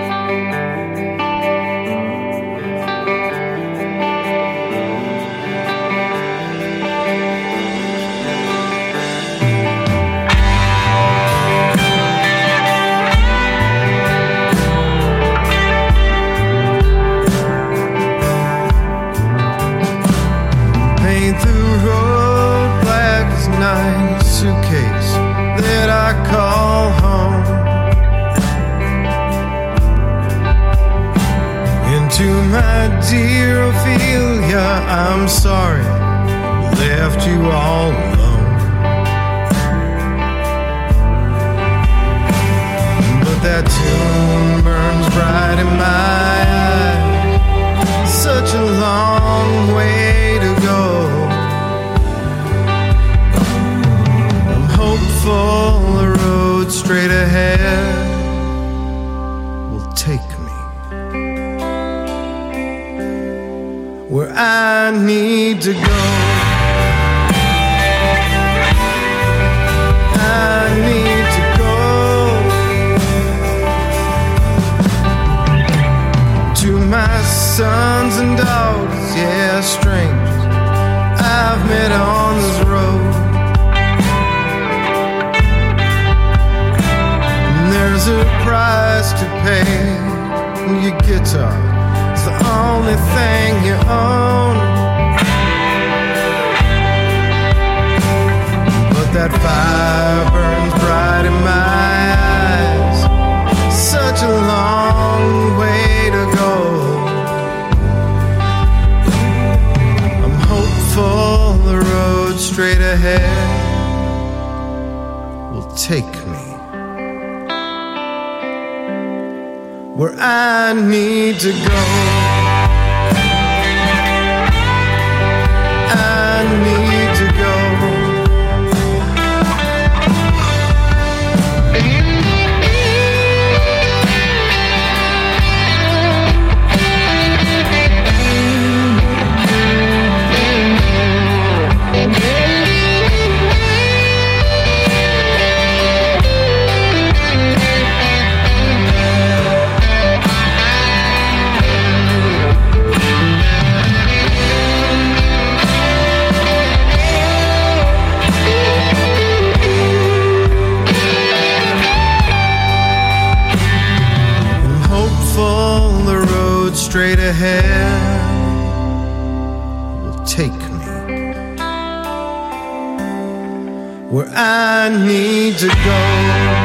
Suitcase that I call home. Into my dear Ophelia, I'm sorry left you all alone. But that tune burns bright in my eyes. Such a long way to go. Full the road straight ahead will take me where I need to go. I need to go to my sons and daughters, yeah, strangers I've met on this road. There's a price to pay. Your guitar is the only thing you own. But that fire burns bright in my eyes. Such a long way to go. I'm hopeful the road straight ahead will take me where I need to go. I need to go. straight ahead will take me where I need to go.